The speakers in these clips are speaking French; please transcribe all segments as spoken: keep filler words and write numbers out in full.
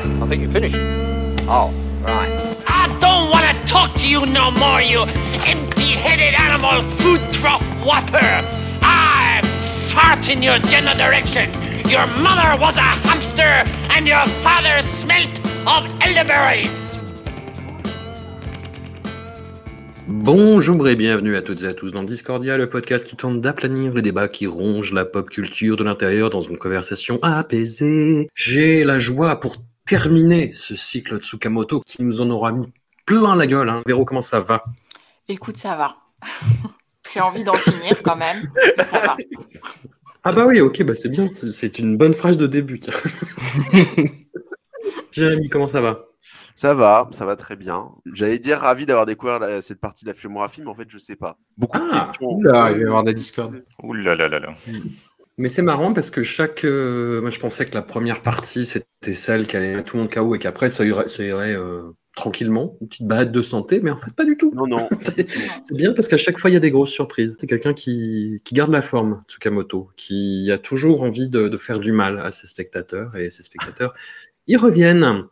I think you finished. Oh, right. I don't want to talk to you no more, you empty-headed animal food trough whopper. I fart in your general direction. Your mother was a hamster, and your father smelt of elderberries. Bonjour et bienvenue à toutes et à tous dans Discordia, le podcast qui tente d'aplanir les débats qui rongent la pop culture de l'intérieur dans une conversation apaisée. J'ai la joie pour terminer ce cycle Tsukamoto qui nous en aura mis plein la gueule. Hein. Véro, comment ça va ? Écoute, ça va. J'ai envie d'en finir quand même. Ça va. Ah bah oui, ok, bah c'est bien. C'est une bonne phrase de début. Jérémy, comment ça va ? Ça va, ça va très bien. J'allais dire ravi d'avoir découvert la, cette partie de la filmographie, mais en fait, je sais pas. Beaucoup ah, de questions. Oula, il va y avoir des Discord. Oula là là là. Mais c'est marrant parce que chaque... Euh, moi, je pensais que la première partie, c'était celle qui allait tout le monde K O et qu'après, ça irait, ça irait euh, tranquillement, une petite balade de santé, mais en fait, pas du tout. Non, non. c'est, c'est bien parce qu'à chaque fois, il y a des grosses surprises. C'est quelqu'un qui, qui garde la forme, Tsukamoto, qui a toujours envie de, de faire du mal à ses spectateurs et ses spectateurs, ils reviennent.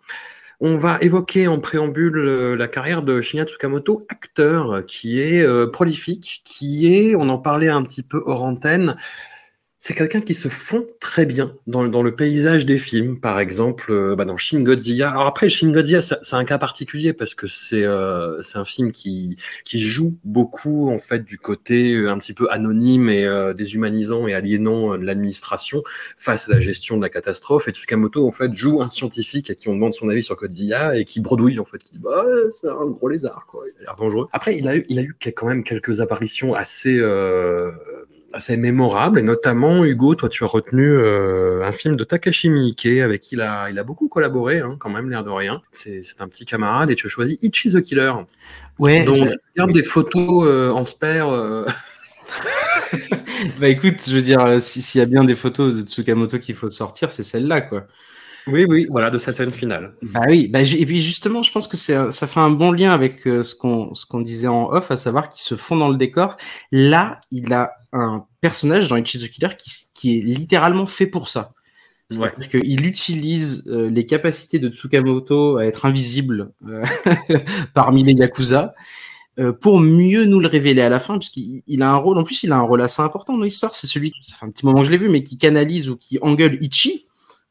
On va évoquer en préambule la carrière de Shinya Tsukamoto, acteur qui est euh, prolifique, qui est, on en parlait un petit peu hors antenne, c'est quelqu'un qui se fond très bien dans, dans le paysage des films, par exemple euh, bah dans Shin Godzilla. Alors après, Shin Godzilla, c'est, c'est un cas particulier parce que c'est, euh, c'est un film qui, qui joue beaucoup en fait, du côté un petit peu anonyme et euh, déshumanisant et aliénant de l'administration face à la gestion de la catastrophe. Et Tsukamoto en fait, joue un scientifique à qui on demande son avis sur Godzilla et qui bredouille, en fait, qui dit bah, « c'est un gros lézard, quoi. Il a l'air dangereux ». Après, il a, eu, il a eu quand même quelques apparitions assez... Euh, assez mémorable, et notamment, Hugo, toi, tu as retenu euh, un film de Takashi Miike, avec qui il a, il a beaucoup collaboré, hein, quand même, l'air de rien. C'est, c'est un petit camarade, et tu as choisi Ichi the Killer. Ouais. Donc, je regarde des photos euh, en spare... Euh... bah écoute, je veux dire, si, s'il y a bien des photos de Tsukamoto qu'il faut sortir, c'est celle-là, quoi. Oui, oui, voilà, de sa scène finale. Bah oui, bah, et puis justement, je pense que c'est, ça fait un bon lien avec euh, ce qu'on, ce qu'on disait en off, à savoir qu'il se fond dans le décor. Là, il a un personnage dans Ichi the Killer qui, qui est littéralement fait pour ça. C'est-à-dire ouais. qu'il utilise euh, les capacités de Tsukamoto à être invisible euh, parmi les Yakuza euh, pour mieux nous le révéler à la fin, puisqu'il il a un rôle, en plus il a un rôle assez important dans l'histoire, c'est celui, ça fait un petit moment que je l'ai vu, mais qui canalise ou qui engueule Ichi.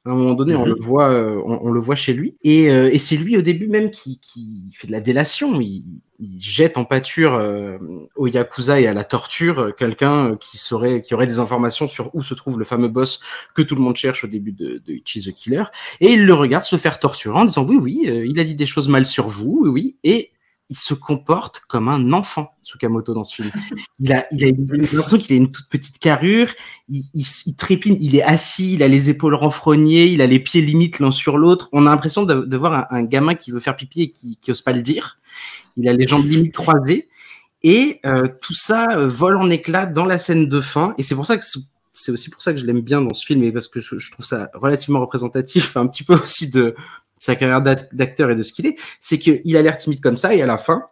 À un moment donné, on le voit, euh, on, on le voit chez lui, et, euh, et c'est lui au début même qui, qui fait de la délation. Il, il jette en pâture euh, au yakuza et à la torture quelqu'un qui serait, qui aurait des informations sur où se trouve le fameux boss que tout le monde cherche au début de, de Ichi the Killer, et il le regarde se faire torturer en disant oui, oui, euh, il a dit des choses mal sur vous, oui, oui, et il se comporte comme un enfant, Tsukamoto, dans ce film. Il a, il a une, l'impression qu'il a une toute petite carrure, il, il, il trépine, il est assis, il a les épaules renfrognées, il a les pieds limites l'un sur l'autre. On a l'impression de, de voir un, un gamin qui veut faire pipi et qui n'ose pas le dire. Il a les jambes limites croisées. Et euh, tout ça euh, vole en éclats dans la scène de fin. Et c'est pour ça que... C'est, c'est aussi pour ça que je l'aime bien dans ce film, et parce que je, je trouve ça relativement représentatif, un petit peu aussi de... sa carrière d'acteur et de ce qu'il est, c'est qu'il a l'air timide comme ça, et à la fin,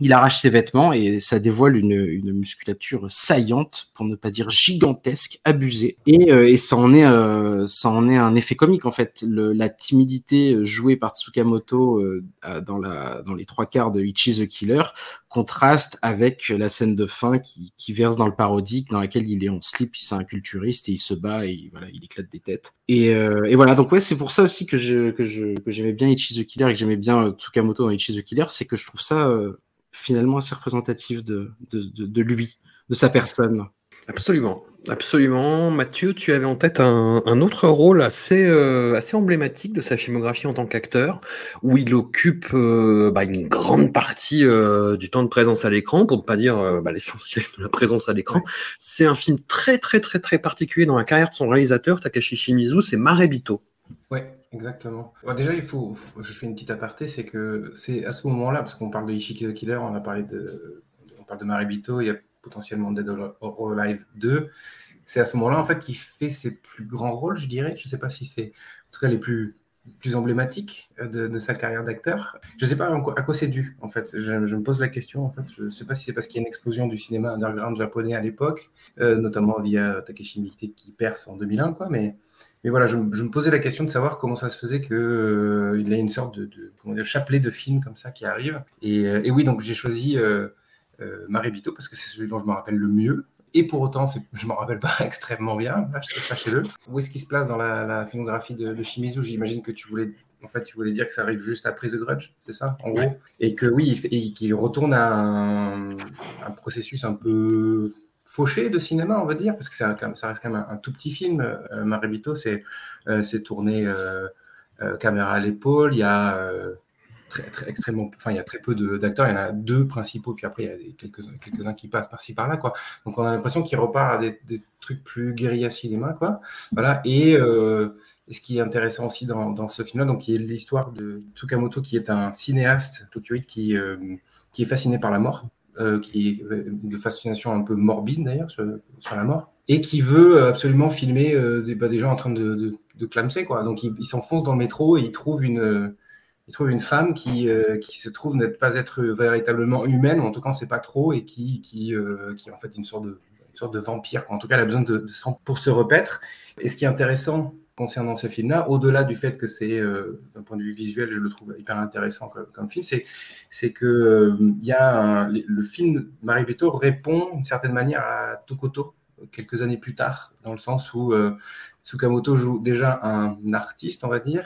il arrache ses vêtements et ça dévoile une, une musculature saillante, pour ne pas dire gigantesque, abusée. Et, euh, et ça, en est, euh, ça en est un effet comique, en fait. Le, la timidité jouée par Tsukamoto euh, dans, la, dans les trois quarts de Ichi the Killer contraste avec la scène de fin qui, qui verse dans le parodique, dans laquelle il est en slip, c'est un culturiste et il se bat et voilà, il éclate des têtes. Et, euh, et voilà, donc ouais, c'est pour ça aussi que, je, que, je, que j'aimais bien Ichi the Killer et que j'aimais bien Tsukamoto dans Ichi the Killer, c'est que je trouve ça... Euh, finalement assez représentatif de, de, de, de lui, de sa personne. Absolument, absolument. Mathieu, tu avais en tête un, un autre rôle assez, euh, assez emblématique de sa filmographie en tant qu'acteur, où il occupe euh, bah, une grande partie euh, du temps de présence à l'écran, pour ne pas dire euh, bah, l'essentiel de la présence à l'écran. Ouais. C'est un film très, très, très, très particulier dans la carrière de son réalisateur, Takashi Shimizu, c'est Marebito. Oui, exactement. Bon, déjà, il faut, faut, je fais une petite aparté, c'est que c'est à ce moment-là, parce qu'on parle de Ichi the Killer, on a parlé de, on parle de Marebito, il y a potentiellement Dead or Alive deux. C'est à ce moment-là, en fait, qu'il fait ses plus grands rôles, je dirais. Je ne sais pas si c'est, en tout cas, les plus, plus emblématiques de, de sa carrière d'acteur. Je ne sais pas à quoi c'est dû, en fait. Je, je me pose la question, en fait. Je ne sais pas si c'est parce qu'il y a une explosion du cinéma underground japonais à l'époque, euh, notamment via Takashi Miike qui perce en deux mille un, quoi, mais... Mais voilà, je, je me posais la question de savoir comment ça se faisait qu'il euh, y ait une sorte de, de, comment dire, chapelet de films comme ça qui arrive. Et, euh, et oui, donc j'ai choisi euh, euh, Marebito parce que c'est celui dont je me rappelle le mieux. Et pour autant, c'est, je ne m'en rappelle pas extrêmement bien, sachez-le. Où est-ce qu'il se place dans la, la filmographie de, de Shimizu? J'imagine que tu voulais, en fait, tu voulais dire que ça arrive juste après The Grudge, c'est ça, en gros? Ouais. Et que oui, il fait, et qu'il retourne à un, un processus un peu... fauché de cinéma, on va dire, parce que ça, ça reste quand même un, un tout petit film. Euh, Marebito, c'est, euh, c'est tourné euh, euh, caméra à l'épaule. Il y a euh, très, très, extrêmement, enfin, il y a très peu de, d'acteurs. Il y en a deux principaux, puis après il y a des, quelques-uns, quelques-uns qui passent par-ci par-là, quoi. Donc on a l'impression qu'il repart à des, des trucs plus guérilla cinéma, quoi. Voilà. Et euh, ce qui est intéressant aussi dans, dans ce film-là, donc, qui est l'histoire de Tsukamoto, qui est un cinéaste tokyoïde qui, euh, qui est fasciné par la mort. Euh, qui est de fascination un peu morbide d'ailleurs sur, sur la mort, et qui veut absolument filmer euh, des, bah, des gens en train de, de, de clamser, quoi. Donc il, il s'enfonce dans le métro et il trouve une, euh, il trouve une femme qui, euh, qui se trouve n'être pas être véritablement humaine, ou en tout cas on ne sait pas trop, et qui, qui, euh, qui est en fait une sorte de, une sorte de vampire, quoi. En tout cas elle a besoin de, de sang pour se repaître. Et ce qui est intéressant concernant ce film-là, au-delà du fait que c'est, euh, d'un point de vue visuel, je le trouve hyper intéressant comme, comme film, c'est, c'est que euh, y a un, le film Marebito répond d'une certaine manière à Tokoto, quelques années plus tard, dans le sens où euh, Tsukamoto joue déjà un artiste, on va dire,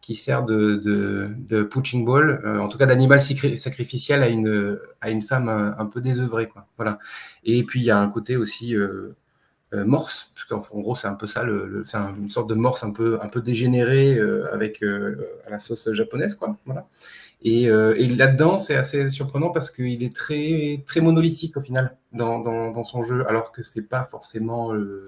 qui sert de, de, de punching ball, euh, en tout cas d'animal sacrificiel à une, à une femme un, un peu désœuvrée, quoi. Voilà. Et puis il y a un côté aussi... Euh, Euh, morse, parce qu'en en gros c'est un peu ça, le, le, c'est un, une sorte de morse un peu, un peu dégénérée euh, avec euh, à la sauce japonaise, quoi, voilà. Et, euh, et là-dedans c'est assez surprenant parce qu'il est très, très monolithique au final dans, dans, dans son jeu, alors que c'est pas forcément euh,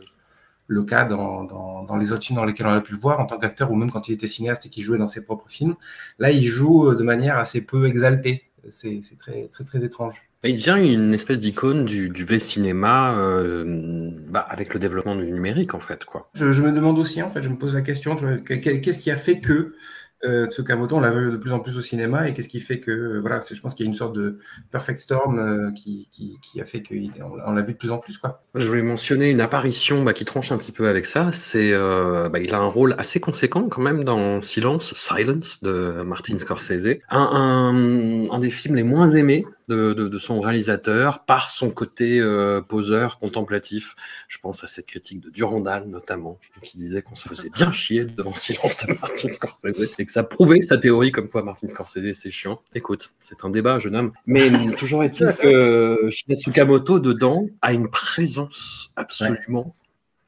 le cas dans, dans, dans les autres films dans lesquels on a pu le voir en tant qu'acteur, ou même quand il était cinéaste et qu'il jouait dans ses propres films. Là il joue de manière assez peu exaltée, c'est, c'est très, très, très étrange. Il devient une espèce d'icône du, du V-cinéma euh, bah, avec le développement du numérique, en fait, quoi. Je, je me demande aussi, en fait, je me pose la question, tu vois, qu'est-ce qui a fait que euh, Tsukamoto, on l'a vu de plus en plus au cinéma, et qu'est-ce qui fait que, euh, voilà, c'est, je pense qu'il y a une sorte de perfect storm euh, qui, qui, qui a fait qu'on l'a vu de plus en plus, quoi. Je voulais mentionner une apparition bah, qui tranche un petit peu avec ça, c'est, euh, bah, il a un rôle assez conséquent, quand même, dans Silence, Silence, de Martin Scorsese, un, un, un des films les moins aimés, De, de, de son réalisateur par son côté euh, poseur contemplatif. Je pense à cette critique de Durandal notamment, qui disait qu'on se faisait bien chier devant Silence de Martin Scorsese et que ça prouvait sa théorie comme quoi Martin Scorsese c'est chiant. Écoute, c'est un débat, jeune homme. Mais toujours est-il que Shinya Tsukamoto dedans a une présence absolument... Ouais.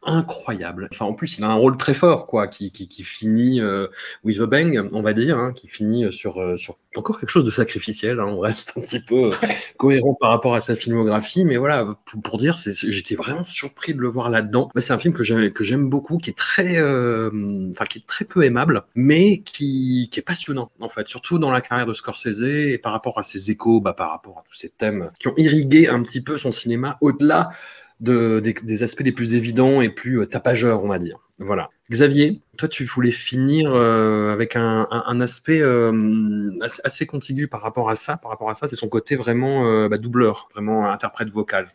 Incroyable. Enfin, en plus, il a un rôle très fort, quoi, qui, qui, qui finit euh, with a bang, on va dire, hein, qui finit sur, euh, sur encore quelque chose de sacrificiel. Hein, on reste un petit peu euh, cohérent par rapport à sa filmographie, mais voilà, pour, pour dire, c'est, c'est, j'étais vraiment surpris de le voir là-dedans. Bah, c'est un film que j'aime, que j'aime beaucoup, qui est très, euh, enfin, qui est très peu aimable, mais qui, qui est passionnant, en fait, surtout dans la carrière de Scorsese et par rapport à ses échos, bah, par rapport à tous ces thèmes qui ont irrigué un petit peu son cinéma au-delà. De, des, des aspects les plus évidents et plus euh, tapageurs, on va dire. Voilà. Xavier, toi, tu voulais finir euh, avec un, un, un aspect euh, assez, assez contigu par rapport à ça. Par rapport à ça, c'est son côté vraiment euh, bah, doubleur, vraiment interprète vocal.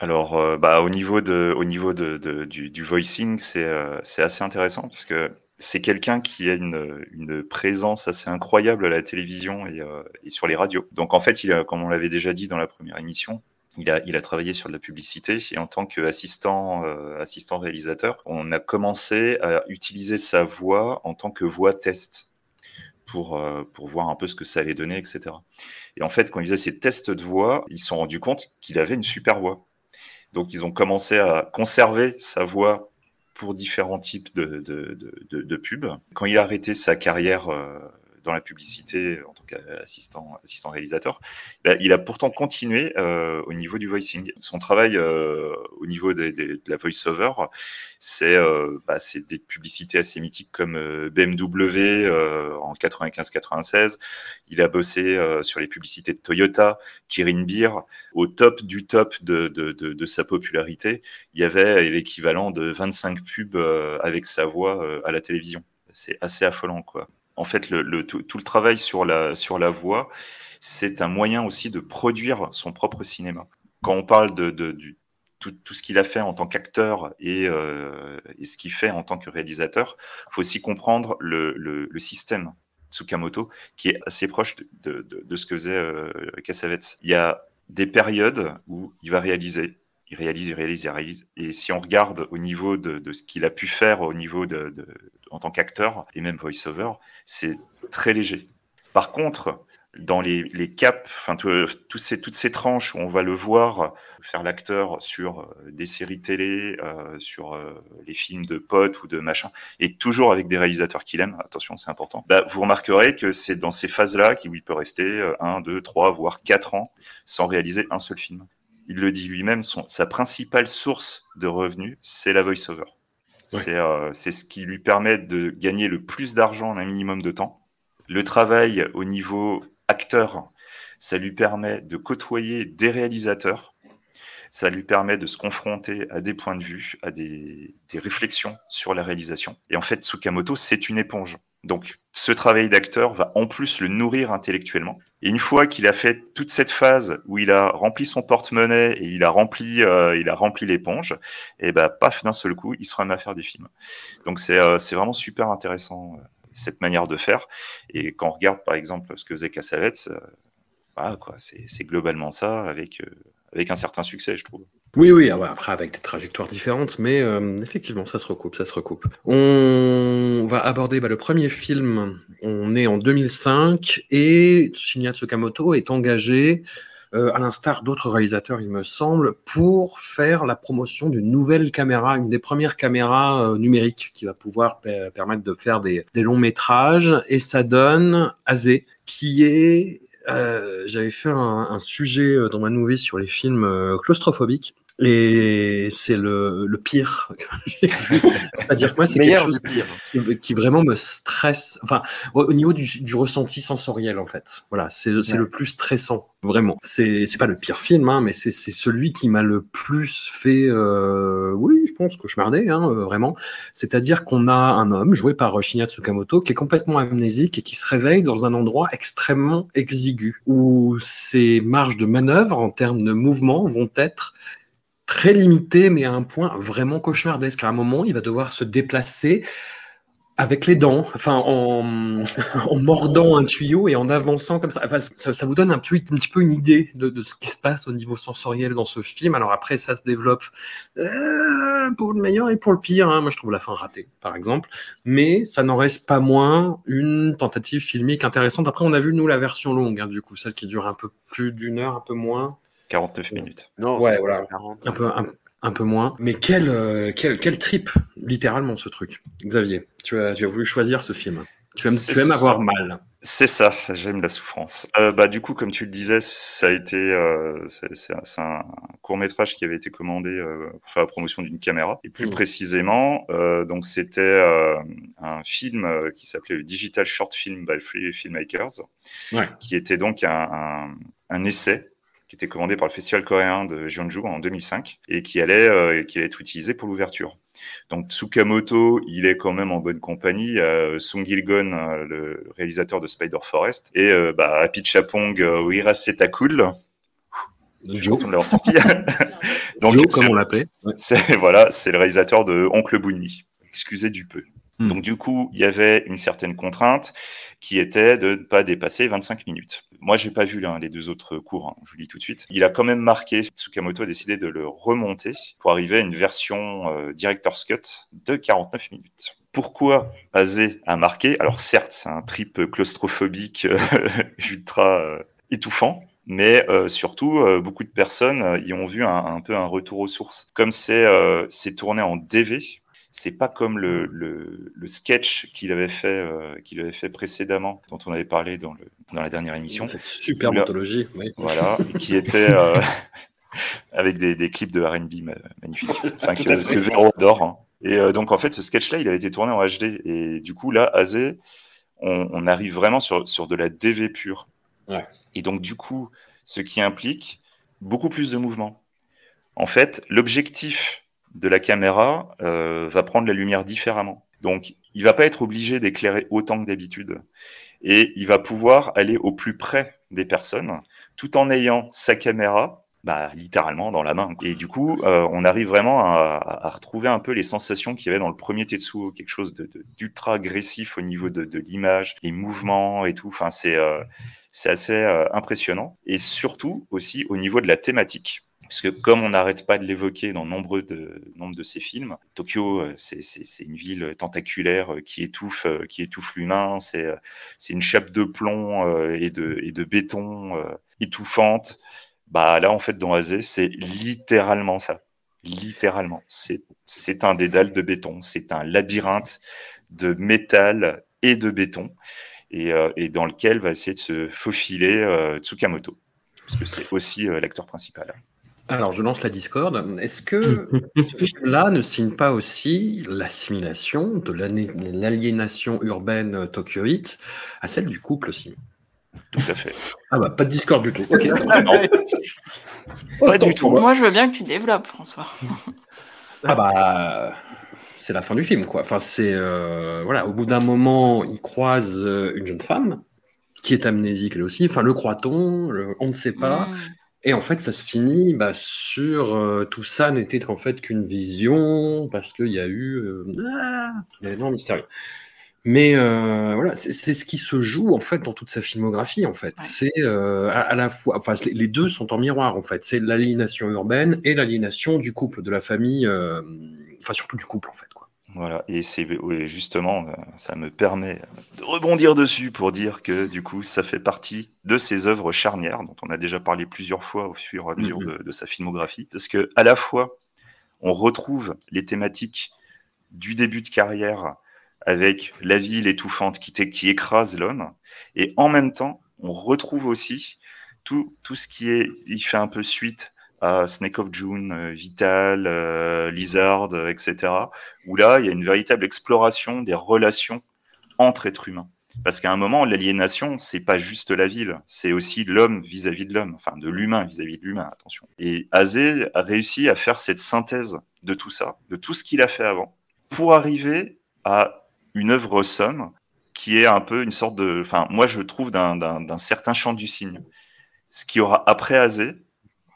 Alors, euh, bah, au niveau de, au niveau de, de du, du voicing, c'est euh, c'est assez intéressant parce que c'est quelqu'un qui a une, une présence assez incroyable à la télévision et, euh, et sur les radios. Donc, en fait, il a, comme on l'avait déjà dit dans la première émission. Il a, il a travaillé sur de la publicité et en tant qu'assistant euh, assistant réalisateur, on a commencé à utiliser sa voix en tant que voix test pour, euh, pour voir un peu ce que ça allait donner, et cetera. Et en fait, quand ils faisaient ces tests de voix, ils se sont rendus compte qu'il avait une super voix. Donc, ils ont commencé à conserver sa voix pour différents types de, de, de, de, de pubs. Quand il a arrêté sa carrière... Euh, dans la publicité en tant qu'assistant assistant réalisateur, bah, il a pourtant continué euh, au niveau du voicing. Son travail euh, au niveau des, des, de la voice-over, c'est, euh, bah, c'est des publicités assez mythiques comme euh, B M W euh, en quatre-vingt-quinze quatre-vingt-seize. Il a bossé euh, sur les publicités de Toyota, Kirin Beer, au top du top de, de, de, de sa popularité. Il y avait l'équivalent de vingt-cinq pubs euh, avec sa voix euh, à la télévision. C'est assez affolant, quoi. En fait, le, le, tout, tout le travail sur la, sur la voix, c'est un moyen aussi de produire son propre cinéma. Quand on parle de, de, de tout, tout ce qu'il a fait en tant qu'acteur et, euh, et ce qu'il fait en tant que réalisateur, il faut aussi comprendre le, le, le système Tsukamoto, qui est assez proche de, de, de ce que faisait euh, Cassavetes. Il y a des périodes où il va réaliser, il réalise, il réalise, il réalise. Et si on regarde au niveau de, de ce qu'il a pu faire au niveau de, de, en tant qu'acteur, et même voice-over, c'est très léger. Par contre, dans les, les caps, enfin, tout, tout ces, toutes ces tranches où on va le voir faire l'acteur sur des séries télé, euh, sur euh, les films de potes ou de machin, et toujours avec des réalisateurs qu'il aime, attention, c'est important, bah, vous remarquerez que c'est dans ces phases-là où il peut rester un, deux, trois, voire quatre ans sans réaliser un seul film. Il le dit lui-même, son, sa principale source de revenus, c'est la voice-over. Ouais. C'est, euh, c'est ce qui lui permet de gagner le plus d'argent en un minimum de temps. Le travail au niveau acteur, ça lui permet de côtoyer des réalisateurs, ça lui permet de se confronter à des points de vue, à des, des réflexions sur la réalisation. Et en fait, Tsukamoto, c'est une éponge. Donc, ce travail d'acteur va en plus le nourrir intellectuellement. Et une fois qu'il a fait toute cette phase où il a rempli son porte-monnaie et il a rempli, euh, il a rempli l'éponge, et ben, bah, paf, d'un seul coup, il se remet à faire des films. Donc, c'est, euh, c'est vraiment super intéressant, euh, cette manière de faire. Et quand on regarde, par exemple, ce que faisait Cassavetes, euh, bah, quoi, c'est, c'est globalement ça, avec, euh, avec un certain succès, je trouve. Oui, oui, après avec des trajectoires différentes, mais euh, effectivement, ça se recoupe, ça se recoupe. On va aborder bah, le premier film, on est en deux mille cinq, et Shinya Tsukamoto est engagé, euh, à l'instar d'autres réalisateurs, il me semble, pour faire la promotion d'une nouvelle caméra, une des premières caméras euh, numériques qui va pouvoir p- permettre de faire des, des longs métrages, et ça donne Haze, qui est... Euh, j'avais fait un, un sujet dans ma nouvelle sur les films euh, claustrophobiques, et c'est le, le pire que j'ai vu. C'est-à-dire, moi, c'est quelque chose qui, qui vraiment me stresse. Enfin, au, au niveau du, du ressenti sensoriel, en fait. Voilà, c'est, c'est ouais. Le plus stressant, vraiment. C'est, c'est pas le pire film, hein, mais c'est, c'est celui qui m'a le plus fait, euh, oui, je pense, cauchemarder, hein, euh, vraiment. C'est-à-dire qu'on a un homme joué par Shinya Tsukamoto qui est complètement amnésique et qui se réveille dans un endroit extrêmement exigu, où ses marges de manœuvre en termes de mouvement vont être très limité, mais à un point vraiment cauchemardesque. À un moment, il va devoir se déplacer avec les dents, enfin en, en mordant un tuyau et en avançant comme ça. Enfin, ça, ça vous donne un petit, un petit peu une idée de, de ce qui se passe au niveau sensoriel dans ce film. Alors après, ça se développe euh, pour le meilleur et pour le pire. Hein. Moi, je trouve la fin ratée, par exemple. Mais ça n'en reste pas moins une tentative filmique intéressante. Après, on a vu, nous, la version longue, hein, du coup, celle qui dure un peu plus d'une heure, un peu moins. quarante-neuf minutes. Non, ouais, voilà. quarante. Un peu, un, un peu moins. Mais quel, euh, quel, quel trip, littéralement, ce truc. Xavier, tu as, tu as voulu choisir ce film. Tu aimes, tu aimes avoir mal. C'est ça, j'aime la souffrance. Euh, bah, du coup, comme tu le disais, ça a été, euh, c'est, c'est, c'est un court-métrage qui avait été commandé euh, pour faire la promotion d'une caméra. Et plus mmh. précisément, euh, donc, c'était euh, un film euh, qui s'appelait le Digital Short Film by Free Filmmakers, ouais. qui était donc un, un, un essai qui était commandé par le Festival coréen de Jeonju en deux mille cinq et qui allait, euh, qui allait être utilisé pour l'ouverture. Donc Tsukamoto, il est quand même en bonne compagnie. Euh, Sung Il-gon, euh, le réalisateur de Spider Forest, et euh, bah, Apichatpong Weerasethakul. Je suis content de l'avoir sorti. Donc, Joe, comme on l'appelait. C'est, voilà, c'est le réalisateur de Oncle Bunny. Excusez du peu. Hmm. Donc du coup, il y avait une certaine contrainte qui était de ne pas dépasser vingt-cinq minutes. Moi, j'ai pas vu là, les deux autres cours, hein, je vous dis tout de suite. Il a quand même marqué, Tsukamoto a décidé de le remonter pour arriver à une version euh, Director's Cut de quarante-neuf minutes. Pourquoi Haze a marqué ? Alors certes, c'est un trip claustrophobique euh, ultra euh, étouffant, mais euh, surtout, euh, beaucoup de personnes euh, y ont vu un, un peu un retour aux sources. Comme c'est, euh, c'est tourné en D V, C'est pas comme le, le, le sketch qu'il avait fait, euh, qu'il avait fait précédemment, dont on avait parlé dans, le, dans la dernière émission. Cette super là, anthologie, oui. Voilà, qui était euh, avec des, des clips de R and B magnifiques, enfin, que, que Véro adore. Hein. Et euh, donc, en fait, ce sketch-là, il avait été tourné en H D. Et du coup, là, Haze, on, on arrive vraiment sur, sur de la D V pure. Ouais. Et donc, du coup, ce qui implique beaucoup plus de mouvement. En fait, l'objectif de la caméra euh, va prendre la lumière différemment. Donc, il va pas être obligé d'éclairer autant que d'habitude. Et il va pouvoir aller au plus près des personnes, tout en ayant sa caméra, bah, littéralement dans la main. Et du coup, euh, on arrive vraiment à, à, à retrouver un peu les sensations qu'il y avait dans le premier Tetsuo, quelque chose de, de, d'ultra agressif au niveau de, de l'image, les mouvements et tout. Enfin, c'est, euh, c'est assez euh, impressionnant. Et surtout aussi au niveau de la thématique. Parce que comme on n'arrête pas de l'évoquer dans nombreux de, nombre de ses films, Tokyo, c'est, c'est, c'est une ville tentaculaire qui étouffe, qui étouffe l'humain, c'est, c'est une chape de plomb et de, et de béton étouffante. Bah, là, en fait, dans Haze, c'est littéralement ça. Littéralement. C'est, c'est un dédale de béton, c'est un labyrinthe de métal et de béton, et, et dans lequel va essayer de se faufiler euh, Tsukamoto, parce que c'est aussi euh, l'acteur principal. Alors, je lance la discorde. Est-ce que ce film-là ne signe pas aussi l'assimilation de l'aliénation urbaine tokyoïte à celle du couple aussi ? Tout à fait. Ah bah, pas de discorde du tout. Okay, non. Pas du tout. Moi, je veux bien que tu développes, François. Ah bah... c'est la fin du film, quoi. Enfin, c'est... Euh, voilà, au bout d'un moment, il croise une jeune femme qui est amnésique, elle aussi. Enfin, le croit-on, le... on ne sait pas... Mmh. Et en fait, ça se finit bah, sur euh, tout ça n'était en fait qu'une vision, parce qu'il y a eu euh, ah, un élément mystérieux. Mais euh, voilà, c'est, c'est ce qui se joue en fait dans toute sa filmographie. En fait, ouais. c'est euh, à, à la fois, enfin, les deux sont en miroir. En fait, c'est l'aliénation urbaine et l'aliénation du couple, de la famille, euh, enfin surtout du couple en fait. Quoi. Voilà, et c'est justement, ça me permet de rebondir dessus pour dire que du coup, ça fait partie de ses œuvres charnières, dont on a déjà parlé plusieurs fois au fur et à mesure de, de sa filmographie, parce que à la fois, on retrouve les thématiques du début de carrière avec la ville étouffante qui, qui écrase l'homme, et en même temps, on retrouve aussi tout, tout ce qui est, il fait un peu suite à Snake of June, Vital, euh, Lizard, et cetera, où là, il y a une véritable exploration des relations entre êtres humains. Parce qu'à un moment, l'aliénation, c'est pas juste la ville, c'est aussi l'homme vis-à-vis de l'homme, enfin de l'humain vis-à-vis de l'humain, attention. Et Haze a réussi à faire cette synthèse de tout ça, de tout ce qu'il a fait avant, pour arriver à une œuvre somme qui est un peu une sorte de... Enfin, moi, je trouve d'un, d'un, d'un certain chant du cygne. Ce qu'il y aura après Haze,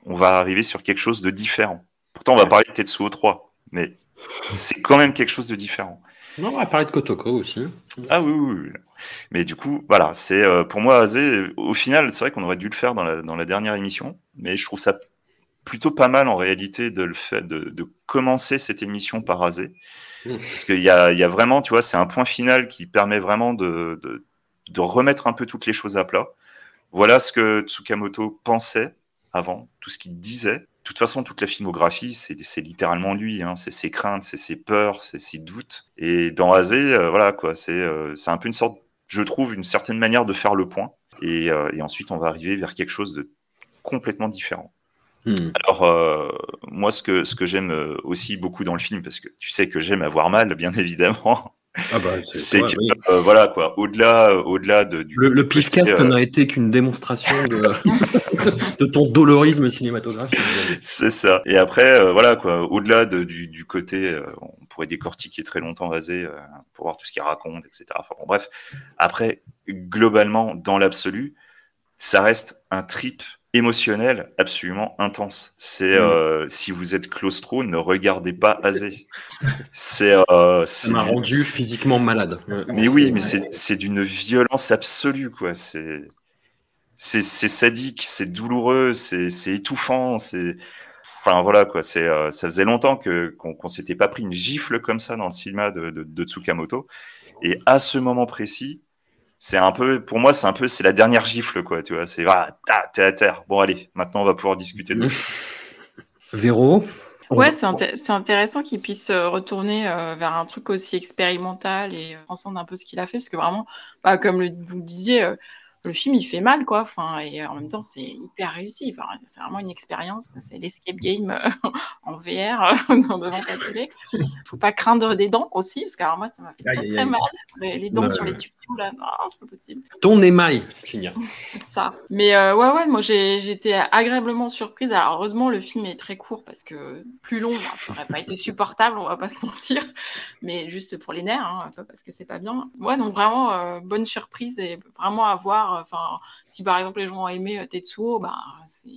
on va arriver sur quelque chose de différent. Pourtant, on va parler de Tetsuo trois, mais c'est quand même quelque chose de différent. Non, on va parler de Kotoko aussi. Ah oui, oui, oui. Mais du coup, voilà, c'est, euh, pour moi, Haze, au final, c'est vrai qu'on aurait dû le faire dans la, dans la dernière émission, mais je trouve ça plutôt pas mal, en réalité, de, le fait, de, de commencer cette émission par Haze. Mmh. Parce qu'il y a, y a vraiment, tu vois, c'est un point final qui permet vraiment de, de, de remettre un peu toutes les choses à plat. Voilà ce que Tsukamoto pensait avant, tout ce qu'il disait. De toute façon, toute la filmographie, c'est, c'est littéralement lui, hein. C'est ses craintes, c'est ses peurs, c'est ses doutes. Et dans Haze, euh, voilà, quoi, c'est, euh, c'est un peu une sorte, je trouve, une certaine manière de faire le point. Et, euh, et ensuite, on va arriver vers quelque chose de complètement différent. Mmh. Alors, euh, moi, ce que, ce que j'aime aussi beaucoup dans le film, parce que tu sais que j'aime avoir mal, bien évidemment, ah bah, c'est, c'est quoi, que, oui. euh, voilà, quoi, au-delà, au-delà de, du... Le, le pif-casque euh... n'a été qu'une démonstration de... de ton dolorisme cinématographique. C'est ça. Et après, euh, voilà, quoi, au-delà de, du, du côté, euh, on pourrait décortiquer très longtemps Haze euh, pour voir tout ce qu'il raconte, et cetera. Enfin, bon, bref. Après, globalement, dans l'absolu, ça reste un trip émotionnel absolument intense. C'est, euh, mm. si vous êtes claustro, ne regardez pas Haze. C'est, euh, c'est ça m'a rendu du... physiquement malade. Mais oui, mais c'est, c'est d'une violence absolue, quoi. C'est... C'est, c'est sadique, c'est douloureux, c'est, c'est étouffant, c'est, enfin voilà quoi, c'est, euh, ça faisait longtemps que qu'on, qu'on s'était pas pris une gifle comme ça dans le cinéma de, de, de Tsukamoto, et à ce moment précis, c'est un peu, pour moi c'est un peu, c'est la dernière gifle quoi, tu vois, c'est ah, t'es à terre, bon allez, maintenant on va pouvoir discuter de. Véro, Ouais, c'est, inté- c'est intéressant qu'il puisse retourner euh, vers un truc aussi expérimental et euh, transcende un peu ce qu'il a fait, parce que vraiment, bah, comme le, vous le disiez, euh, le film il fait mal, quoi. Enfin, et euh, en même temps, c'est hyper réussi. Enfin, c'est vraiment une expérience. C'est l'escape game euh, en V R euh, devant ta télé. Faut pas craindre des dents aussi, parce que alors, moi, ça m'a fait aïe, très, très aïe. mal. Les, les dents euh... sur les tuyaux, là, non, c'est pas possible. Ton émail, Shinya. Ça. Mais euh, ouais, ouais, moi, j'ai, j'étais agréablement surprise. Alors, heureusement, le film est très court, parce que plus long, bah, ça aurait pas été supportable, on va pas se mentir. Mais juste pour les nerfs, hein, parce que c'est pas bien. Ouais, donc vraiment, euh, bonne surprise et vraiment à voir. Enfin, si par exemple les gens ont aimé Tetsuo, bah, c'est...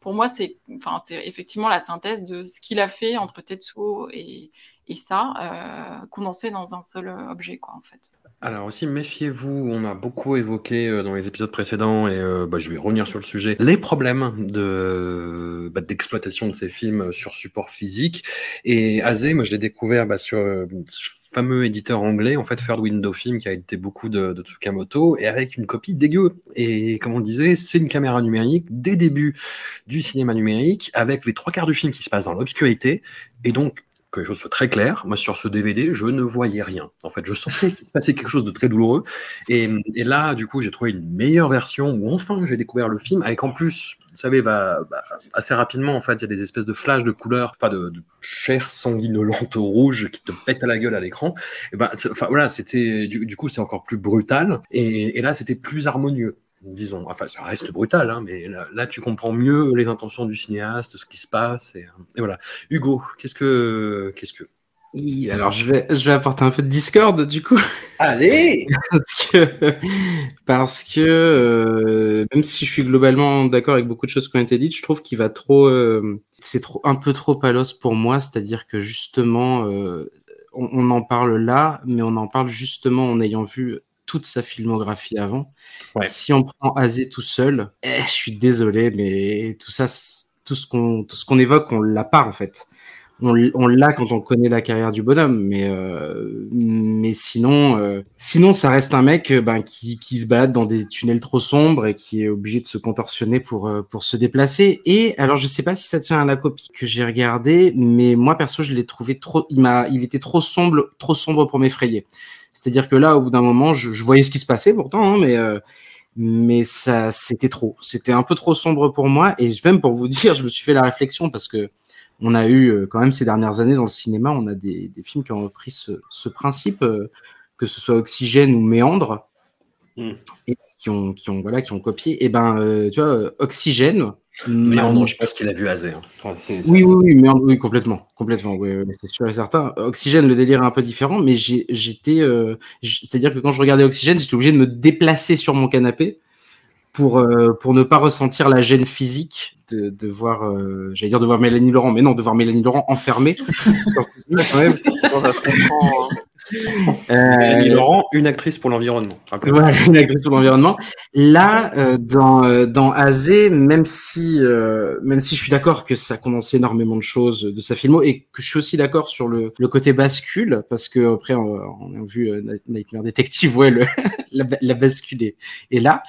pour moi c'est, enfin, c'est effectivement la synthèse de ce qu'il a fait entre Tetsuo et, et ça, euh, condensé dans un seul objet, quoi, en fait. Alors aussi, méfiez-vous, on a beaucoup évoqué euh, dans les épisodes précédents, et euh, bah, je vais revenir sur le sujet, les problèmes de, bah, d'exploitation de ces films sur support physique. Et Haze, moi je l'ai découvert bah, sur... Euh, fameux éditeur anglais, en fait, Third Window Film, qui a édité beaucoup de, de Tsukamoto, et avec une copie dégueu. Et comme on disait, c'est une caméra numérique des débuts du cinéma numérique, avec les trois quarts du film qui se passe dans l'obscurité. Et donc, que les choses soient très claires, moi, sur ce D V D, je ne voyais rien. En fait, je sentais qu'il se passait quelque chose de très douloureux. Et, et là, du coup, j'ai trouvé une meilleure version où, enfin, j'ai découvert le film, avec en plus... Vous savez, bah, bah, assez rapidement, en fait, il y a des espèces de flashs de couleurs, enfin de, de chair sanguinolente rouge qui te pète à la gueule à l'écran. Et bah, enfin voilà, c'était du, du coup, c'est encore plus brutal. Et, et là, c'était plus harmonieux, disons. Enfin, ça reste brutal, hein, mais là, là, tu comprends mieux les intentions du cinéaste, ce qui se passe. Et, et voilà. Hugo, qu'est-ce que, qu'est-ce que Alors, je vais, je vais apporter un peu de discorde, du coup. Allez Parce que, parce que euh, même si je suis globalement d'accord avec beaucoup de choses qui ont été dites, je trouve qu'il va trop... Euh, c'est trop, un peu trop palos pour moi, c'est-à-dire que justement, euh, on, on en parle là, mais on en parle justement en ayant vu toute sa filmographie avant. Ouais. Si on prend Haze tout seul, eh, je suis désolé, mais tout ça, tout ce qu'on, tout ce qu'on évoque, on l'a pas, en fait. On, on l'a quand on connaît la carrière du bonhomme, mais euh, mais sinon euh, sinon ça reste un mec ben qui qui se balade dans des tunnels trop sombres et qui est obligé de se contorsionner pour pour se déplacer. Et alors je sais pas si ça tient à la copie que j'ai regardée, mais moi perso je l'ai trouvé trop, il m'a il était trop sombre trop sombre pour m'effrayer. C'est-à-dire que là au bout d'un moment je, je voyais ce qui se passait pourtant, hein, mais euh, mais ça c'était trop, c'était un peu trop sombre pour moi. Et même pour vous dire, je me suis fait la réflexion parce que on a eu quand même ces dernières années dans le cinéma, on a des, des films qui ont repris ce, ce principe, euh, que ce soit Oxygène ou Méandre, mmh. et qui ont, qui ont, voilà, qui ont copié. Et ben, euh, tu vois, Oxygène. Méandre, man... je pense qu'il a vu Haze. Hein. Enfin, c'est, c'est oui, oui, oui, Méandre, oui, complètement, complètement, oui, oui, c'est sûr et certain. Oxygène, le délire est un peu différent, mais j'ai, j'étais, euh, c'est-à-dire que quand je regardais Oxygène, j'étais obligé de me déplacer sur mon canapé. Pour, euh, pour ne pas ressentir la gêne physique de, de voir, euh, j'allais dire de voir Mélanie Laurent, mais non, de voir Mélanie Laurent enfermée. Quand même. euh, Mélanie Laurent, une actrice pour l'environnement. Voilà, une actrice pour l'environnement. Là, euh, dans, euh, dans Haze, même si, euh, même si je suis d'accord que ça condense énormément de choses de sa filmo et que je suis aussi d'accord sur le, le côté bascule, parce que après, on, on a vu euh, Nightmare Detective, ouais, le, la, la bascule est, est là.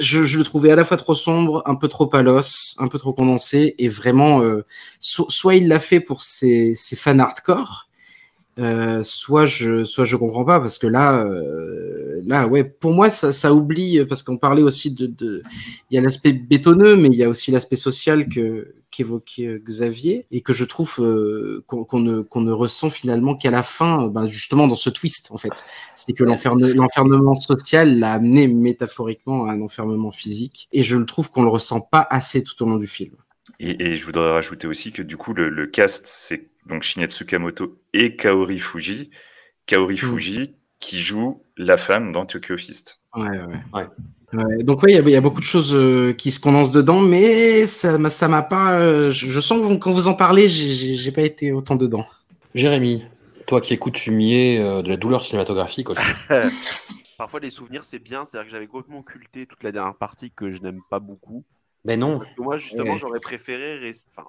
Je, je le trouvais à la fois trop sombre, un peu trop palos, un peu trop condensé, et vraiment, euh, so, soit il l'a fait pour ses, ses fans hardcore, euh, soit je, soit je comprends pas, parce que là, euh, là, ouais, pour moi, ça, ça oublie, parce qu'on parlait aussi de, de, il y a l'aspect bétonneux, mais il y a aussi l'aspect social que, qu'évoquait Xavier, et que je trouve euh, qu'on, qu'on, ne, qu'on ne ressent finalement qu'à la fin, ben justement dans ce twist, en fait. C'est que l'enferme, l'enfermement social l'a amené métaphoriquement à un enfermement physique, et je le trouve qu'on ne le ressent pas assez tout au long du film. Et, et je voudrais rajouter aussi que du coup, le, le cast, c'est donc Shinya Tsukamoto et Kaori Fuji, Kaori mmh. Fuji qui joue la femme dans Tokyo Fist. Ouais, ouais, ouais. ouais. Ouais, donc oui, il y, y a beaucoup de choses euh, qui se condensent dedans, mais ça, ça m'a pas... Euh, je, je sens que vous, quand vous en parlez, j'ai, j'ai, j'ai pas été autant dedans. Jérémy, toi qui es coutumier euh, de la douleur cinématographique aussi. Parfois, les souvenirs, c'est bien. C'est-à-dire que j'avais complètement occulté toute la dernière partie que je n'aime pas beaucoup. Mais non. Parce que moi, justement, ouais. j'aurais préféré... Rest... Enfin,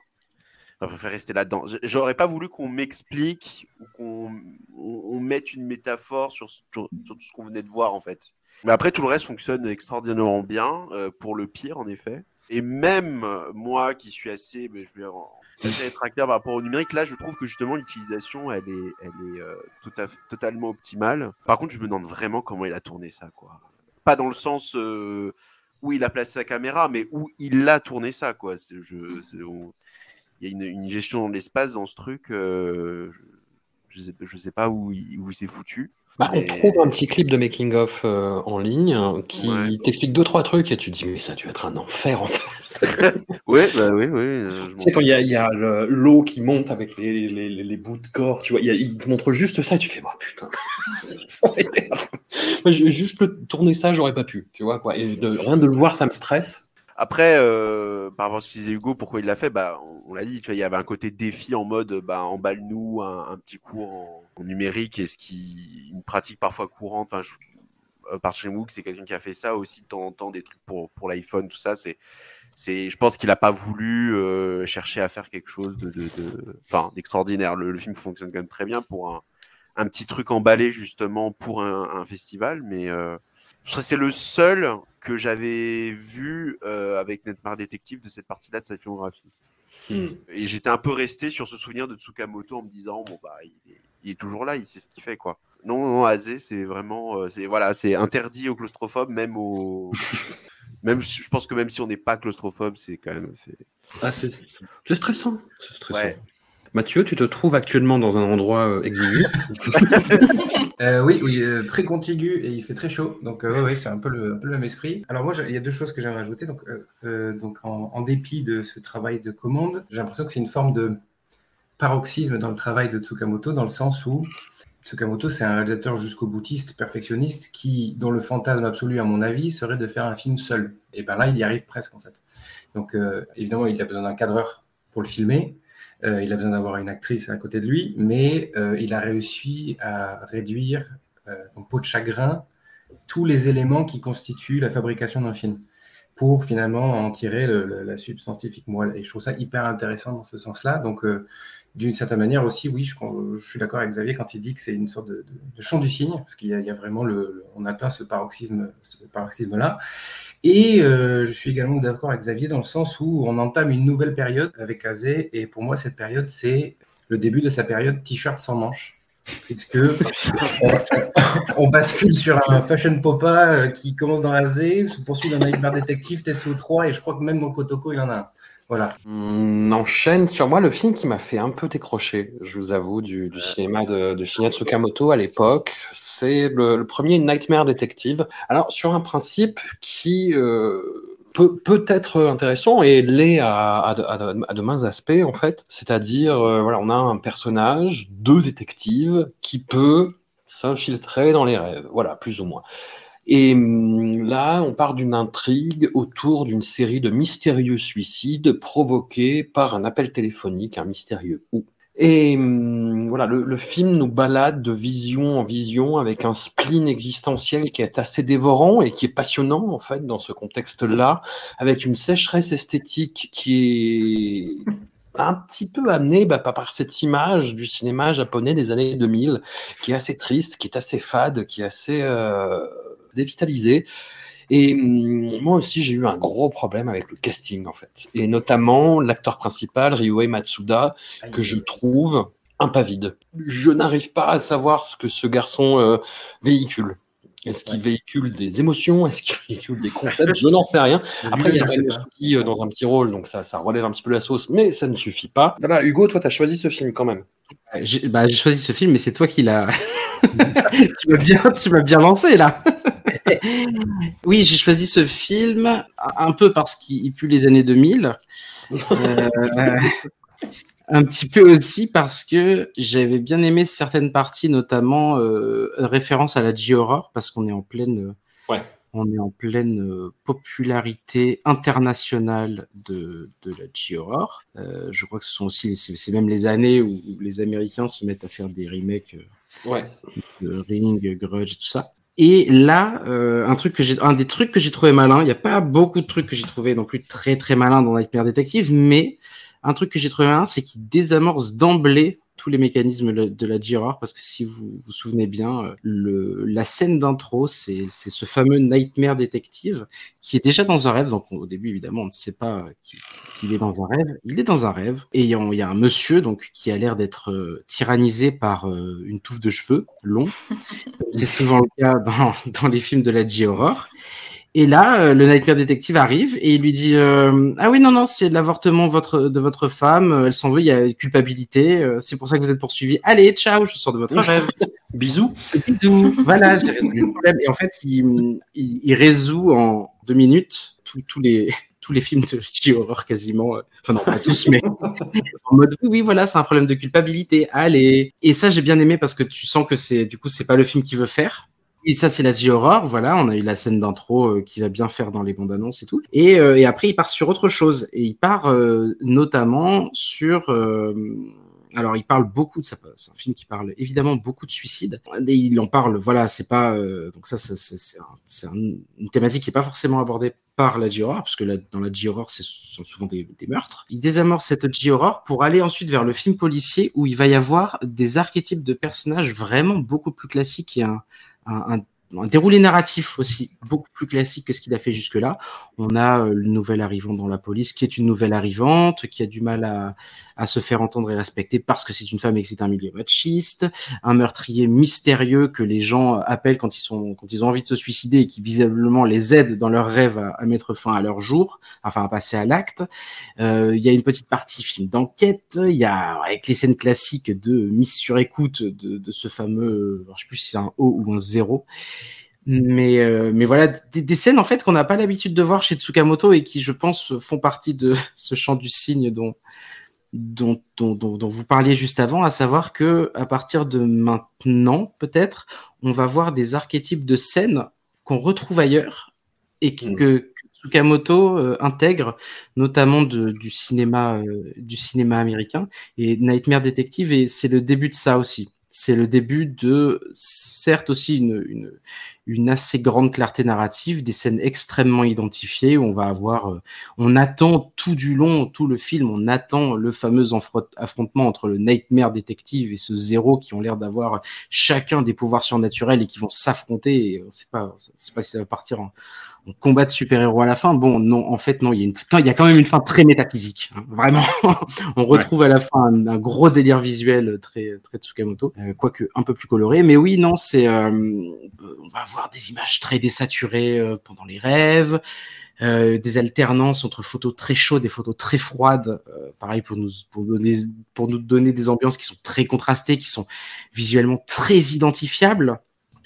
on préfère rester là-dedans. J'aurais pas voulu qu'on m'explique ou qu'on on, on mette une métaphore sur, sur, sur tout ce qu'on venait de voir, en fait. Mais après, tout le reste fonctionne extraordinairement bien, euh, pour le pire, en effet. Et même moi, qui suis assez, mais je vais en, assez rétractaire par rapport au numérique, là, je trouve que justement, l'utilisation, elle est, elle est euh, tout à, totalement optimale. Par contre, je me demande vraiment comment il a tourné ça, quoi. Pas dans le sens... Euh, où il a placé sa caméra, mais où il a tourné ça, quoi. C'est, je, c'est, on... Il y a une, une gestion de l'espace dans ce truc. Euh... Je ne sais, sais pas où il, où il s'est foutu. Bah, mais... On trouve un petit clip de Making of euh, en ligne qui ouais. t'explique deux, trois trucs et tu te dis, mais ça a dû être un enfer, en fait. Oui, bah oui, oui. C'est quand il y a, y a le, l'eau qui monte avec les, les, les, les bouts de corps, tu vois, il te montre juste ça et tu fais, bah putain, ça aurait été... Moi, juste le tourner ça, j'aurais pas pu, tu vois, quoi. Et de, rien de le voir, ça me stresse. Après, euh, par rapport à ce que disait Hugo, pourquoi il l'a fait, bah, on, on l'a dit, tu vois, il y avait un côté défi en mode bah, emballe-nous un, un petit cours en, en numérique, et ce qui, une pratique parfois courante. Enfin, je, euh, par chez Mook, c'est quelqu'un qui a fait ça aussi de temps en temps, des trucs pour, pour l'iPhone, tout ça. C'est, c'est, je pense qu'il n'a pas voulu euh, chercher à faire quelque chose de, de, de, enfin, d'extraordinaire. Le, le film fonctionne quand même très bien pour un, un petit truc emballé justement pour un, un festival, mais... Euh, c'est le seul que j'avais vu euh, avec Nightmare Detective de cette partie-là de sa filmographie. Mmh. Et j'étais un peu resté sur ce souvenir de Tsukamoto en me disant bon bah il est, il est toujours là, il sait ce qu'il fait, quoi. Non, non, Haze, c'est vraiment, c'est voilà, c'est interdit aux claustrophobes, même aux. Même, je pense que même si on n'est pas claustrophobe, c'est quand même c'est. Ah c'est, c'est stressant. C'est stressant. Ouais. Mathieu, tu te trouves actuellement dans un endroit euh, exigu. euh, oui, oui euh, très contigu et il fait très chaud. Donc, euh, oui, ouais, c'est un peu, le, un peu le même esprit. Alors, moi, il y a deux choses que j'aimerais ajouter. Donc, euh, euh, donc en, en dépit de ce travail de commande, j'ai l'impression que c'est une forme de paroxysme dans le travail de Tsukamoto, dans le sens où Tsukamoto, c'est un réalisateur jusqu'au boutiste, perfectionniste, qui, dont le fantasme absolu, à mon avis, serait de faire un film seul. Et bien là, il y arrive presque, en fait. Donc, euh, évidemment, il a besoin d'un cadreur pour le filmer. Euh, il a besoin d'avoir une actrice à côté de lui, mais euh, il a réussi à réduire euh, en peau de chagrin tous les éléments qui constituent la fabrication d'un film pour finalement en tirer le, le, la substantifique moelle. Et je trouve ça hyper intéressant dans ce sens-là. Donc, euh, d'une certaine manière aussi, oui, je, je suis d'accord avec Xavier quand il dit que c'est une sorte de, de, de chant du cygne, parce qu'il y a, il y a vraiment le, le, on atteint ce paroxysme, ce paroxysme-là. Et euh, je suis également d'accord avec Xavier dans le sens où on entame une nouvelle période avec Haze, et pour moi cette période c'est le début de sa période t-shirt sans manches, puisque on bascule sur un fashion popa qui commence dans Haze, se poursuit dans Nightmare Detective, Tetsuo trois, et je crois que même dans Kotoko il en a un. Voilà. On enchaîne sur moi le film qui m'a fait un peu décrocher, je vous avoue, du, du cinéma de, de Shinya Tsukamoto à l'époque. C'est le, le premier Nightmare Detective. Alors, sur un principe qui euh, peut, peut être intéressant et l'est à, à, à, à de mains aspects, en fait. C'est-à-dire, euh, voilà, on a un personnage, deux détectives, qui peut s'infiltrer dans les rêves, voilà, plus ou moins. Et là, on part d'une intrigue autour d'une série de mystérieux suicides provoqués par un appel téléphonique, un mystérieux « ou ». Et voilà, le, le film nous balade de vision en vision avec un spleen existentiel qui est assez dévorant et qui est passionnant, en fait, dans ce contexte-là, avec une sécheresse esthétique qui est... un petit peu amené bah, par cette image du cinéma japonais des années deux mille, qui est assez triste, qui est assez fade, qui est assez euh, dévitalisée. Et euh, moi aussi, j'ai eu un gros problème avec le casting, en fait. Et notamment, l'acteur principal, Ryūhei Matsuda, que je trouve impavide. Je n'arrive pas à savoir ce que ce garçon euh, véhicule. Est-ce qu'il ouais. véhicule des émotions? Est-ce qu'il véhicule des concepts? Je n'en sais rien. Après, il y a Marebito euh, dans un petit rôle, donc ça, ça relève un petit peu la sauce, mais ça ne suffit pas. Voilà, Hugo, toi, tu as choisi ce film quand même. Euh, j'ai, bah, j'ai choisi ce film, mais c'est toi qui l'as... tu, m'as bien, tu m'as bien lancé, là. Oui, j'ai choisi ce film un peu parce qu'il pue les années deux mille. Euh, un petit peu aussi parce que j'avais bien aimé certaines parties, notamment euh, référence à la J-horror, parce qu'on est en pleine, ouais. on est en pleine euh, popularité internationale de, de la J-horror. Euh, je crois que ce sont aussi, c'est, c'est même les années où, où les Américains se mettent à faire des remakes euh, ouais. de Ring, Grudge, tout ça. Et là, euh, un truc que j'ai, un des trucs que j'ai trouvé malin, il n'y a pas beaucoup de trucs que j'ai trouvé non plus très très malin dans Nightmare Detective, mais Un truc que j'ai trouvé bien, c'est qu'il désamorce d'emblée tous les mécanismes de la J R R, parce que si vous vous souvenez bien, le, la scène d'intro, c'est, c'est ce fameux Nightmare Detective qui est déjà dans un rêve. Donc au début, évidemment, on ne sait pas qu'il, qu'il est dans un rêve. Il est dans un rêve et il y a, il y a un monsieur donc, qui a l'air d'être euh, tyrannisé par euh, une touffe de cheveux longs. C'est souvent le cas dans, dans les films de la J R R. Et là, le Nightmare Detective arrive et il lui dit euh, « Ah oui, non, non, c'est de l'avortement votre, de votre femme, elle s'en veut, il y a culpabilité, euh, c'est pour ça que vous êtes poursuivi. Allez, ciao, je sors de votre rêve. Bisous. » Bisous. Voilà, j'ai résolu le problème. Et en fait, il, il, il résout en deux minutes tous les... tous les films de J-horror quasiment, euh, enfin non pas tous, mais en mode oui, oui voilà c'est un problème de culpabilité, allez. Et ça j'ai bien aimé parce que tu sens que c'est du coup c'est pas le film qu'il veut faire. Et ça, c'est la J-Horror, voilà, on a eu la scène d'intro euh, qui va bien faire dans les bandes annonces et tout. Et, euh, et après, il part sur autre chose. Et il part euh, notamment sur... Euh, alors, il parle beaucoup de... ça. C'est un film qui parle évidemment beaucoup de suicide. Et il en parle, voilà, c'est pas... Euh, donc ça, c'est, c'est, c'est, un, c'est un, une thématique qui n'est pas forcément abordée par la J-Horror, parce que la, dans la J-Horror, ce sont souvent des, des meurtres. Il désamorce cette J-Horror pour aller ensuite vers le film policier, où il va y avoir des archétypes de personnages vraiment beaucoup plus classiques et un... Un, un, un déroulé narratif aussi beaucoup plus classique que ce qu'il a fait jusque-là. On a euh, le nouvel arrivant dans la police qui est une nouvelle arrivante, qui a du mal à, à se faire entendre et respecter parce que c'est une femme et que c'est un milieu machiste, un meurtrier mystérieux que les gens appellent quand ils, sont, quand ils ont envie de se suicider et qui visiblement les aide dans leur rêve à, à mettre fin à leur jour, enfin à passer à l'acte. Il euh, y a une petite partie film d'enquête, il y a avec les scènes classiques de mise sur écoute de, de ce fameux, je ne sais plus si c'est un O ou un zéro. Mais, euh, mais voilà, des, des scènes en fait qu'on n'a pas l'habitude de voir chez Tsukamoto et qui, je pense, font partie de ce chant du cygne dont, dont, dont, dont, dont vous parliez juste avant, à savoir qu'à partir de maintenant, peut-être, on va voir des archétypes de scènes qu'on retrouve ailleurs et que, mmh. que Tsukamoto euh, intègre, notamment de, du, cinéma, euh, du cinéma américain. Et Nightmare Detective, et c'est le début de ça aussi. C'est le début de, certes aussi, une, une, une assez grande clarté narrative, des scènes extrêmement identifiées où on va avoir, euh, on attend tout du long, tout le film, on attend le fameux affrontement entre le Nightmare Detective et ce Zéro qui ont l'air d'avoir chacun des pouvoirs surnaturels et qui vont s'affronter. Et on ne sait pas, on sait pas si ça va partir en, en combat de super-héros à la fin. Bon, non, en fait, non, il y a, une, quand, il y a quand même une fin très métaphysique, hein, vraiment. On retrouve ouais. à la fin un, un gros délire visuel très, très Tsukamoto, euh, quoique un peu plus coloré. Mais oui, non, c'est, euh, on va avoir des images très désaturées euh, pendant les rêves, euh, des alternances entre photos très chaudes et photos très froides, euh, pareil pour nous, pour, donner, pour nous donner des ambiances qui sont très contrastées, qui sont visuellement très identifiables.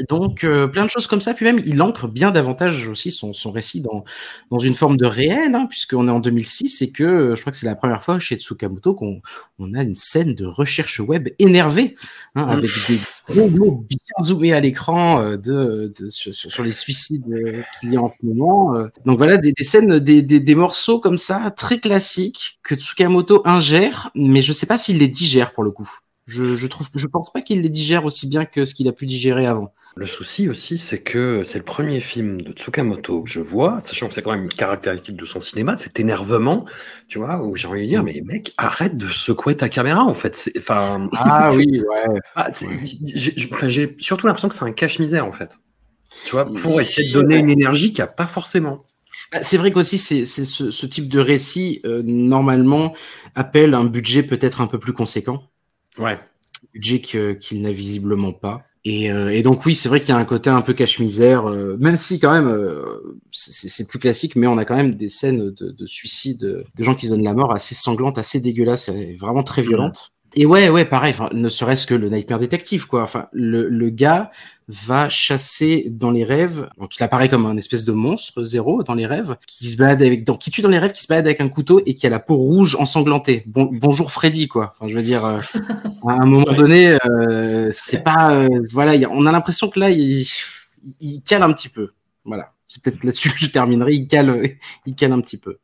Donc, euh, plein de choses comme ça. Puis même, il ancre bien davantage aussi son, son récit dans, dans une forme de réel, hein, puisqu'on est en deux mille six et que euh, je crois que c'est la première fois chez Tsukamoto qu'on on a une scène de recherche web énervée, hein, avec des gros mots bien zoomés à l'écran euh, de, de, sur, sur les suicides euh, qu'il y a en ce moment. Euh. Donc voilà, des, des scènes, des, des, des morceaux comme ça, très classiques, que Tsukamoto ingère, mais je ne sais pas s'il les digère pour le coup. Je, je trouve, je pense pas qu'il les digère aussi bien que ce qu'il a pu digérer avant. Le souci aussi, c'est que c'est le premier film de Tsukamoto que je vois, sachant que c'est quand même une caractéristique de son cinéma, cet énervement, tu vois, où j'ai envie de dire, mais mec, arrête de secouer ta caméra, en fait. C'est, ah c'est, oui, ouais. Ah, c'est, ouais. J'ai, j'ai surtout l'impression que c'est un cache-misère, en fait. Tu vois, pour essayer de donner une énergie qu'il n'y a pas forcément. C'est vrai qu'aussi, c'est, c'est ce, ce type de récit, euh, normalement, appelle un budget peut-être un peu plus conséquent. Ouais. Budget que, qu'il n'a visiblement pas. Et, euh, et donc oui, c'est vrai qu'il y a un côté un peu cache-misère, euh, même si quand même euh, c'est, c'est plus classique, mais on a quand même des scènes de, de suicide, de gens qui se donnent la mort assez sanglantes, assez dégueulasses, vraiment très violentes. Et ouais, ouais, pareil, ne serait-ce que le Nightmare Detective, quoi. Enfin, le, le gars va chasser dans les rêves, donc il apparaît comme un espèce de monstre zéro dans les rêves, qui se balade avec, donc, qui tue dans les rêves, qui se balade avec un couteau et qui a la peau rouge ensanglantée. Bon, bonjour Freddy, quoi. Enfin, je veux dire, euh, à un moment donné, euh, c'est pas, euh, voilà, y a, on a l'impression que là, il, il cale un petit peu. Voilà, c'est peut-être là-dessus que je terminerai. Il cale, il cale un petit petit peu.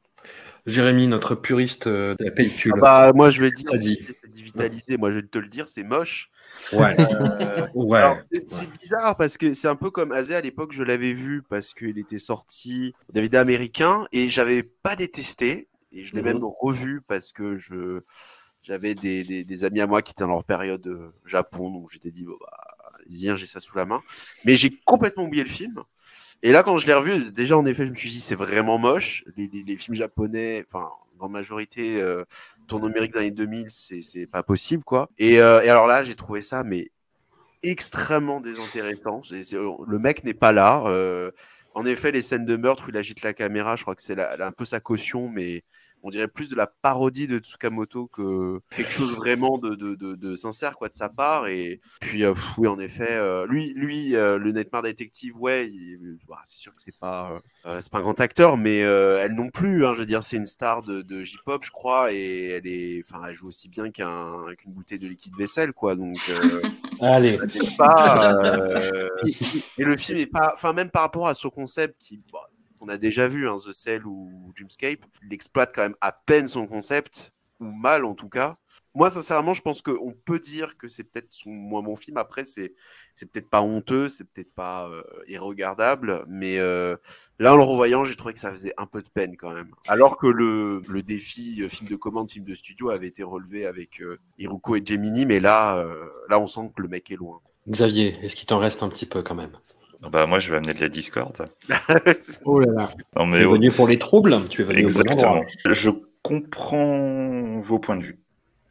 Jérémy, notre puriste de la pellicule. Ah bah, moi, je vais dire, c'est dévitalisé. Moi, je vais te le dire, c'est moche. Ouais. Euh, ouais. Alors, c'est, ouais. c'est bizarre parce que c'est un peu comme Haze à l'époque, je l'avais vu parce qu'il était sorti d'un vidéo américain et j'avais pas détesté. Et je l'ai mm-hmm. même revu parce que je, j'avais des, des, des amis à moi qui étaient dans leur période euh, Japon, donc j'étais dit, bon, bah, allez-y, hein, j'ai ça sous la main. Mais j'ai complètement oublié le film. Et là, quand je l'ai revu, déjà, en effet, je me suis dit, c'est vraiment moche. Les, les, les films japonais, enfin, en majorité, euh, tournent numérique des années deux mille, c'est, c'est pas possible, quoi. Et, euh, et alors là, j'ai trouvé ça, mais extrêmement désintéressant. C'est, c'est, le mec n'est pas là. Euh, en effet, les scènes de meurtre où il agite la caméra, je crois que c'est la, la, un peu sa caution, mais on dirait plus de la parodie de Tsukamoto que quelque chose vraiment de, de, de, de sincère, quoi, de sa part. Et puis, euh, oui, en effet, euh, lui, lui euh, le Nightmare Detective, ouais, il, bah, c'est sûr que c'est pas, euh, c'est pas un grand acteur, mais euh, elle non plus, hein, je veux dire, c'est une star de, de J-pop, je crois, et elle est, enfin, elle joue aussi bien qu'un, qu'une bouteille de liquide vaisselle, quoi, donc... Euh, Allez. Ça pas, euh, et le film est pas... Enfin, même par rapport à ce concept qui... Bah, on a déjà vu, hein, The Cell ou Dreamscape, il exploite quand même à peine son concept, ou mal en tout cas. Moi, sincèrement, je pense qu'on peut dire que c'est peut-être son moins bon film. Après, c'est, c'est peut-être pas honteux, c'est peut-être pas euh, irregardable, mais euh, là, en le revoyant, j'ai trouvé que ça faisait un peu de peine quand même. Alors que le, le défi film de commande, film de studio avait été relevé avec euh, Hiruko et Gemini, mais là, euh, là, on sent que le mec est loin. Xavier, est-ce qu'il t'en reste un petit peu quand même ? Bah moi je vais amener de la discorde. Oh là là. Non, mais tu es venu oh... pour les troubles, tu es venu exactement. Au bon endroit. Je comprends vos points de vue.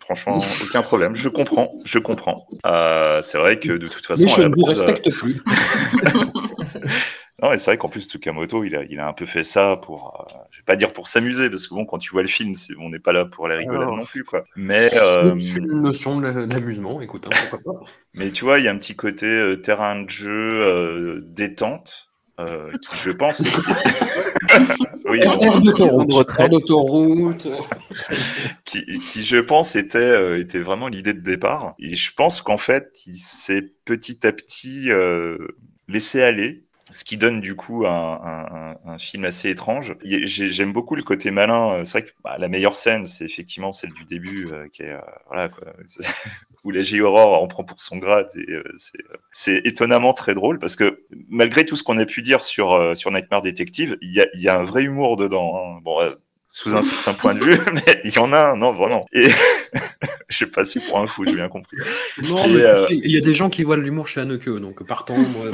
Franchement, aucun problème. Je comprends, je comprends. Euh, c'est vrai que de toute façon. Mais je ne vous base, respecte euh... plus. Non, et c'est vrai qu'en plus Tsukamoto, il a, il a un peu fait ça pour, euh, je vais pas dire pour s'amuser, parce que bon, quand tu vois le film, c'est, on n'est pas là pour la rigolade non plus, quoi. Mais euh, c'est une notion d'amusement, écoute, hein, pourquoi pas. Mais tu vois, il y a un petit côté euh, terrain de jeu, euh, détente, euh, qui, je pense, est... oui, bon, air d'autoroute, retraite, d'autoroute. qui, qui, je pense, était, euh, était vraiment l'idée de départ. Et je pense qu'en fait, il s'est petit à petit euh, laissé aller. Ce qui donne du coup un, un, un film assez étrange. J'ai, j'aime beaucoup le côté malin. C'est vrai que bah, la meilleure scène, c'est effectivement celle du début, euh, qui est euh, voilà quoi, où la J-Horror en prend pour son grade. Et euh, c'est, c'est étonnamment très drôle parce que malgré tout ce qu'on a pu dire sur euh, sur Nightmare Detective, il y a, y a un vrai humour dedans. Hein. Bon. Euh, Sous un certain point de vue, mais il y en a, non, vraiment. Et je suis passé pour un fou, j'ai bien compris. Non, et mais euh... tu sais, il y a des gens qui voient de l'humour chez Haneke, donc partant, moi,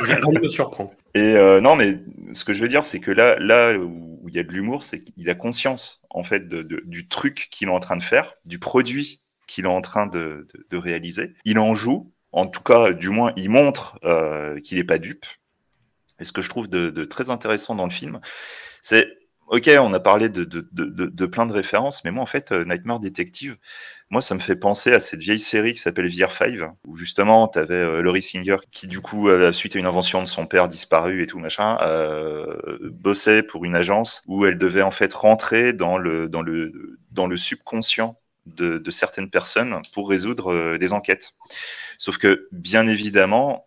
rien ne me surprend. Et euh, non, mais ce que je veux dire, c'est que là, là où il y a de l'humour, c'est qu'il a conscience, en fait, de, de, du truc qu'il est en train de faire, du produit qu'il est en train de, de, de réaliser. Il en joue, en tout cas, du moins, il montre euh, qu'il n'est pas dupe. Et ce que je trouve de, de très intéressant dans le film, c'est... Ok, on a parlé de, de, de, de, de plein de références, mais moi, en fait, euh, Nightmare Detective, moi, ça me fait penser à cette vieille série qui s'appelle V R cinq, où justement, t'avais euh, Laurie Singer, qui du coup, euh, suite à une invention de son père disparu et tout, machin, euh, bossait pour une agence où elle devait en fait rentrer dans le, dans le, dans le subconscient de, de certaines personnes pour résoudre euh, des enquêtes. Sauf que, bien évidemment,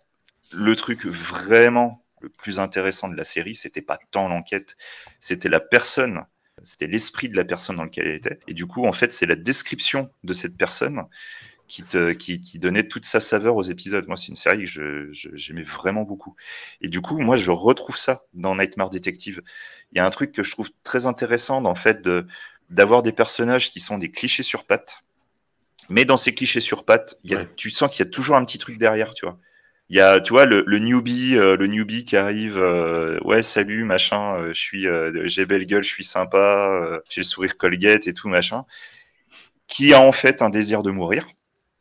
le truc vraiment... le plus intéressant de la série, c'était pas tant l'enquête, c'était la personne, c'était l'esprit de la personne dans lequel elle était. Et du coup, en fait, c'est la description de cette personne qui, te, qui, qui donnait toute sa saveur aux épisodes. Moi, c'est une série que je, je, j'aimais vraiment beaucoup. Et du coup, moi, je retrouve ça dans Nightmare Detective. Il y a un truc que je trouve très intéressant, en fait, de, d'avoir des personnages qui sont des clichés sur pattes. Mais dans ces clichés sur pattes, il y a, ouais. tu sens qu'il y a toujours un petit truc derrière, tu vois. Il y a, tu vois, le, le newbie, euh, le newbie qui arrive, euh, ouais, salut, machin, euh, je suis, euh, j'ai belle gueule, je suis sympa, euh, j'ai le sourire Colgate et tout, machin, qui a en fait un désir de mourir.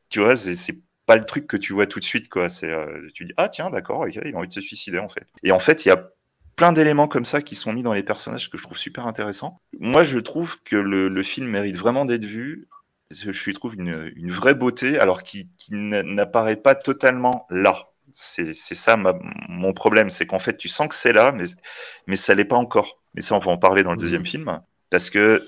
Tu vois, c'est, c'est pas le truc que tu vois tout de suite, quoi. C'est, euh, tu dis, ah tiens, d'accord, okay, il a envie de se suicider, en fait. Et en fait, il y a plein d'éléments comme ça qui sont mis dans les personnages que je trouve super intéressants. Moi, je trouve que le, le film mérite vraiment d'être vu. Je trouve une, une vraie beauté, alors qui, qui n'apparaît pas totalement là. C'est, c'est ça ma, mon problème, c'est qu'en fait tu sens que c'est là, mais, mais ça ne l'est pas encore. Mais ça, on va en parler dans le deuxième film, parce que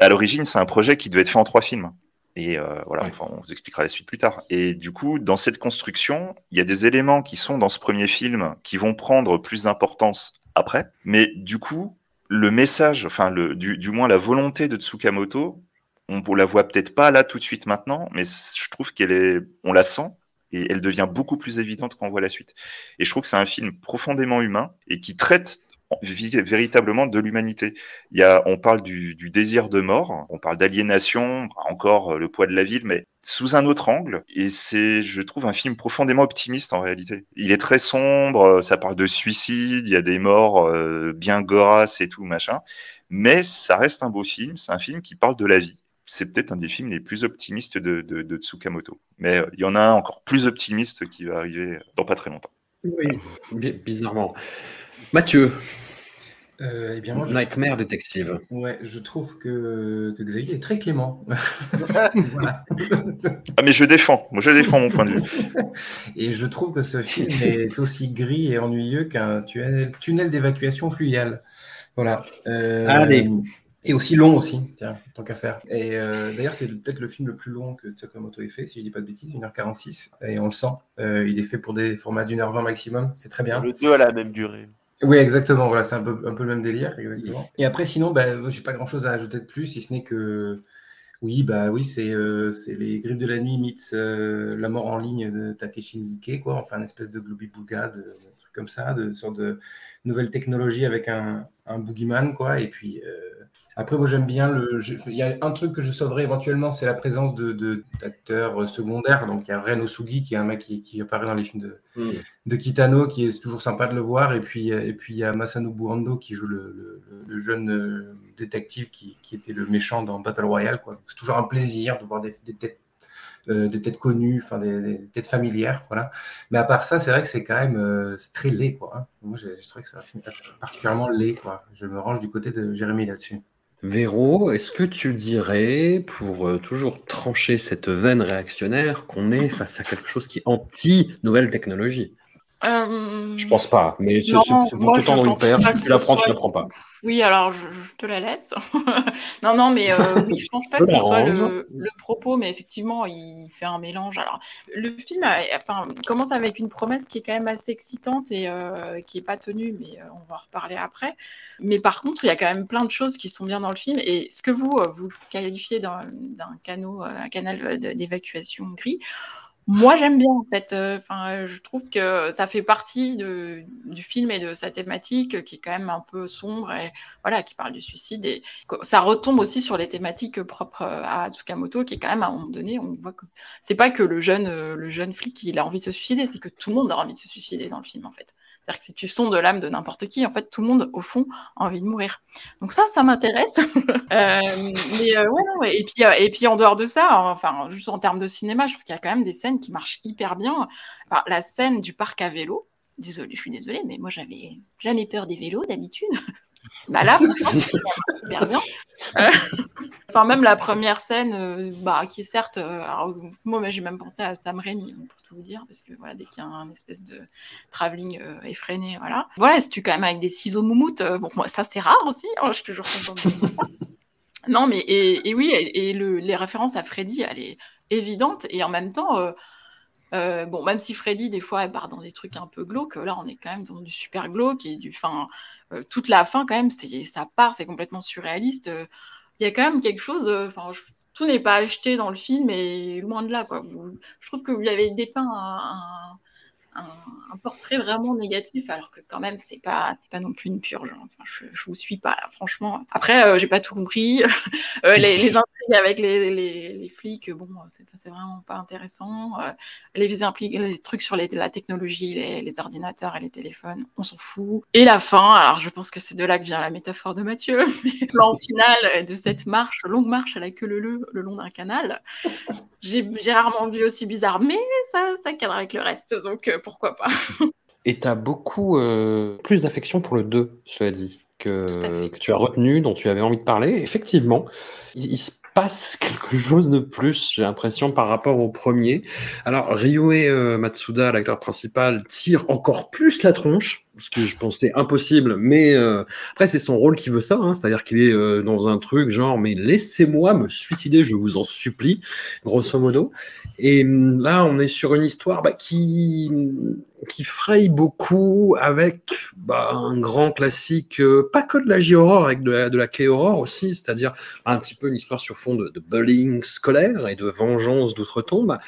à l'origine, c'est un projet qui devait être fait en trois films. Et euh, voilà, ouais. enfin, on vous expliquera la suite plus tard. Et du coup, dans cette construction, il y a des éléments qui sont dans ce premier film qui vont prendre plus d'importance après. Mais du coup, le message, enfin, le, du, du moins la volonté de Tsukamoto, on la voit peut-être pas là tout de suite maintenant, mais je trouve qu'elle est, on la sent et elle devient beaucoup plus évidente quand on voit la suite. Et je trouve que c'est un film profondément humain et qui traite véritablement de l'humanité. Il y a, on parle du, du désir de mort, on parle d'aliénation, encore le poids de la ville, mais sous un autre angle. Et c'est, je trouve, un film profondément optimiste en réalité. Il est très sombre, ça parle de suicide, il y a des morts euh, bien goras et tout, machin. Mais ça reste un beau film, c'est un film qui parle de la vie. C'est peut-être un des films les plus optimistes de, de, de Tsukamoto. Mais il y en a un encore plus optimiste qui va arriver dans pas très longtemps. Oui, bizarrement. Mathieu, euh, eh bien moi, Nightmare trouve... Detective. Ouais, je trouve que, que Xavier est très clément. Voilà. Ah mais je défends, moi je défends mon point de vue. Et je trouve que ce film est aussi gris et ennuyeux qu'un tunnel, tunnel d'évacuation fluviale. Voilà. Euh... Allez. Et aussi long aussi, tiens, tant qu'à faire. Et euh, d'ailleurs, c'est peut-être le film le plus long que Tsukamoto ait fait, si je dis pas de bêtises, une heure quarante-six. Et on le sent, euh, il est fait pour des formats d'une heure vingt maximum, c'est très bien. Le deux a la même durée. Oui, exactement, voilà, c'est un peu, un peu le même délire. Exactement. Et après, sinon, bah, j'ai pas grand-chose à ajouter de plus, si ce n'est que... Oui, bah oui, c'est, euh, c'est les Griffes de la Nuit meets euh, la mort en ligne de Takashi Miike, quoi. Enfin, une espèce de gloobie-boulga, de, de truc comme ça, de sorte de nouvelle technologie avec un, un boogeyman, quoi. Et puis, euh, après, moi, j'aime bien le. Il y a un truc que je sauverai éventuellement, c'est la présence de, de d'acteurs secondaires. Donc, il y a Ren Osugi, qui est un mec qui, qui apparaît dans les films de, mm. de Kitano, qui est toujours sympa de le voir. Et puis, et puis il y a Masanobu Ando, qui joue le, le, le jeune. Euh, détective qui, qui était le méchant dans Battle Royale, quoi. C'est toujours un plaisir de voir des, des, têtes, euh, des têtes connues, enfin des, des têtes familières, voilà. Mais à part ça, c'est vrai que c'est quand même euh, c'est très laid, quoi, hein. Moi, je, je trouve que c'est un film particulièrement laid, quoi. Je me range du côté de Jérémy là-dessus. Véro, est-ce que tu dirais, pour euh, toujours trancher cette veine réactionnaire, qu'on est face à quelque chose qui est anti-nouvelle technologie ? Euh... Je pense pas, mais c'est tout temps dans une paire. Si tu l'apprends, soit... tu l'apprends pas. Oui, alors je, je te la laisse. non, non, mais euh, oui, je pense pas que ce soit le, le propos, mais effectivement, il fait un mélange. Alors, le film a, enfin, commence avec une promesse qui est quand même assez excitante et euh, qui est pas tenue, mais euh, on va en reparler après. Mais par contre, il y a quand même plein de choses qui sont bien dans le film. Et ce que vous, vous qualifiez d'un, d'un canot, un canal d'évacuation gris. Moi, j'aime bien, en fait. Enfin, je trouve que ça fait partie de, du film et de sa thématique qui est quand même un peu sombre et voilà, qui parle du suicide. Et ça retombe aussi sur les thématiques propres à Tsukamoto, qui est quand même, à un moment donné, on voit que c'est pas que le jeune, le jeune flic, il a envie de se suicider, c'est que tout le monde a envie de se suicider dans le film, en fait. C'est-à-dire que si tu sondes l'âme de n'importe qui, en fait, tout le monde, au fond, a envie de mourir. Donc ça, ça m'intéresse. euh, mais euh, ouais, ouais. Et puis, euh, et puis en dehors de ça, hein, enfin, juste en termes de cinéma, je trouve qu'il y a quand même des scènes qui marchent hyper bien. Enfin, la scène du parc à vélo. Désolée, je suis désolée, mais moi, j'avais jamais peur des vélos d'habitude. Bah là, c'est super bien. Euh, enfin, même la première scène, euh, bah, qui est certes, euh, alors, moi j'ai même pensé à Sam Raimi pour tout vous dire, parce que voilà, dès qu'il y a un espèce de travelling euh, effréné, voilà. Voilà, c'est tu quand même avec des ciseaux moumoutes. Euh, bon, moi ça c'est rare aussi. Hein, je suis toujours contente de voir ça. Non, mais et, et oui, et, et le, les références à Freddy, elle est évidente et en même temps. Euh, Euh, bon, même si Freddy des fois elle part dans des trucs un peu glauques, là on est quand même dans du super glauque et du, fin, euh, toute la fin quand même, c'est, ça part, c'est complètement surréaliste. Il euh, y a quand même quelque chose, enfin, euh, tout n'est pas acheté dans le film et loin de là, quoi. Vous, je trouve que vous avez dépeint un, un, un portrait vraiment négatif, alors que quand même c'est pas, c'est pas non plus une purge. Hein. Enfin, je, je vous suis pas là, franchement. Après, euh, j'ai pas tout compris. euh, les, les avec les, les, les flics, bon, c'est, c'est vraiment pas intéressant. Euh, les impliqués, les trucs sur les, la technologie, les, les ordinateurs et les téléphones, on s'en fout. Et la fin, alors je pense que c'est de là que vient la métaphore de Mathieu, mais plan final de cette marche, longue marche à la queue leu le long d'un canal, j'ai, j'ai rarement vu aussi bizarre, mais ça, ça cadre avec le reste, donc euh, pourquoi pas. Et t'as beaucoup euh, plus d'affection pour le deux, cela dit, que, que tu as retenu, dont tu avais envie de parler. Effectivement, il, il se passe quelque chose de plus, j'ai l'impression, par rapport au premier. Alors, Ryūhei euh, Matsuda, l'acteur principal, tire encore plus la tronche, ce que je pensais impossible, mais euh, après, c'est son rôle qui veut ça, hein, c'est-à-dire qu'il est euh, dans un truc genre, mais laissez-moi me suicider, je vous en supplie, grosso modo. Et là, on est sur une histoire bah, qui... qui fraye beaucoup avec bah, un grand classique, euh, pas que de la J-horror, avec de la, de la K-horror aussi, c'est-à-dire bah, un petit peu une histoire sur fond de, de bullying scolaire et de vengeance d'outre-tombe.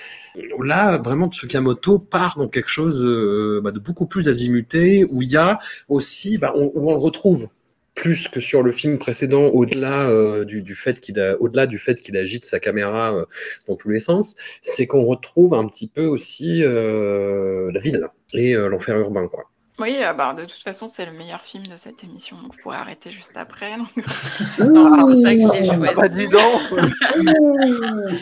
Là, vraiment, Tsukamoto part dans quelque chose euh, bah, de beaucoup plus azimuté, où où il y a aussi, bah, on, on le retrouve plus que sur le film précédent, au-delà euh, du, du fait qu'il a, au-delà du fait qu'il agite sa caméra euh, dans tous les sens, c'est qu'on retrouve un petit peu aussi euh, la ville et euh, l'enfer urbain, quoi. Oui, euh, bah, de toute façon, c'est le meilleur film de cette émission, donc vous pourrez arrêter juste après. Donc... non, c'est pour ça que je l'ai choisi. Ah bah dis donc.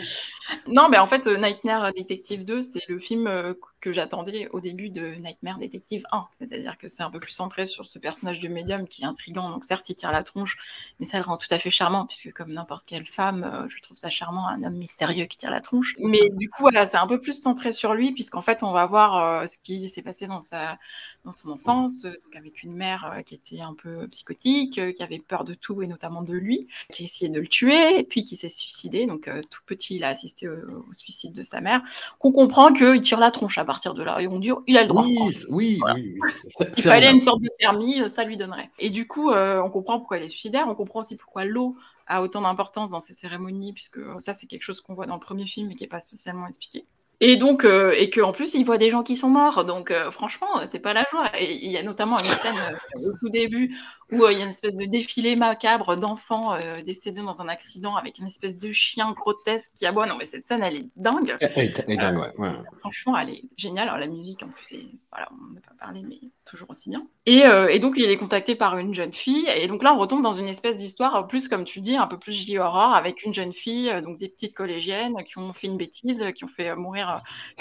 Non, mais bah, en fait, Nightmare Detective deux, c'est le film euh, que j'attendais au début de Nightmare Detective un. C'est-à-dire que c'est un peu plus centré sur ce personnage de médium qui est intriguant. Donc certes, il tire la tronche, mais ça le rend tout à fait charmant, puisque comme n'importe quelle femme, euh, je trouve ça charmant, un homme mystérieux qui tire la tronche. Mais du coup, voilà, c'est un peu plus centré sur lui, puisqu'en fait, on va voir euh, ce qui s'est passé dans sa... dans son enfance, donc avec une mère euh, qui était un peu psychotique, euh, qui avait peur de tout et notamment de lui, qui essayait de le tuer, et puis qui s'est suicidé. Donc euh, tout petit, il a assisté au, au suicide de sa mère. Qu'on comprend qu'il tire la tronche à partir de là, et on dit il a le droit. Oui, oui, voilà. oui, oui. Il fallait une sorte de permis, ça lui donnerait. Et du coup, euh, on comprend pourquoi il est suicidaire, on comprend aussi pourquoi l'eau a autant d'importance dans ces cérémonies, puisque ça, c'est quelque chose qu'on voit dans le premier film, mais qui n'est pas spécialement expliqué. Et donc, euh, et qu'en plus, il voit des gens qui sont morts. Donc, euh, franchement, c'est pas la joie. Et il y a notamment une scène euh, au tout début où euh, il y a une espèce de défilé macabre d'enfants euh, décédés dans un accident avec une espèce de chien grotesque qui aboie. Non, mais cette scène, elle est dingue. Elle est, elle est dingue, euh, ouais, ouais. Franchement, elle est géniale. Alors, la musique, en plus, est... voilà, on n'a pas parlé, mais toujours aussi bien. Et, euh, et donc, il est contacté par une jeune fille. Et donc là, on retombe dans une espèce d'histoire, plus, comme tu dis, un peu plus J-horror, avec une jeune fille, donc des petites collégiennes qui ont fait une bêtise, qui ont fait mourir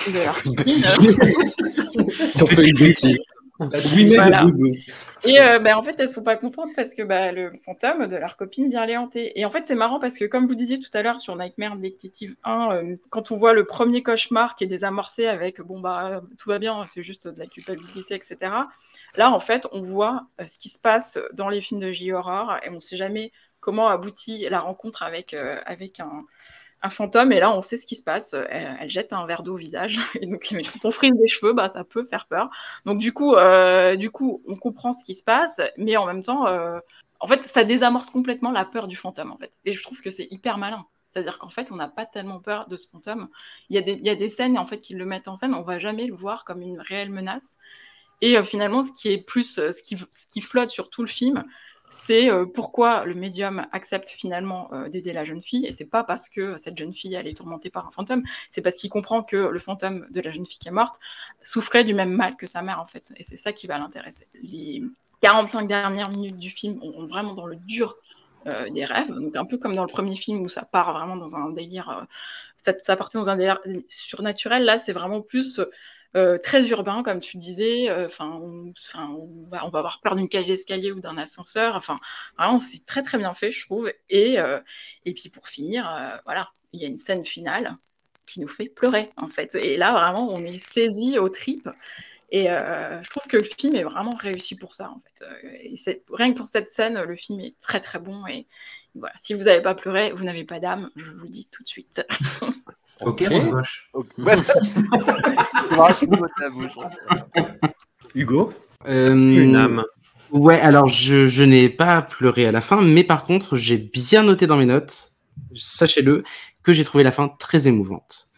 de leur ils ont fait une bêtise. Voilà. Et euh, bah, en fait, elles sont pas contentes parce que bah, le fantôme de leur copine vient les hanter. Et en fait, c'est marrant parce que, comme vous disiez tout à l'heure sur Nightmare Detective un, euh, quand on voit le premier cauchemar qui est désamorcé avec bon, bah, tout va bien, c'est juste de la culpabilité, et cetera. Là, en fait, on voit euh, ce qui se passe dans les films de J-horror et on sait jamais comment aboutit la rencontre avec, euh, avec un. un fantôme, et là, on sait ce qui se passe. Elle, elle jette un verre d'eau au visage, et donc quand on frise les cheveux, bah, ça peut faire peur. Donc du coup, euh, du coup, on comprend ce qui se passe, mais en même temps, euh, en fait, ça désamorce complètement la peur du fantôme, en fait. Et je trouve que c'est hyper malin. C'est-à-dire qu'en fait, on n'a pas tellement peur de ce fantôme. Il y a des, il y a des scènes, en fait, qui le mettent en scène, on ne va jamais le voir comme une réelle menace. Et euh, finalement, ce qui est plus, euh, ce qui, ce qui flotte sur tout le film, c'est euh, pourquoi le médium accepte finalement euh, d'aider la jeune fille, et c'est pas parce que cette jeune fille elle est tourmentée par un fantôme, c'est parce qu'il comprend que le fantôme de la jeune fille qui est morte souffrait du même mal que sa mère en fait, et c'est ça qui va l'intéresser. Les quarante-cinq dernières minutes du film, on rentre vraiment dans le dur euh, des rêves, donc un peu comme dans le premier film où ça part vraiment dans un délire, euh, ça, ça partait dans un délire surnaturel, là c'est vraiment plus... Euh, Euh, très urbain, comme tu disais, euh, on, on, va, on va avoir peur d'une cage d'escalier ou d'un ascenseur, enfin, vraiment, c'est très très bien fait, je trouve, et, euh, et puis pour finir, euh, voilà, il y a une scène finale qui nous fait pleurer, en fait, et là, vraiment, on est saisi aux tripes, et euh, je trouve que le film est vraiment réussi pour ça, en fait, et c'est, rien que pour cette scène, le film est très très bon, et voilà, si vous n'avez pas pleuré, vous n'avez pas d'âme, je vous le dis tout de suite. Ok, Roche. Hugo, euh, une âme. Ouais, alors je, je n'ai pas pleuré à la fin, mais par contre, j'ai bien noté dans mes notes, sachez-le, que j'ai trouvé la fin très émouvante.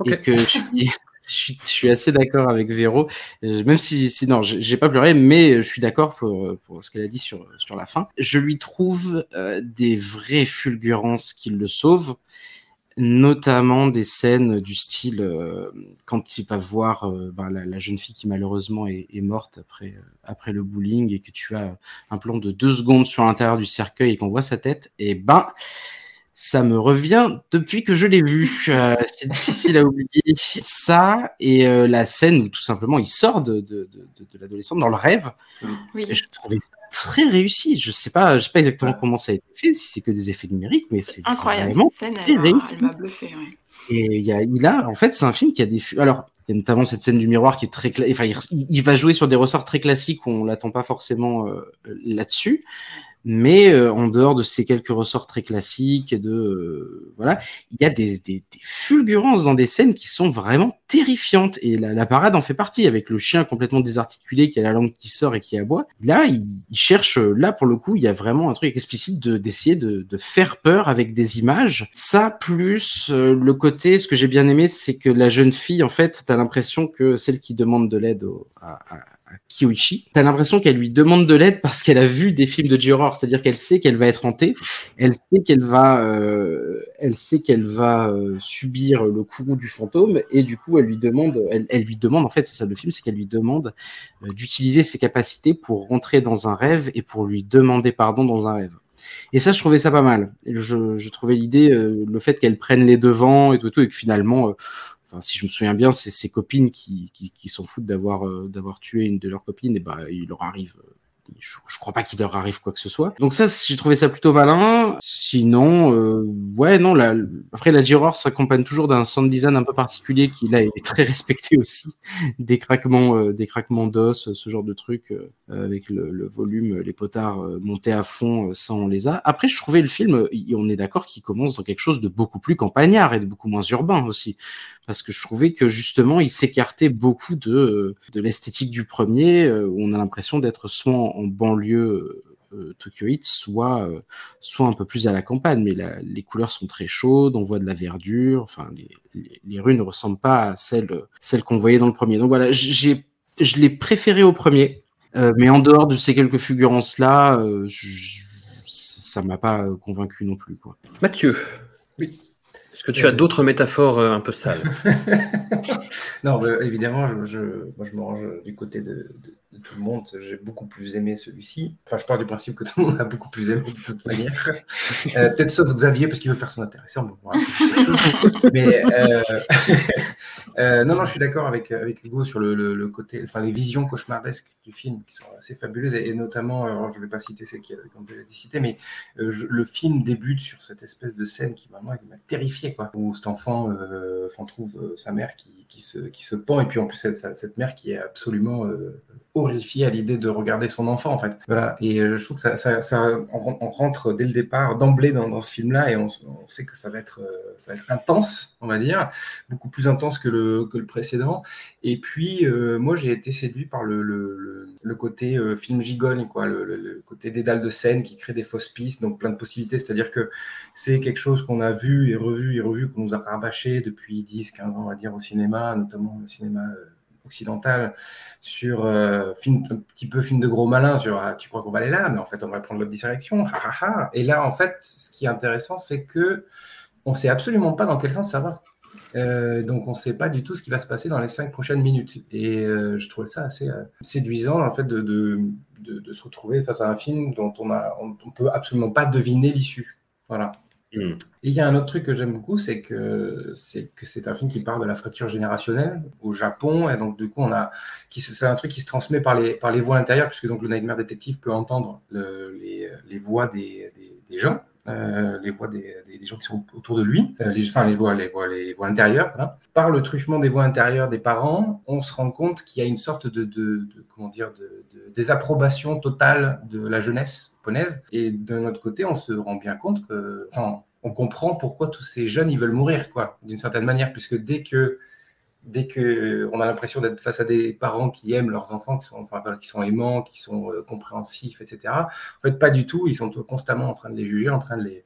Okay. Et que je suis, je, suis, je suis assez d'accord avec Véro, même si, si non, j'ai pas pleuré, mais je suis d'accord pour, pour ce qu'elle a dit sur, sur la fin. Je lui trouve euh, des vraies fulgurances qui le sauvent, notamment des scènes du style euh, quand il va voir euh, ben, la, la jeune fille qui malheureusement est, est morte après, euh, après le bowling, et que tu as un plan de deux secondes sur l'intérieur du cercueil et qu'on voit sa tête, et ben ça me revient depuis que je l'ai vu, euh, c'est difficile à oublier ça, et euh, la scène où tout simplement il sort de, de, de, de l'adolescente dans le rêve, oui. Je trouvais ça très réussi, je sais pas, je sais pas exactement comment ça a été fait, si c'est que des effets numériques, mais c'est incroyable, cette scène elle, elle, elle m'a bluffé, ouais. Et y a, il a, en fait, c'est un film qui a des... Alors, il y a notamment cette scène du miroir qui est très... Cla... Enfin, il, il va jouer sur des ressorts très classiques où on l'attend pas forcément euh, là-dessus, mais euh, en dehors de ces quelques ressorts très classiques, de, euh, voilà, il y a des, des, des fulgurances dans des scènes qui sont vraiment terrifiantes, et la, la parade en fait partie, avec le chien complètement désarticulé qui a la langue qui sort et qui aboie. Là, il, il cherche, là pour le coup, il y a vraiment un truc explicite de, d'essayer de, de faire peur avec des images. Ça, plus euh, le côté, ce que j'ai bien aimé, c'est que la jeune fille, en fait, t'as l'impression que celle qui demande de l'aide au, à, à Kyoichi, t'as l'impression qu'elle lui demande de l'aide parce qu'elle a vu des films de J-horror, c'est-à-dire qu'elle sait qu'elle va être hantée, elle sait qu'elle va, euh, elle sait qu'elle va euh, subir le courroux du fantôme, et du coup elle lui demande, elle, elle lui demande en fait, c'est ça le film, c'est qu'elle lui demande euh, d'utiliser ses capacités pour rentrer dans un rêve et pour lui demander pardon dans un rêve. Et ça, je trouvais ça pas mal. Je, je trouvais l'idée, euh, le fait qu'elle prenne les devants et tout, tout et que finalement. Euh, Enfin, si je me souviens bien, c'est ses copines qui, qui, qui s'en foutent d'avoir, euh, d'avoir tué une de leurs copines, et bah, il leur arrive. Euh, je, je crois pas qu'il leur arrive quoi que ce soit. Donc, ça, j'ai trouvé ça plutôt malin. Sinon, euh, ouais, non, la, après, la J-horror s'accompagne toujours d'un sound design un peu particulier qui, là, est très respecté aussi. Des craquements, euh, des craquements d'os, ce genre de trucs, euh, avec le, le volume, les potards euh, montés à fond, euh, ça, on les a. Après, je trouvais le film, et on est d'accord qu'il commence dans quelque chose de beaucoup plus campagnard et de beaucoup moins urbain aussi. Parce que je trouvais que justement, il s'écartait beaucoup de, de l'esthétique du premier, où on a l'impression d'être soit en banlieue euh, tokyoïte, soit, euh, soit un peu plus à la campagne. Mais la, les couleurs sont très chaudes, on voit de la verdure, enfin, les, les, les rues ne ressemblent pas à celles, celles qu'on voyait dans le premier. Donc voilà, j'ai, je l'ai préféré au premier, euh, mais en dehors de ces quelques fulgurances-là, euh, je, ça m'a pas convaincu non plus, quoi. Mathieu, oui. Est-ce que tu as d'autres métaphores un peu sales? Non, bah, évidemment, je, je, moi, je me range du côté de, de, de tout le monde. J'ai beaucoup plus aimé celui-ci. Enfin, je pars du principe que tout le monde a beaucoup plus aimé de toute manière. Euh, peut-être sauf Xavier, parce qu'il veut faire son intéressant. Bon, voilà. Mais euh, euh, non, non, je suis d'accord avec, avec Hugo sur le, le, le côté, enfin, les visions cauchemardesques du film qui sont assez fabuleuses. Et, et notamment, alors, je ne vais pas citer celle qui a été citée, mais euh, je, le film débute sur cette espèce de scène qui, vraiment, m'a terrifié. Quoi, où cet enfant euh, enfin, trouve euh, sa mère qui, qui, se, qui se pend, et puis en plus cette, cette mère qui est absolument euh, horrifiée à l'idée de regarder son enfant, en fait. Voilà. Et euh, je trouve que ça, ça, ça, on, on rentre dès le départ, d'emblée dans, dans ce film-là, et on, on sait que ça va, être, euh, ça va être intense, on va dire, beaucoup plus intense que le, que le précédent. Et puis euh, moi j'ai été séduit par le, le, le, le côté euh, film gigogne, quoi, le, le, le côté dédale de scène qui crée des fausses pistes, donc plein de possibilités, c'est-à-dire que c'est quelque chose qu'on a vu et revu et revues qu'on nous a rabâché depuis dix quinze ans, on va dire, au cinéma, notamment au cinéma occidental, sur euh, film, un petit peu film de gros malin, sur ah, tu crois qu'on va aller là, mais en fait on va prendre l'autre direction, ah, ah, ah. Et là en fait ce qui est intéressant, c'est que on sait absolument pas dans quel sens ça va, euh, donc on sait pas du tout ce qui va se passer dans les cinq prochaines minutes, et euh, je trouvais ça assez euh, séduisant en fait de, de, de, de se retrouver face à un film dont on a on, on peut absolument pas deviner l'issue, voilà. Et il y a un autre truc que j'aime beaucoup, c'est que, c'est que c'est un film qui parle de la fracture générationnelle au Japon, et donc du coup on a, qui, c'est un truc qui se transmet par les, par les voix intérieures, puisque donc le Nightmare Detective peut entendre le, les, les voix des, des, des gens, euh, les voix des, des, des gens qui sont autour de lui, euh, les, enfin les voix, les voix, les voix intérieures. Voilà. Par le truchement des voix intérieures des parents, on se rend compte qu'il y a une sorte de, de, de comment dire, de, de désapprobation totale de la jeunesse. Et d'un autre côté, on se rend bien compte que, enfin, on comprend pourquoi tous ces jeunes ils veulent mourir, quoi, d'une certaine manière, puisque dès que, dès que, on a l'impression d'être face à des parents qui aiment leurs enfants, qui sont, enfin, voilà, qui sont aimants, qui sont euh, compréhensifs, et cetera. En fait, pas du tout. Ils sont constamment en train de les juger, en train de les,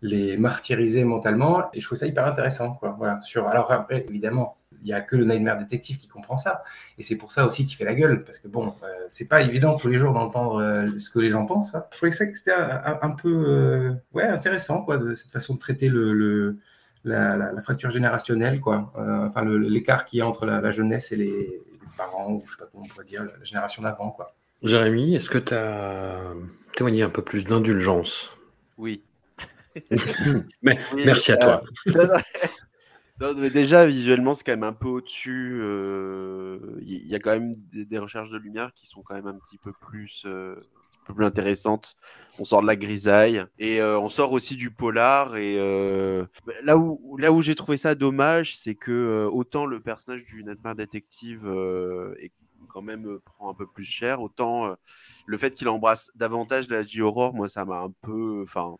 les martyriser mentalement. Et je trouve ça hyper intéressant, quoi. Voilà. Sur, alors après, évidemment. Il n'y a que le Nightmare Detective qui comprend ça. Et c'est pour ça aussi qu'il fait la gueule. Parce que bon, euh, c'est pas évident tous les jours d'entendre euh, ce que les gens pensent. Hein. Je trouvais que, ça, que c'était un, un peu euh, ouais, intéressant, quoi, de cette façon de traiter le, le, la, la, la fracture générationnelle, quoi. Euh, enfin, le, l'écart qu'il y a entre la, la jeunesse et les, les parents, ou je sais pas comment on pourrait dire, la, la génération d'avant, quoi. Jérémy, est-ce que tu as témoigné un peu plus d'indulgence? Oui. Mais, oui. Merci à toi. Non, mais déjà, visuellement, c'est quand même un peu au-dessus. Il euh, y-, y a quand même des, des recherches de lumière qui sont quand même un petit peu plus, euh, un petit peu plus intéressantes. On sort de la grisaille et euh, on sort aussi du polar. Et euh, là où là où j'ai trouvé ça dommage, c'est que euh, autant le personnage du Nightmare Detective euh, est quand même euh, prend un peu plus cher, autant euh, le fait qu'il embrasse davantage la J-horror, moi, ça m'a un peu, enfin,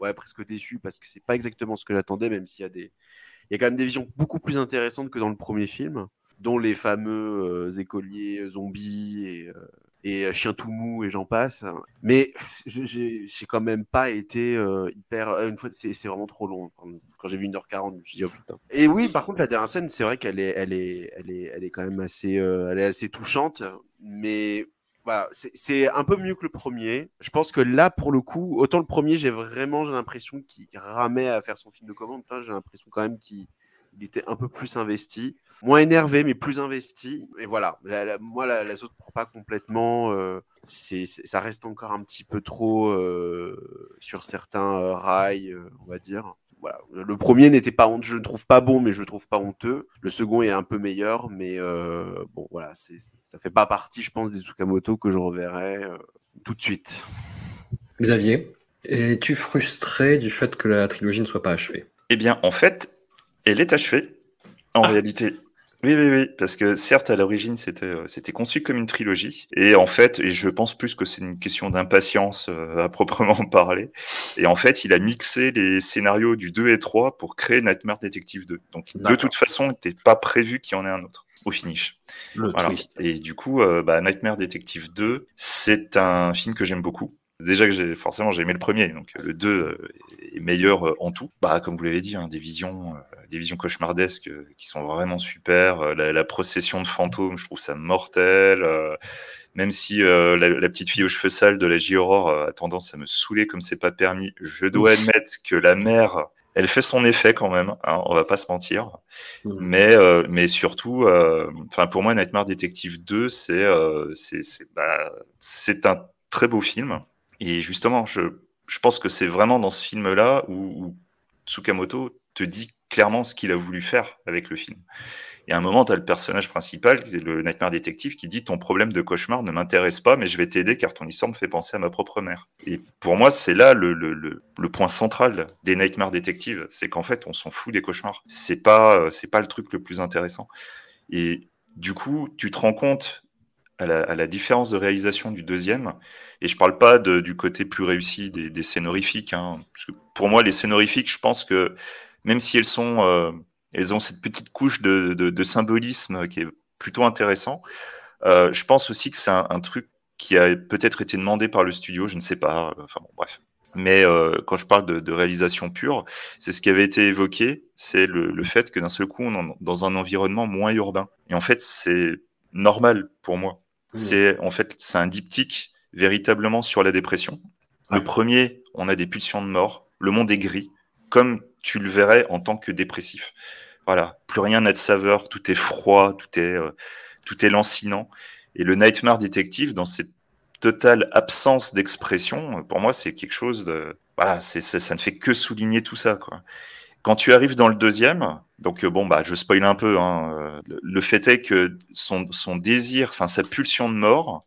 ouais, presque déçu, parce que c'est pas exactement ce que j'attendais, même s'il y a des Il y a quand même des visions beaucoup plus intéressantes que dans le premier film, dont les fameux euh, écoliers zombies et, euh, et Chien tout mou et j'en passe. Mais je, j'ai, j'ai quand même pas été euh, hyper... Euh, une fois, c'est, c'est vraiment trop long. Quand j'ai vu une heure quarante, je me suis dit, oh putain. Et oui, par contre, la dernière scène, c'est vrai qu'elle est, elle est, elle est, elle est quand même assez, euh, elle est assez touchante, mais... Voilà, c'est, c'est un peu mieux que le premier. Je pense que là, pour le coup, autant le premier, j'ai vraiment j'ai l'impression qu'il ramait à faire son film de commande. Là, j'ai l'impression quand même qu'il il était un peu plus investi. Moins énervé, mais plus investi. Et voilà, la, la, moi, la, la sauce ne prend pas complètement. Euh, c'est, c'est, ça reste encore un petit peu trop euh, sur certains euh, rails, euh, on va dire. Voilà. Le premier n'était pas honteux, je ne trouve pas bon, mais je ne trouve pas honteux. Le second est un peu meilleur, mais euh, bon, voilà, c'est, ça ne fait pas partie, je pense, des Tsukamoto que je reverrai euh, tout de suite. Xavier, es-tu frustré du fait que la trilogie ne soit pas achevée ? Eh bien, en fait, elle est achevée, en ah. réalité. Oui, oui, oui, parce que certes, à l'origine, c'était, c'était conçu comme une trilogie. Et en fait, et je pense plus que c'est une question d'impatience euh, à proprement parler. Et en fait, il a mixé les scénarios du deux et trois pour créer Nightmare Detective deux. Donc, d'accord. De toute façon, il n'était pas prévu qu'il y en ait un autre au finish. Le voilà. Twist. Et du coup, euh, bah, Nightmare Detective deux, c'est un film que j'aime beaucoup. Déjà que j'ai forcément j'ai aimé le premier, donc le deux est meilleur en tout. Bah comme vous l'avez dit, hein, des visions, euh, des visions cauchemardesques euh, qui sont vraiment super. Euh, la, la procession de fantômes, je trouve ça mortel. Euh, même si euh, la, la petite fille aux cheveux sales de la J-Horror euh, a tendance à me saouler comme c'est pas permis, je dois admettre que la mère, elle fait son effet quand même. Hein, on va pas se mentir. Mmh. Mais euh, mais surtout, enfin euh, pour moi, Nightmare Detective deux, c'est euh, c'est c'est, bah, c'est un très beau film. Et justement, je, je pense que c'est vraiment dans ce film-là où, où Tsukamoto te dit clairement ce qu'il a voulu faire avec le film. Et à un moment, tu as le personnage principal, le Nightmare Detective, qui dit « Ton problème de cauchemar ne m'intéresse pas, mais je vais t'aider car ton histoire me fait penser à ma propre mère. » Et pour moi, c'est là le, le, le, le point central des Nightmare Detective. C'est qu'en fait, on s'en fout des cauchemars. C'est pas, c'est pas le truc le plus intéressant. Et du coup, tu te rends compte... À la, à la différence de réalisation du deuxième, et je parle pas de, du côté plus réussi des, des scènes horrifiques, hein, parce que pour moi les scènes horrifiques, je pense que même si elles sont, euh, elles ont cette petite couche de, de, de symbolisme qui est plutôt intéressant, euh, je pense aussi que c'est un, un truc qui a peut-être été demandé par le studio, je ne sais pas, euh, enfin bon bref. Mais euh, quand je parle de, de réalisation pure, c'est ce qui avait été évoqué, c'est le, le fait que d'un seul coup on est dans un environnement moins urbain, et en fait c'est normal pour moi. C'est, en fait, c'est un diptyque véritablement sur la dépression. Le ouais. premier, on a des pulsions de mort, le monde est gris, comme tu le verrais en tant que dépressif. Voilà, plus rien n'a de saveur, tout est froid, tout est, euh, tout est lancinant. Et le Nightmare Detective, dans cette totale absence d'expression, pour moi, c'est quelque chose de... Voilà, c'est, ça, ça ne fait que souligner tout ça, quoi. Quand tu arrives dans le deuxième, donc bon bah je spoil un peu, hein, le, le fait est que son, son désir, enfin sa pulsion de mort,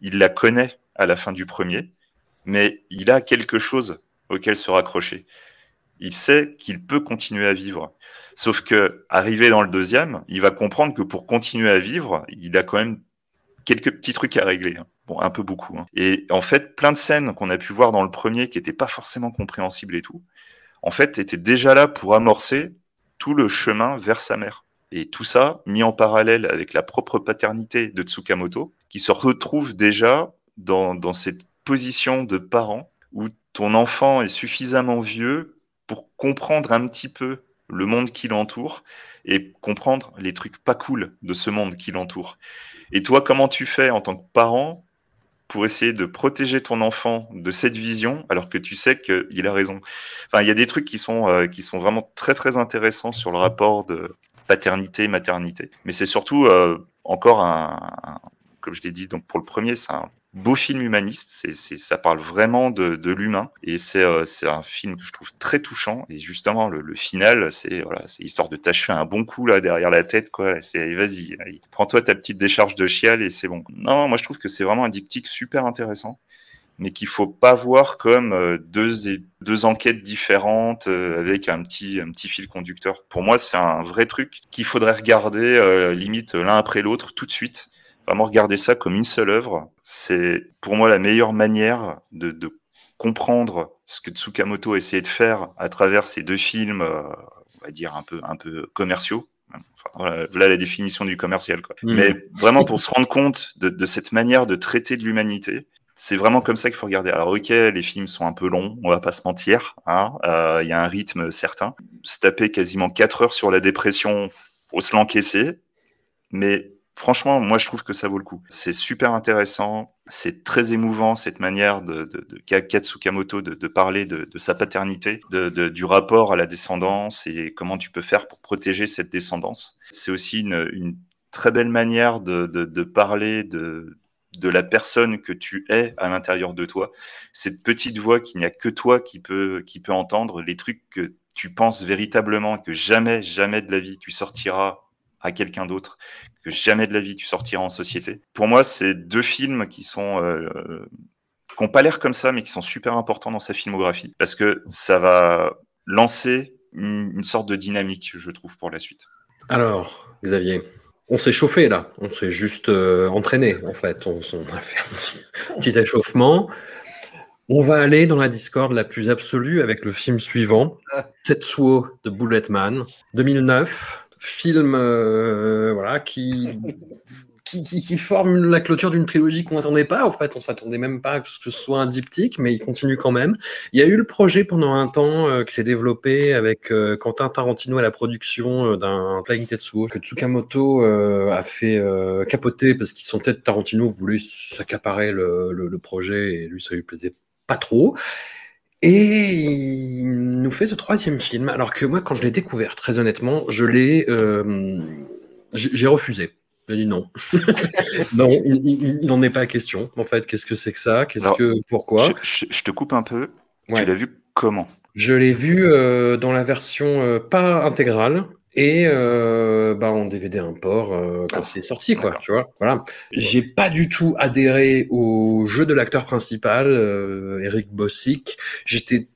il la connaît à la fin du premier, mais il a quelque chose auquel se raccrocher. Il sait qu'il peut continuer à vivre. Sauf que arrivé dans le deuxième, il va comprendre que pour continuer à vivre, il a quand même quelques petits trucs à régler. Hein. Bon, un peu beaucoup. Hein. Et en fait, plein de scènes qu'on a pu voir dans le premier qui n'étaient pas forcément compréhensibles et tout, en fait, était déjà là pour amorcer tout le chemin vers sa mère. Et tout ça, mis en parallèle avec la propre paternité de Tsukamoto, qui se retrouve déjà dans, dans cette position de parent où ton enfant est suffisamment vieux pour comprendre un petit peu le monde qui l'entoure et comprendre les trucs pas cool de ce monde qui l'entoure. Et toi, comment tu fais en tant que parent pour essayer de protéger ton enfant de cette vision, alors que tu sais qu'il a raison. Enfin, il y a des trucs qui sont, euh, qui sont vraiment très, très intéressants sur le rapport de paternité-maternité. Mais c'est surtout euh, encore un, un... Comme je l'ai dit, donc pour le premier, c'est un beau film humaniste. C'est, c'est, ça parle vraiment de, de l'humain. Et c'est, euh, c'est un film que je trouve très touchant. Et justement, le, le final, c'est, voilà, c'est histoire de t'achever un bon coup là, derrière la tête. Quoi. C'est, vas-y, allez, prends-toi ta petite décharge de chiale et c'est bon. Non, moi, je trouve que c'est vraiment un diptyque super intéressant, mais qu'il ne faut pas voir comme deux, deux enquêtes différentes avec un petit, un petit fil conducteur. Pour moi, c'est un vrai truc qu'il faudrait regarder euh, limite l'un après l'autre tout de suite. Vraiment regarder ça comme une seule œuvre, c'est pour moi la meilleure manière de, de comprendre ce que Tsukamoto a essayé de faire à travers ces deux films, euh, on va dire un peu, un peu commerciaux, Enfin, voilà, voilà la définition du commercial, quoi. Mmh. Mais vraiment, pour se rendre compte de, de cette manière de traiter de l'humanité, c'est vraiment comme ça qu'il faut regarder. Alors ok, les films sont un peu longs, on va pas se mentir, hein, euh, y a un rythme certain. Se taper quasiment quatre heures sur la dépression, faut se l'encaisser, mais franchement, moi je trouve que ça vaut le coup. C'est super intéressant, c'est très émouvant, cette manière de, de, de Shinya Tsukamoto de, de parler de, de sa paternité, de, de, du rapport à la descendance et comment tu peux faire pour protéger cette descendance. C'est aussi une, une très belle manière de, de, de parler de... de la personne que tu es à l'intérieur de toi, cette petite voix qu'il n'y a que toi qui peut, qui peut entendre, les trucs que tu penses véritablement, que jamais, jamais de la vie tu sortiras à quelqu'un d'autre, que jamais de la vie tu sortiras en société. Pour moi, c'est deux films qui sont, euh, qui n'ont pas l'air comme ça, mais qui sont super importants dans sa filmographie, parce que ça va lancer une, une sorte de dynamique, je trouve, pour la suite. Alors, Xavier, on s'est chauffé là, on s'est juste euh, entraîné en fait, on, on a fait un petit, petit échauffement. On va aller dans la discorde la plus absolue avec le film suivant, Tetsuo de Bullet Man, deux mille neuf, film euh, voilà, qui, qui, qui, qui forme la clôture d'une trilogie qu'on n'attendait pas en fait, on ne s'attendait même pas à ce que ce soit un diptyque, mais il continue quand même. Il y a eu le projet pendant un temps euh, qui s'est développé avec euh, Quentin Tarantino à la production euh, d'un Flying Tetsuo que Tsukamoto euh, a fait euh, capoter parce qu'ils sont peut-être Tarantino voulait s'accaparer le, le, le projet et lui ça lui plaisait pas trop. Et il nous fait ce troisième film, alors que moi quand je l'ai découvert, très honnêtement, je l'ai euh, j'ai refusé. J'ai dit non. non, il n'en est pas question. En fait, qu'est-ce que c'est que ça ? Qu'est-ce Alors, que pourquoi ? je, je, je te coupe un peu. Ouais. Tu l'as vu comment ? Je l'ai vu euh, dans la version euh, pas intégrale et euh, bah, en D V D import euh, quand ah, il est sorti, quoi. Tu vois, voilà. J'ai pas du tout adhéré au jeu de l'acteur principal, euh, Eric Bossick. J'étais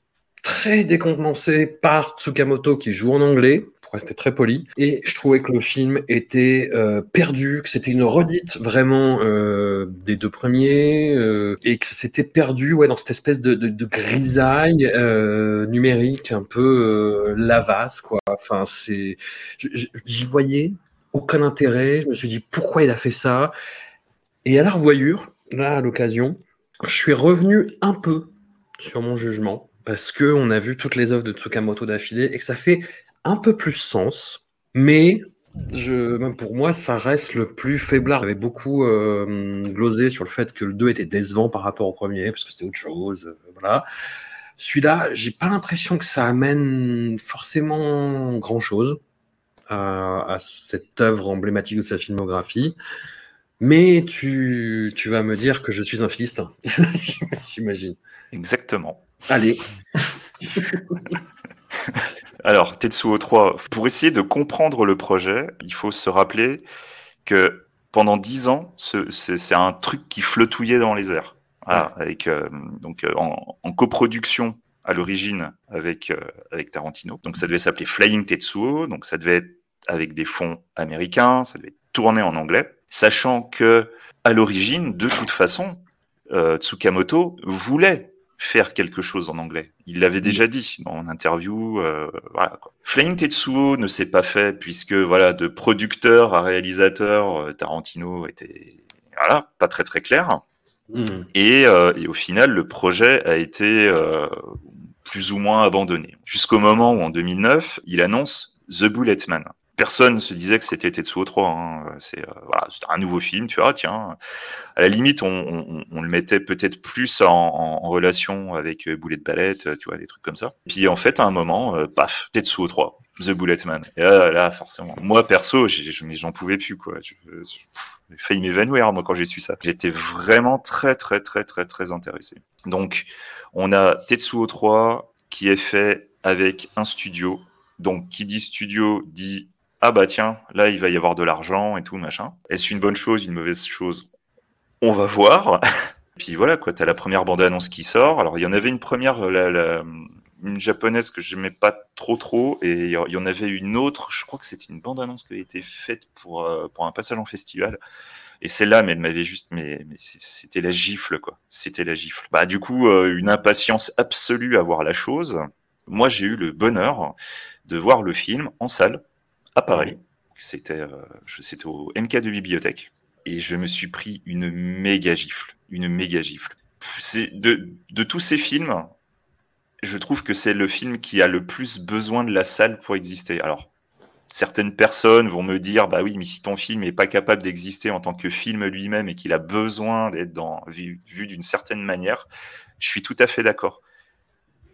très décontenancé par Tsukamoto qui joue en anglais. C'était très poli et je trouvais que le film était euh, perdu, que c'était une redite vraiment euh, des deux premiers euh, et que c'était perdu ouais, dans cette espèce de, de, de grisaille euh, numérique un peu euh, lavasse, quoi. Enfin, c'est... J'y voyais aucun intérêt, je me suis dit pourquoi il a fait ça, et à la revoyure, là à l'occasion, je suis revenu un peu sur mon jugement parce qu'on a vu toutes les œuvres de Tsukamoto d'affilée et que ça fait un peu plus sens, mais je, même pour moi, ça reste le plus faiblard. J'avais beaucoup euh, glosé sur le fait que le deux était décevant par rapport au premier, parce que c'était autre chose. Euh, voilà. Celui-là, j'ai pas l'impression que ça amène forcément grand-chose à, à cette œuvre emblématique de sa filmographie. Mais tu, tu vas me dire que je suis un philistin, j'imagine. Exactement. Allez. Alors, Tetsuo trois, pour essayer de comprendre le projet, il faut se rappeler que pendant dix ans, ce, c'est, c'est un truc qui flottouillait dans les airs. Voilà, ouais. avec, euh, donc, en, en coproduction à l'origine avec, euh, avec Tarantino. Donc ça devait s'appeler Flying Tetsuo, donc ça devait être avec des fonds américains, ça devait être tourné en anglais, sachant que à l'origine, de toute façon, euh, Tsukamoto voulait faire quelque chose en anglais. Il l'avait déjà dit dans une interview. Euh, voilà, quoi. Flying Tetsuo ne s'est pas fait puisque voilà, de producteur à réalisateur, Tarantino était voilà, pas très très clair. Mmh. Et, euh, et au final, le projet a été euh, plus ou moins abandonné. Jusqu'au moment où en deux mille neuf, il annonce The Bullet Man. Personne ne se disait que c'était Tetsuo trois. Hein. C'est, euh, voilà, c'est un nouveau film, tu vois, tiens. À la limite, on, on, on le mettait peut-être plus en, en, en relation avec Bullet Ballet, tu vois, des trucs comme ça. Puis en fait, à un moment, euh, paf, Tetsuo trois, The Bullet Man. Et là, là forcément, moi perso, j'ai, je, mais j'en pouvais plus, quoi. Je, je, pff, j'ai failli m'évanouir, moi, quand j'ai su ça. J'étais vraiment très, très, très, très, très intéressé. Donc, on a Tetsuo trois qui est fait avec un studio. Donc, qui dit studio, dit... Ah bah tiens, là il va y avoir de l'argent et tout, machin. Est-ce une bonne chose, une mauvaise chose ? On va voir. Puis voilà quoi, t'as la première bande-annonce qui sort. Alors il y en avait une première, la, la, une japonaise que j'aimais pas trop trop, et il y en avait une autre, je crois que c'était une bande-annonce qui avait été faite pour, euh, pour un passage en festival. Et celle-là, mais elle m'avait juste, mais, mais c'était la gifle quoi, c'était la gifle. Bah du coup, euh, une impatience absolue à voir la chose. Moi j'ai eu le bonheur de voir le film en salle à Paris, c'était, euh, c'était au M K de bibliothèque, et je me suis pris une méga gifle, une méga gifle. C'est de, de tous ces films, je trouve que c'est le film qui a le plus besoin de la salle pour exister. Alors, certaines personnes vont me dire, bah oui, mais si ton film n'est pas capable d'exister en tant que film lui-même et qu'il a besoin d'être dans, vu, vu d'une certaine manière, je suis tout à fait d'accord.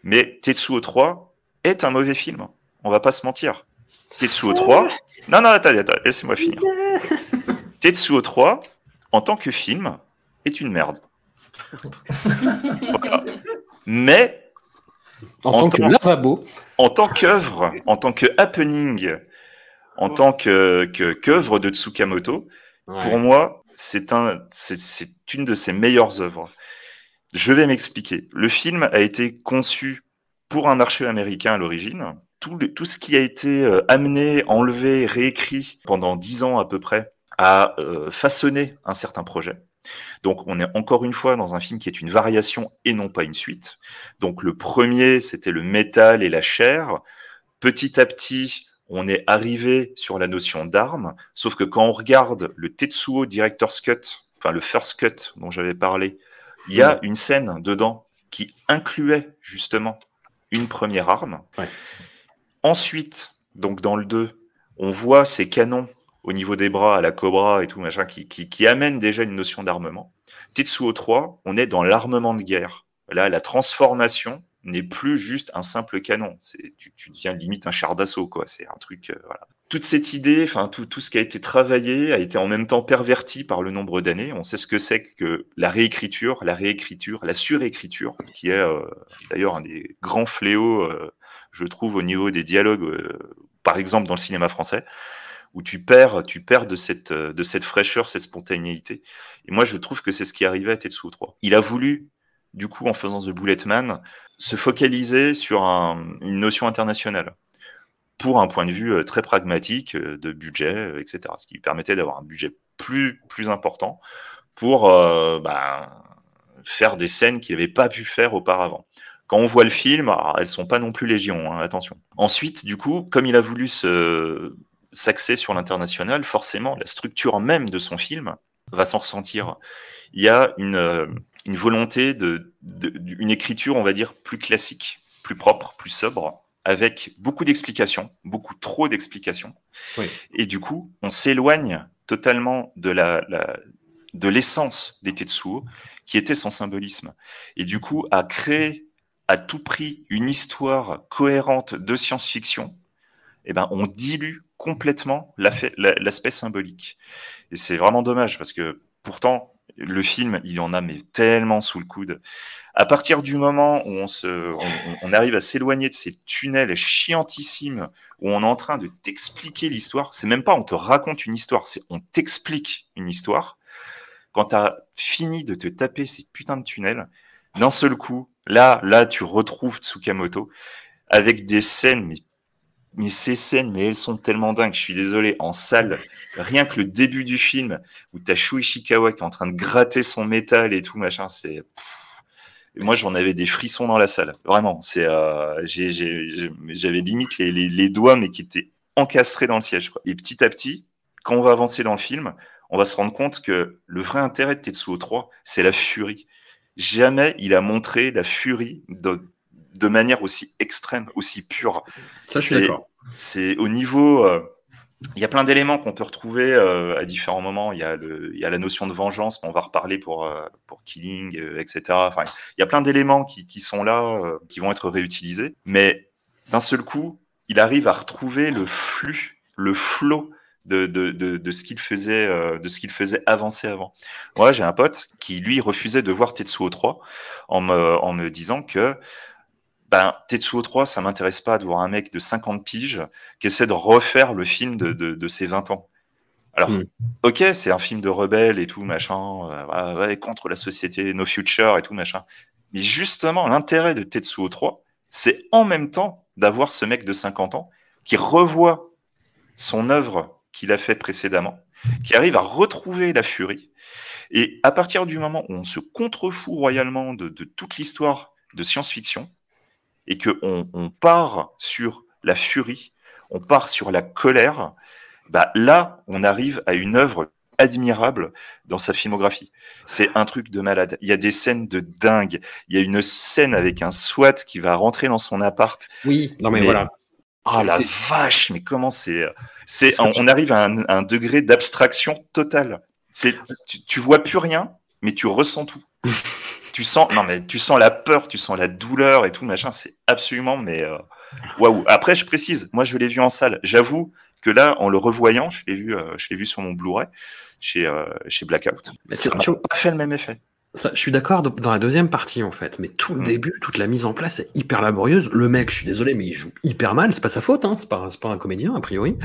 Mais Tetsuo trois est un mauvais film, on va pas se mentir. Tetsuo trois... Non, non, attends, attends, laissez-moi finir. Tetsuo trois, en tant que film, est une merde. Voilà. Mais... En, en tant que lavabo. En tant qu'œuvre, en tant que happening, en tant que, que, qu'œuvre de Tsukamoto, ouais. Pour moi, c'est, un, c'est, c'est une de ses meilleures œuvres. Je vais m'expliquer. Le film a été conçu pour un marché américain à l'origine. Tout, le, tout ce qui a été euh, amené, enlevé, réécrit pendant dix ans à peu près, a euh, façonné un certain projet. Donc, on est encore une fois dans un film qui est une variation et non pas une suite. Donc, le premier, c'était le métal et la chair. Petit à petit, on est arrivé sur la notion d'arme. Sauf que quand on regarde le Tetsuo Director's Cut, enfin le First Cut dont j'avais parlé, il y a une scène dedans qui incluait justement une première arme. Ouais. Ensuite, donc dans le deux, on voit ces canons au niveau des bras, à la cobra et tout, machin, qui, qui, qui amène déjà une notion d'armement. Tetsuo trois, on est dans l'armement de guerre. Là, la transformation n'est plus juste un simple canon. C'est, tu, tu deviens limite un char d'assaut, quoi. C'est un truc... Euh, voilà. Toute cette idée, enfin tout, tout ce qui a été travaillé, a été en même temps perverti par le nombre d'années. On sait ce que c'est que la réécriture, la réécriture, la surécriture, qui est euh, d'ailleurs un des grands fléaux, euh, je trouve, au niveau des dialogues, euh, par exemple dans le cinéma français, où tu perds, tu perds de cette, de cette fraîcheur, cette spontanéité. Et moi, je trouve que c'est ce qui est arrivé à Tetsuo trois. Il a voulu, du coup, en faisant The Bulletman, se focaliser sur un, une notion internationale, pour un point de vue très pragmatique de budget, et cetera. Ce qui lui permettait d'avoir un budget plus, plus important pour euh, bah, faire des scènes qu'il n'avait pas pu faire auparavant. Quand on voit le film, alors, elles ne sont pas non plus légion, hein, attention. Ensuite, du coup, comme il a voulu se... s'axer sur l'international, forcément, la structure même de son film va s'en ressentir. Il y a une, une volonté de, de, d'une écriture, on va dire, plus classique, plus propre, plus sobre, avec beaucoup d'explications, beaucoup trop d'explications. Oui. Et du coup, on s'éloigne totalement de, la, la, de l'essence des Tetsuo, qui était son symbolisme. Et du coup, à créer à tout prix une histoire cohérente de science-fiction, eh ben, on dilue complètement la fait, la, l'aspect symbolique. Et c'est vraiment dommage, parce que pourtant, le film, il en a mais tellement sous le coude. À partir du moment où on, se, on, on arrive à s'éloigner de ces tunnels chiantissimes, où on est en train de t'expliquer l'histoire, c'est même pas on te raconte une histoire, c'est on t'explique une histoire. Quand tu as fini de te taper ces putains de tunnels, d'un seul coup, là, là tu retrouves Tsukamoto, avec des scènes... mais Mais ces scènes, mais elles sont tellement dingues, je suis désolé, en salle, rien que le début du film, où t'as Chu Ishikawa qui est en train de gratter son métal et tout, machin, c'est... Pff, moi, j'en avais des frissons dans la salle, vraiment, c'est... Euh, j'ai, j'ai, j'avais limite les, les, les doigts, mais qui étaient encastrés dans le siège, quoi. Et petit à petit, quand on va avancer dans le film, on va se rendre compte que le vrai intérêt de Tetsuo trois, c'est la furie. Jamais il a montré la furie de... de manière aussi extrême, aussi pure. Ça, je suis d'accord. C'est au niveau... Euh, il y a plein d'éléments qu'on peut retrouver euh, à différents moments. Il y a le, il y a la notion de vengeance, on va reparler pour, euh, pour Killing, euh, et cetera. Enfin, il y a plein d'éléments qui, qui sont là, euh, qui vont être réutilisés. Mais d'un seul coup, il arrive à retrouver le flux, le flot de, de, de, de, ce qu'il faisait, euh, de ce qu'il faisait avancer avant. Moi, j'ai un pote qui, lui, refusait de voir Tetsuo trois en me, en me disant que Ben, Tetsuo trois, ça m'intéresse pas de voir un mec de cinquante piges qui essaie de refaire le film de, de, de ses vingt ans. Alors, mm. ok, c'est un film de rebelle et tout, machin, euh, voilà, ouais, contre la société, no future et tout, machin. Mais justement, l'intérêt de Tetsuo trois, c'est en même temps d'avoir ce mec de cinquante ans qui revoit son œuvre qu'il a fait précédemment, qui arrive à retrouver la furie. Et à partir du moment où on se contrefout royalement de, de toute l'histoire de science-fiction, et qu'on on part sur la furie, on part sur la colère, bah là, on arrive à une œuvre admirable dans sa filmographie. C'est un truc de malade. Il y a des scènes de dingue. Il y a une scène avec un SWAT qui va rentrer dans son appart. Oui, non mais, mais... voilà. Ah oh, la c'est... vache, mais comment c'est... c'est on, on arrive à un, à un degré d'abstraction totale. C'est, tu, tu vois plus rien, mais tu ressens tout. tu sens, non mais tu sens la peur, tu sens la douleur et tout machin. C'est absolument mais waouh. Wow. Après, je précise, moi je l'ai vu en salle. J'avoue que là, en le revoyant, je l'ai vu, euh, je l'ai vu sur mon Blu-ray chez euh, chez Blackout. Mais ça n'a pas fait le même effet. Ça, je suis d'accord dans la deuxième partie en fait, mais tout le mmh. début, toute la mise en place est hyper laborieuse. Le mec, je suis désolé, mais il joue hyper mal. C'est pas sa faute, hein. C'est pas, c'est pas un comédien a priori.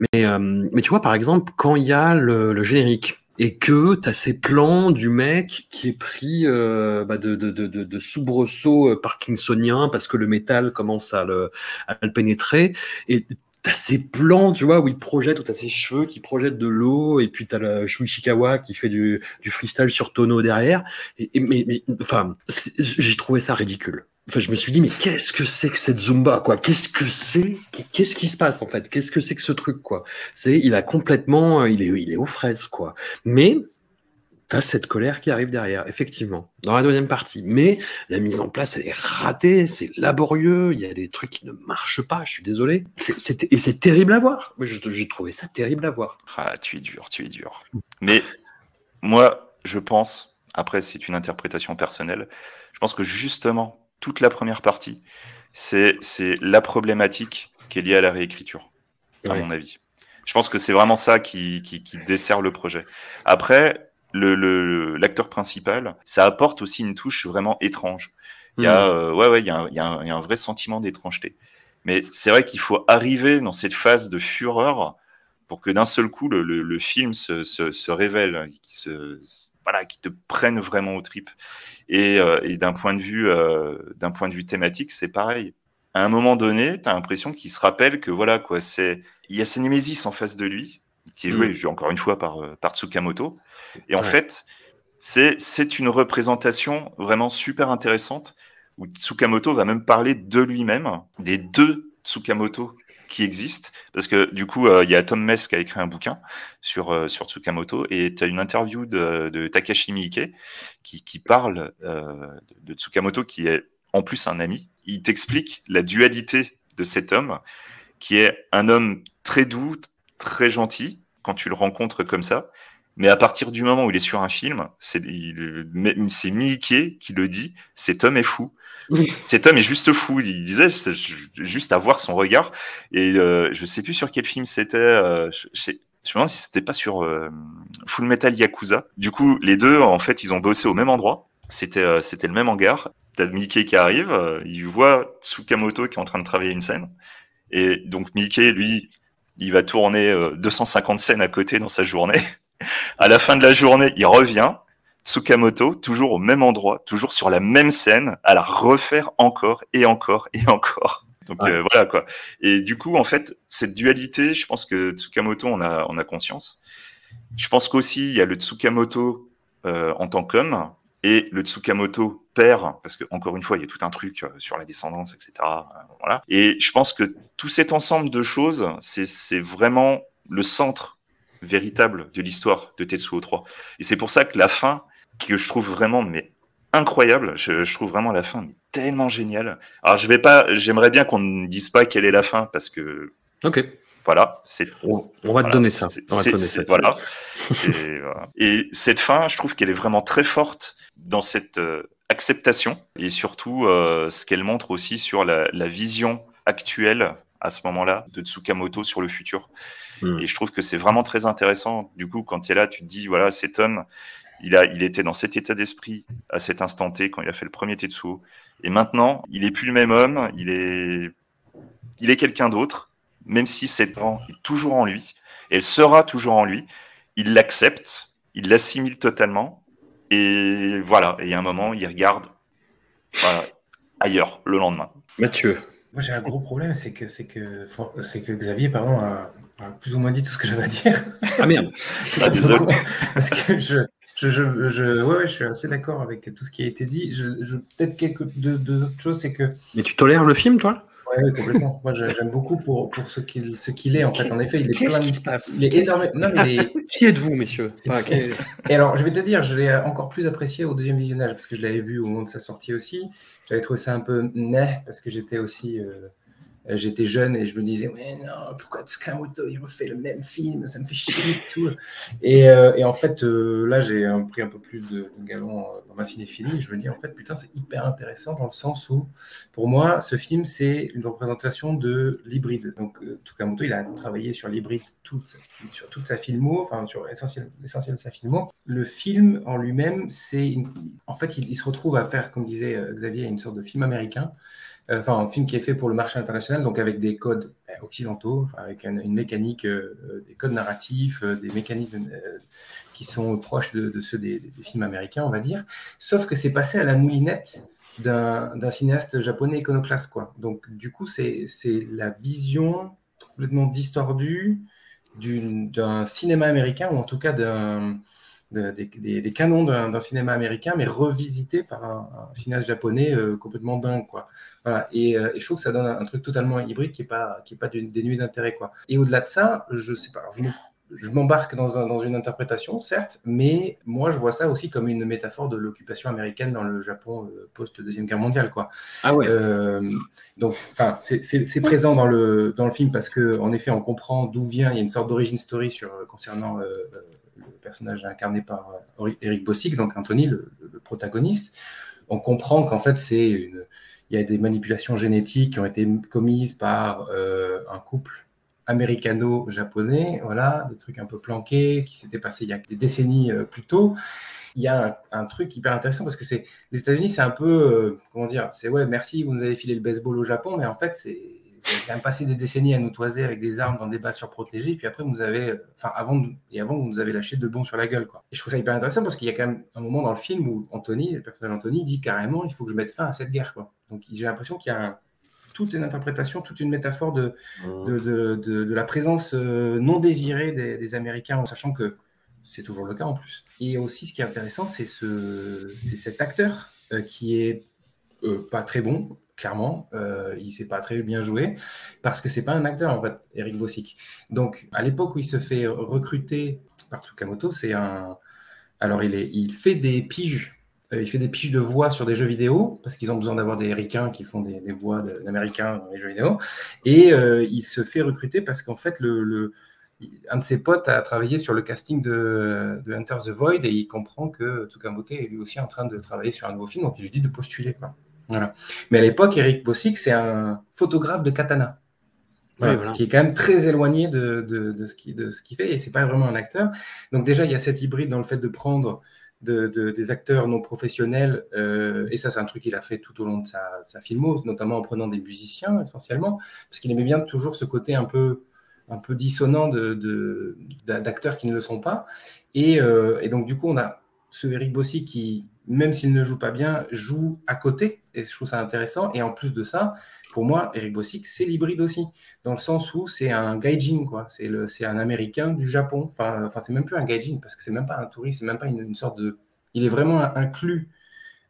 Mais euh, mais tu vois par exemple quand il y a le, le générique et que t'as ces plans du mec qui est pris euh, bah de de de de soubresauts parkinsonien parce que le métal commence à le à le pénétrer et t'as ces plans, tu vois, où il projette, où t'as ses cheveux qui projettent de l'eau, et puis t'as le Chu Ishikawa qui fait du, du freestyle sur tonneau derrière. Et, et, mais, mais, enfin, j'ai trouvé ça ridicule. Enfin, je me suis dit, mais qu'est-ce que c'est que cette Zumba, quoi? Qu'est-ce que c'est? Qu'est-ce qui se passe, en fait? Qu'est-ce que c'est que ce truc, quoi? C'est, il a complètement, il est, il est aux fraises, quoi. Mais, t'as cette colère qui arrive derrière, effectivement, dans la deuxième partie. Mais la mise en place, elle est ratée, c'est laborieux, il y a des trucs qui ne marchent pas, je suis désolé. C'est, c'est, et c'est terrible à voir. Je, j'ai trouvé ça terrible à voir. Ah, tu es dur, tu es dur. Mais moi, je pense, après c'est une interprétation personnelle, je pense que justement, toute la première partie, c'est, c'est la problématique qui est liée à la réécriture, à ouais. mon avis. Je pense que c'est vraiment ça qui, qui, qui dessert le projet. Après... Le, le, l'acteur principal, ça apporte aussi une touche vraiment étrange. Il y a, mmh. euh, ouais, ouais, il y a un, il y a un, il y a un vrai sentiment d'étrangeté. Mais c'est vrai qu'il faut arriver dans cette phase de fureur pour que d'un seul coup, le, le, le film se, se, se révèle, qui se, voilà, qui te prenne vraiment aux tripes. Et, euh, et d'un point de vue, euh, d'un point de vue thématique, c'est pareil. À un moment donné, t'as l'impression qu'il se rappelle que voilà, quoi, c'est, il y a ses némésis en face de lui, qui est joué mmh. encore une fois par, par Tsukamoto. Et en ouais. fait, c'est, c'est une représentation vraiment super intéressante où Tsukamoto va même parler de lui-même, des deux Tsukamoto qui existent. Parce que du coup, il euh, y a Tom Mess qui a écrit un bouquin sur, euh, sur Tsukamoto et tu as une interview de, de Takashi Miike qui, qui parle euh, de Tsukamoto qui est en plus un ami. Il t'explique la dualité de cet homme qui est un homme très doux, très gentil quand tu le rencontres comme ça. Mais à partir du moment où il est sur un film, c'est, il, c'est Miike qui le dit, cet homme est fou. Oui. Cet homme est juste fou. Il disait, juste à voir son regard. Et euh, je ne sais plus sur quel film c'était. Euh, je, je, je me demande si ce n'était pas sur euh, Full Metal Yakuza. Du coup, les deux, en fait, ils ont bossé au même endroit. C'était, euh, c'était le même hangar. T'as Miike qui arrive. Euh, il voit Tsukamoto qui est en train de travailler une scène. Et donc, Miike, lui, il va tourner euh, deux cent cinquante scènes à côté dans sa journée. À la fin de la journée, il revient, Tsukamoto, toujours au même endroit, toujours sur la même scène, à la refaire encore et encore et encore. Donc ouais. euh, voilà quoi. Et du coup, en fait, cette dualité, je pense que Tsukamoto, on a, on a conscience. Je pense qu'aussi, il y a le Tsukamoto euh, en tant qu'homme et le Tsukamoto père, parce que encore une fois, il y a tout un truc sur la descendance, et cetera. Voilà. Et je pense que tout cet ensemble de choses, c'est, c'est vraiment le centre véritable de l'histoire de Tetsuo trois. Et c'est pour ça que la fin, que je trouve vraiment mais incroyable, je, je trouve vraiment la fin mais tellement géniale. Alors je vais pas, j'aimerais bien qu'on ne dise pas quelle est la fin parce que. Ok. Voilà, c'est. On, on va voilà, te donner ça. C'est, on va c'est, te donner c'est, ça. Voilà. c'est, voilà. Et cette fin, je trouve qu'elle est vraiment très forte dans cette euh, acceptation et surtout euh, ce qu'elle montre aussi sur la, la vision actuelle à ce moment-là de Tsukamoto sur le futur. Et je trouve que c'est vraiment très intéressant. Du coup, quand tu es là, tu te dis, voilà, cet homme, il, a, il était dans cet état d'esprit à cet instant T, quand il a fait le premier Tetsuo. Et maintenant, il n'est plus le même homme, il est, il est quelqu'un d'autre, même si cette enfant est toujours en lui, elle sera toujours en lui, il l'accepte, il l'assimile totalement, et voilà. Et à un moment, il regarde voilà, ailleurs, le lendemain. Mathieu. Moi, j'ai un gros problème, c'est que, c'est que, c'est que Xavier, pardon, a... plus ou moins dit tout ce que j'avais à dire. Ah merde. Ah, désolé. Parce que je, je, je, je, ouais, ouais, je suis assez d'accord avec tout ce qui a été dit. Je, je, peut-être quelques deux, deux autres choses, c'est que. Mais tu tolères le film, toi ? Oui, complètement. Moi, j'aime beaucoup pour, pour ce qu'il, ce qu'il est. En fait, en effet, il est Qu'est-ce plein de... qui se passe il est énorme... non, mais il est... Qui êtes-vous, messieurs ah, okay. Et alors, je vais te dire, je l'ai encore plus apprécié au deuxième visionnage, parce que je l'avais vu au moment de sa sortie aussi. J'avais trouvé ça un peu meh, parce que j'étais aussi... Euh... J'étais jeune et je me disais, ouais, non, pourquoi Tsukamoto, il refait le même film, ça me fait chier et tout. Et, euh, et en fait, euh, là, j'ai pris un peu plus de, de galon dans ma cinéphilie. Je me dis, en fait, putain, c'est hyper intéressant dans le sens où, pour moi, ce film, c'est une représentation de l'hybride. Donc, euh, Tsukamoto, il a travaillé sur l'hybride toute sa, sur toute sa filmo, enfin, sur l'essentiel, l'essentiel de sa filmo. Le film en lui-même, c'est. Une... En fait, il, il se retrouve à faire, comme disait euh, Xavier, une sorte de film américain. Enfin, un film qui est fait pour le marché international, donc avec des codes occidentaux, avec une, une mécanique, euh, des codes narratifs, euh, des mécanismes euh, qui sont proches de, de ceux des, des films américains, on va dire. Sauf que c'est passé à la moulinette d'un, d'un cinéaste japonais iconoclaste, quoi. Donc, du coup, c'est, c'est la vision complètement distordue d'une, d'un cinéma américain, ou en tout cas d'un... Des, des, des canons d'un, d'un cinéma américain, mais revisité par un, un cinéaste japonais euh, complètement dingue, quoi. Voilà. Et, euh, et je trouve que ça donne un, un truc totalement hybride qui est pas, qui est pas dénué d'intérêt, quoi. Et au-delà de ça, je sais pas. Alors, je, je m'embarque dans, un, dans une interprétation, certes, mais moi je vois ça aussi comme une métaphore de l'occupation américaine dans le Japon euh, post Deuxième Guerre mondiale, quoi. Ah ouais. Euh, donc, enfin, c'est, c'est, c'est présent dans le dans le film parce que en effet, on comprend d'où vient. Il y a une sorte d'origin story sur concernant. Euh, le personnage incarné par Eric Bossick, donc Anthony, le, le protagoniste, on comprend qu'en fait, c'est une... il y a des manipulations génétiques qui ont été commises par euh, un couple américano-japonais, voilà, des trucs un peu planqués qui s'étaient passés il y a des décennies euh, plus tôt. Il y a un, un truc hyper intéressant parce que c'est, les États-Unis, c'est un peu, euh, comment dire, c'est ouais, merci, vous nous avez filé le baseball au Japon, mais en fait, c'est... Vous avez quand même passé des décennies à nous toiser avec des armes dans des bases surprotégées, puis après, vous avez, enfin, avant, et avant, vous nous avez lâché de bons sur la gueule, quoi. Et je trouve ça hyper intéressant parce qu'il y a quand même un moment dans le film où Anthony, le personnage Anthony, dit carrément, il faut que je mette fin à cette guerre, quoi. Donc, j'ai l'impression qu'il y a un, toute une interprétation, toute une métaphore de, de, de, de, de la présence non désirée des, des Américains, en sachant que c'est toujours le cas en plus. Et aussi, ce qui est intéressant, c'est, ce, c'est cet acteur euh, qui est euh, pas très bon. Clairement, euh, il ne s'est pas très bien joué parce que ce n'est pas un acteur, en fait, Eric Bossick. Donc, à l'époque où il se fait recruter par Tsukamoto, c'est un... Alors, il, est... il fait des piges. Euh, il fait des piges de voix sur des jeux vidéo parce qu'ils ont besoin d'avoir des ricains qui font des, des voix de... d'Américains dans les jeux vidéo. Et euh, il se fait recruter parce qu'en fait, le... le... un de ses potes a travaillé sur le casting de, de Enter the Void et il comprend que Tsukamoto est lui aussi en train de travailler sur un nouveau film. Donc, il lui dit de postuler, quoi. Voilà. Mais à l'époque, Eric Bossick, c'est un photographe de katana, voilà, oui, voilà. Ce qui est quand même très éloigné de, de, de, ce qui, de ce qu'il fait, et c'est pas vraiment un acteur. Donc déjà, il y a cette hybride dans le fait de prendre de, de, des acteurs non professionnels, euh, et ça, c'est un truc qu'il a fait tout au long de sa, de sa filmo, notamment en prenant des musiciens essentiellement, parce qu'il aimait bien toujours ce côté un peu, un peu dissonant de, de, d'acteurs qui ne le sont pas. Et, euh, et donc du coup, on a ce Eric Bossick qui, même s'il ne joue pas bien, joue à côté, et je trouve ça intéressant. Et en plus de ça, pour moi, Eric Bossick, c'est l'hybride aussi, dans le sens où c'est un gaijin, quoi. C'est, le, c'est un Américain du Japon. Enfin, enfin, c'est même plus un gaijin, parce que c'est même pas un touriste, c'est même pas une, une sorte de... Il est vraiment inclus,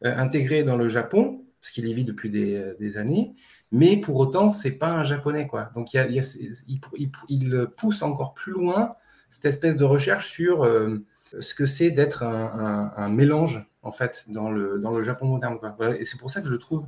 euh, intégré dans le Japon, parce qu'il y vit depuis des, euh, des années, mais pour autant, c'est pas un Japonais, quoi. Donc, y a, y a, il, il, il pousse encore plus loin cette espèce de recherche sur... Euh, ce que c'est d'être un, un, un mélange, en fait, dans le, dans le Japon moderne, quoi. Et c'est pour ça que je le trouve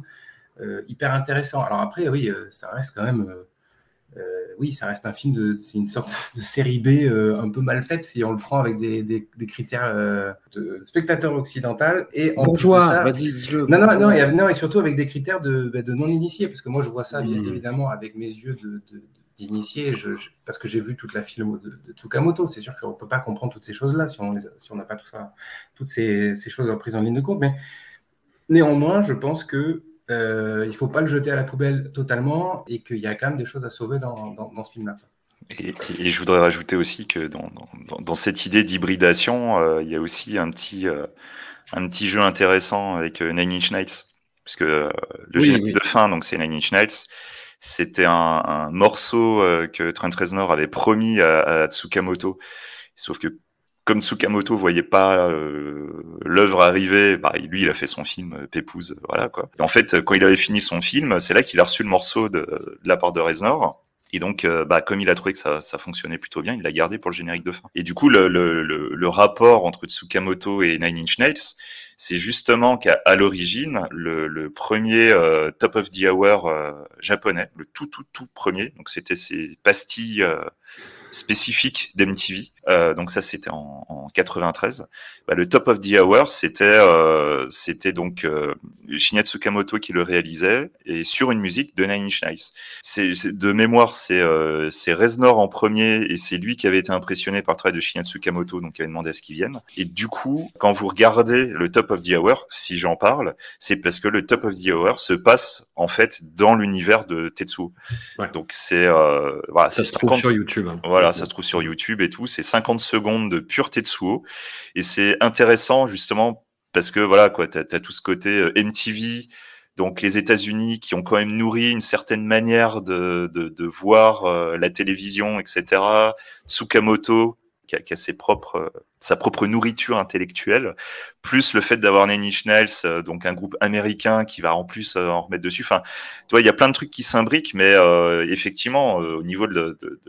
euh, hyper intéressant. Alors après, oui, euh, ça reste quand même... Euh, euh, oui, ça reste un film, de, c'est une sorte de série B euh, un peu mal faite, si on le prend avec des, des, des critères euh, de spectateur occidental. Et en bourgeois, ça, vas-y, dis-le. Non, non, non, et, non, et surtout avec des critères de, de non-initiés, parce que moi, je vois ça, mmh. bien évidemment, avec mes yeux de... de d'initié, je, je, parce que j'ai vu toute la film de, de Tsukamoto, c'est sûr qu'on ne peut pas comprendre toutes ces choses-là si on n'a si pas tout ça, toutes ces, ces choses prises en ligne de compte, mais néanmoins, je pense qu'il euh, ne faut pas le jeter à la poubelle totalement et qu'il y a quand même des choses à sauver dans, dans, dans ce film-là. Et, et je voudrais rajouter aussi que dans, dans, dans cette idée d'hybridation, euh, il y a aussi un petit, euh, un petit jeu intéressant avec euh, Nine Inch Nails, parce que euh, le oui, générique oui. de fin, donc c'est Nine Inch Nails, c'était un, un morceau euh, que Trent Reznor avait promis à, à Tsukamoto. Sauf que comme Tsukamoto voyait pas euh, l'œuvre arriver, bah, lui il a fait son film Pépouze, voilà quoi. Et en fait, quand il avait fini son film, c'est là qu'il a reçu le morceau de, de la part de Reznor. Et donc, euh, bah, comme il a trouvé que ça, ça fonctionnait plutôt bien, il l'a gardé pour le générique de fin. Et du coup, le, le, le, le rapport entre Tsukamoto et Nine Inch Nails, c'est justement qu'à à l'origine, le, le premier euh, Top of the Hour euh, japonais, le tout tout tout premier, donc c'était ces pastilles euh, spécifiques d'M T V, euh, donc ça c'était en, en quatre-vingt-treize. Bah, le Top of the Hour, c'était euh, c'était donc euh, Shinya Tsukamoto qui le réalisait et sur une musique de Nine Inch Nails. C'est, c'est de mémoire, c'est euh, c'est Reznor en premier et c'est lui qui avait été impressionné par le travail de Shinya Tsukamoto, donc il avait demandé à ce qu'il vienne. Et du coup, quand vous regardez le Top of the Hour, si j'en parle, c'est parce que le Top of the Hour se passe en fait dans l'univers de Tetsuo. Ouais. Donc c'est euh, voilà, ça c'est se cinquante... trouve sur YouTube. Hein. Voilà, ouais. Ça se trouve sur YouTube et tout. C'est cinquante secondes de pur Tetsuo et c'est intéressant justement parce que voilà quoi, t'as, t'as tout ce côté M T V, donc les États-Unis qui ont quand même nourri une certaine manière de de, de voir euh, la télévision, et cetera. Tsukamoto qui a, qui a ses propres sa propre nourriture intellectuelle, plus le fait d'avoir Nine Inch Nails, euh, donc un groupe américain qui va en plus euh, en remettre dessus. Enfin, tu vois, il y a plein de trucs qui s'imbriquent, mais euh, effectivement, euh, au niveau de, de,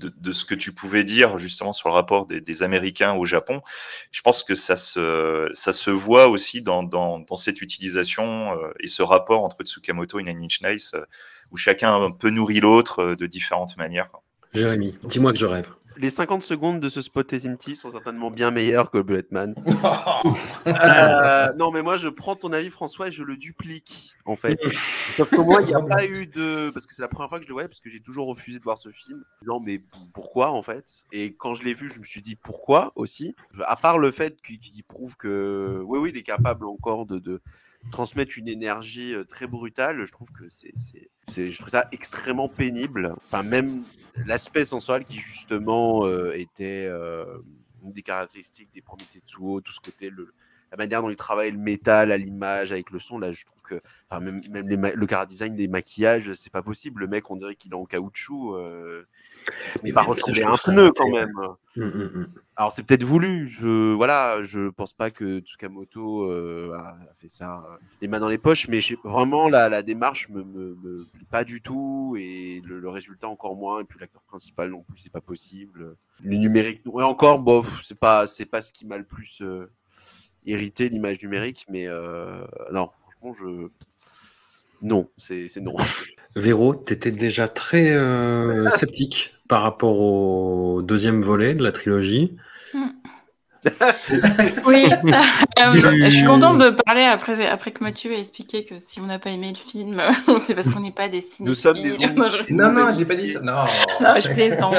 de, de ce que tu pouvais dire justement sur le rapport des, des Américains au Japon, je pense que ça se, ça se voit aussi dans, dans, dans cette utilisation euh, et ce rapport entre Tsukamoto et Nine Inch Nails, euh, où chacun un peu nourrit l'autre euh, de différentes manières. Jérémy, dis-moi que je rêve. Les cinquante secondes de ce spot T N T sont certainement bien meilleurs que Bullet Man. euh, non, mais moi, je prends ton avis, François, et je le duplique, en fait. Sauf que moi, il n'y a pas eu de... Parce que c'est la première fois que je le voyais, parce que j'ai toujours refusé de voir ce film. Non, mais pourquoi, en fait ? Et quand je l'ai vu, je me suis dit, pourquoi, aussi ? À part le fait qu'il, qu'il prouve que... Oui, oui, il est capable encore de... de... transmettre une énergie très brutale, je trouve que c'est, c'est, c'est, je trouve ça extrêmement pénible. Enfin, même l'aspect sensuel qui justement euh, était euh, une des caractéristiques des premiers Tetsuo, tout ce côté, le, la manière dont il travaille le métal à l'image avec le son, là, je trouve que, enfin, même, même les ma- le chara-design des maquillages, c'est pas possible. Le mec, on dirait qu'il est en caoutchouc. Euh, mais par contre, il a un pneu quand même. Mmh, mmh. Alors c'est peut-être voulu, je voilà, je pense pas que Tsukamoto euh, a fait ça euh, les mains dans les poches, mais j'ai, vraiment la, la démarche me, me, me plaît pas du tout et le, le résultat encore moins et puis l'acteur principal non plus c'est pas possible. Le numérique, ouais encore, bof, c'est pas c'est pas ce qui m'a le plus euh, irrité l'image numérique, mais euh, non franchement je non c'est c'est non. Véro, t'étais déjà très euh, sceptique par rapport au deuxième volet de la trilogie. Oui, je suis contente de parler après, après que Mathieu ait expliqué que si on n'a pas aimé le film, c'est parce qu'on n'est pas des cinéphiles. Nous sommes des non, je... non, non, j'ai pas dit ça. Non, non je plaisante.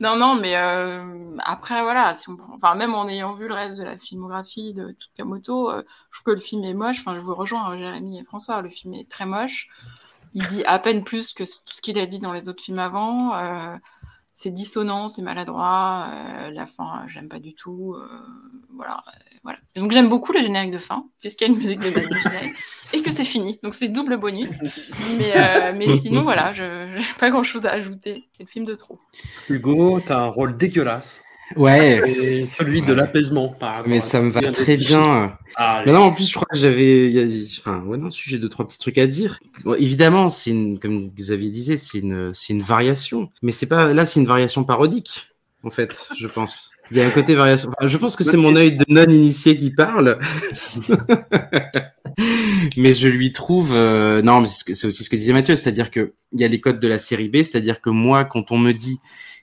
non, non, mais euh, après, voilà, si on, enfin, même en ayant vu le reste de la filmographie de Tsukamoto, euh, je trouve que le film est moche. Enfin, je vous rejoins, Jérémy et François, le film est très moche. Il dit à peine plus que tout ce qu'il a dit dans les autres films avant. Euh, c'est dissonant, c'est maladroit. Euh, la fin, j'aime pas du tout. Euh, voilà, euh, voilà. Donc j'aime beaucoup le générique de fin, puisqu'il y a une musique de Nine Inch Nails et que c'est fini. Donc c'est double bonus. Mais, euh, mais sinon, voilà, je j'ai pas grand-chose à ajouter. C'est le film de trop. Hugo, t'as un rôle dégueulasse. Ouais. Et celui de l'apaisement. Mais ça me va très bien. Ah, mais là, en plus, je crois que j'avais, enfin, ouais, non, j'ai deux, trois petits trucs à dire. Bon, évidemment, c'est une, comme Xavier disait, c'est une, c'est une variation. Mais c'est pas, là, c'est une variation parodique, en fait, je pense. Il y a un côté variation. Enfin, je pense que c'est mon œil de non-initié qui parle. Mais je lui trouve, euh... non, mais c'est, ce que, c'est aussi ce que disait Mathieu. C'est-à-dire que, il y a les codes de la série B. C'est-à-dire que moi, quand on me dit,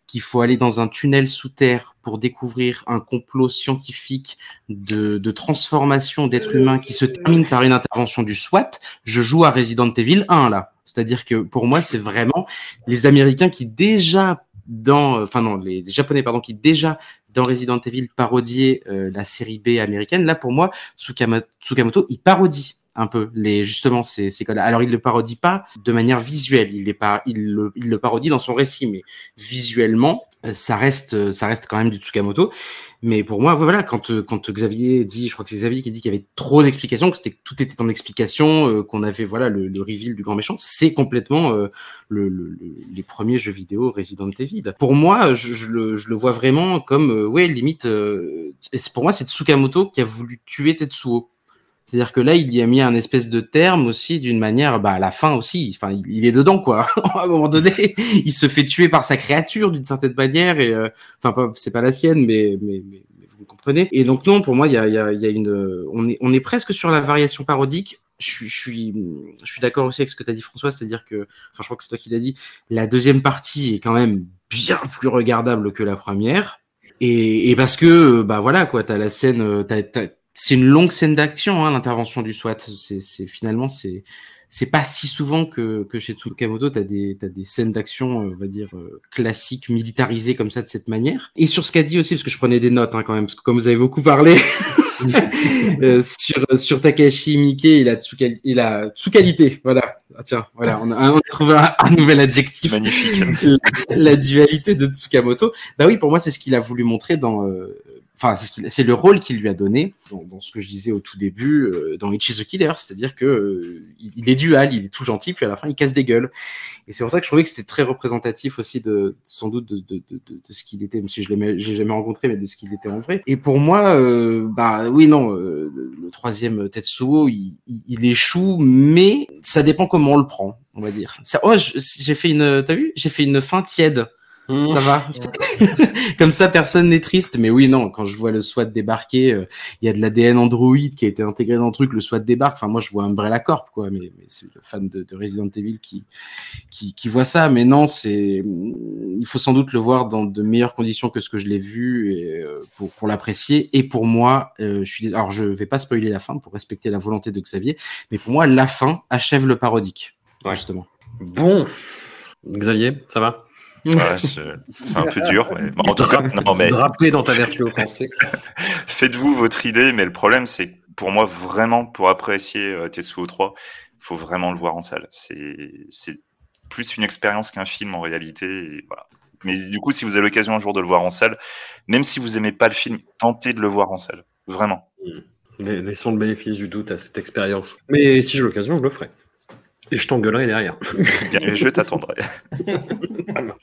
qu'il faut aller dans un tunnel sous terre pour découvrir un complot scientifique de, de transformation d'êtres humains qui se termine par une intervention du SWAT, je joue à Resident Evil un, là. C'est-à-dire que, pour moi, c'est vraiment les Américains qui déjà dans, enfin non, les Japonais, pardon, qui déjà dans Resident Evil parodiaient euh, la série B américaine. Là, pour moi, Tsukamoto, Tsukamoto il parodie un peu les justement ces ces codes. Alors il le parodie pas de manière visuelle, il est pas il le il le parodie dans son récit mais visuellement ça reste, ça reste quand même du Tsukamoto. Mais pour moi, voilà, quand, quand Xavier dit, je crois que c'est Xavier qui dit qu'il y avait trop d'explications, que c'était, tout était en explication, euh, qu'on avait voilà, le, le reveal du grand méchant, c'est complètement euh, le, le, les premiers jeux vidéo Resident Evil. Pour moi, je, je, le, je le vois vraiment comme, euh, ouais, limite, euh, pour moi, c'est Tsukamoto qui a voulu tuer Tetsuo. C'est-à-dire que là, il y a mis un espèce de terme aussi, d'une manière, bah, à la fin aussi, enfin, il, il est dedans, quoi. À un moment donné, il se fait tuer par sa créature, d'une certaine manière, et, euh, enfin, pas, c'est pas la sienne, mais, mais, mais, mais vous me comprenez. Et donc, non, pour moi, il y a, il y a, il y a une, on est, on est presque sur la variation parodique. Je, je suis, je suis d'accord aussi avec ce que t'as dit, François, c'est-à-dire que, enfin, je crois que c'est toi qui l'as dit, la deuxième partie est quand même bien plus regardable que la première. Et, et parce que, bah, voilà, quoi, t'as la scène, t'as, t'as, c'est une longue scène d'action, hein, l'intervention du SWAT. C'est, c'est finalement, c'est, c'est pas si souvent que, que chez Tsukamoto, t'as des, t'as des scènes d'action, on va dire, classiques, militarisées comme ça, de cette manière. Et sur ce qu'a dit aussi, parce que je prenais des notes, hein, quand même, parce que comme vous avez beaucoup parlé, euh, sur, sur Takashi Miike, il a Tsukali, il a Tsukalité, voilà. Ah, tiens, voilà, on a, on a trouvé un, un nouvel adjectif. Magnifique. La, la dualité de Tsukamoto. Bah oui, pour moi, c'est ce qu'il a voulu montrer dans, euh, Enfin, c'est, ce qu'il, c'est le rôle qu'il lui a donné dans, dans ce que je disais au tout début, euh, dans Ichi the Killer, c'est-à-dire que euh, il, il est dual, il est tout gentil, puis à la fin il casse des gueules. Et c'est pour ça que je trouvais que c'était très représentatif aussi de, sans doute, de, de, de, de ce qu'il était, même si je l'ai j'ai jamais rencontré, mais de ce qu'il était en vrai. Et pour moi, euh, bah oui, non, euh, le troisième Tetsuo, il, il, il échoue, mais ça dépend comment on le prend, on va dire. Ça, oh, je, j'ai fait une, t'as vu, j'ai fait une fin tiède. Mmh. Ça va. Comme ça, personne n'est triste. Mais oui, non, quand je vois le SWAT débarquer, il euh, y a de l'A D N Android qui a été intégré dans le truc, le SWAT débarque. Enfin, moi, je vois Umbrella Corp, quoi. Mais, mais c'est le fan de, de Resident Evil qui, qui, qui voit ça. Mais non, c'est, il faut sans doute le voir dans de meilleures conditions que ce que je l'ai vu et, euh, pour, pour l'apprécier. Et pour moi, euh, je suis, alors je vais pas spoiler la fin pour respecter la volonté de Xavier. Mais pour moi, la fin achève le parodique. Ouais. Justement. Bon. Xavier, ça va? Voilà, c'est, c'est un peu dur. Mais... En tout cas, non, mais... Drapé dans ta vertu offensée. Faites-vous votre idée, mais le problème, c'est pour moi, vraiment, pour apprécier euh, Tetsuo trois, il faut vraiment le voir en salle. C'est, c'est plus une expérience qu'un film en réalité. Et voilà. Mais du coup, si vous avez l'occasion un jour de le voir en salle, même si vous n'aimez pas le film, tentez de le voir en salle. Vraiment. Laissons le bénéfice du doute à cette expérience. Mais si j'ai l'occasion, je le ferai. Et je t'engueulerai derrière. Je t'attendrai.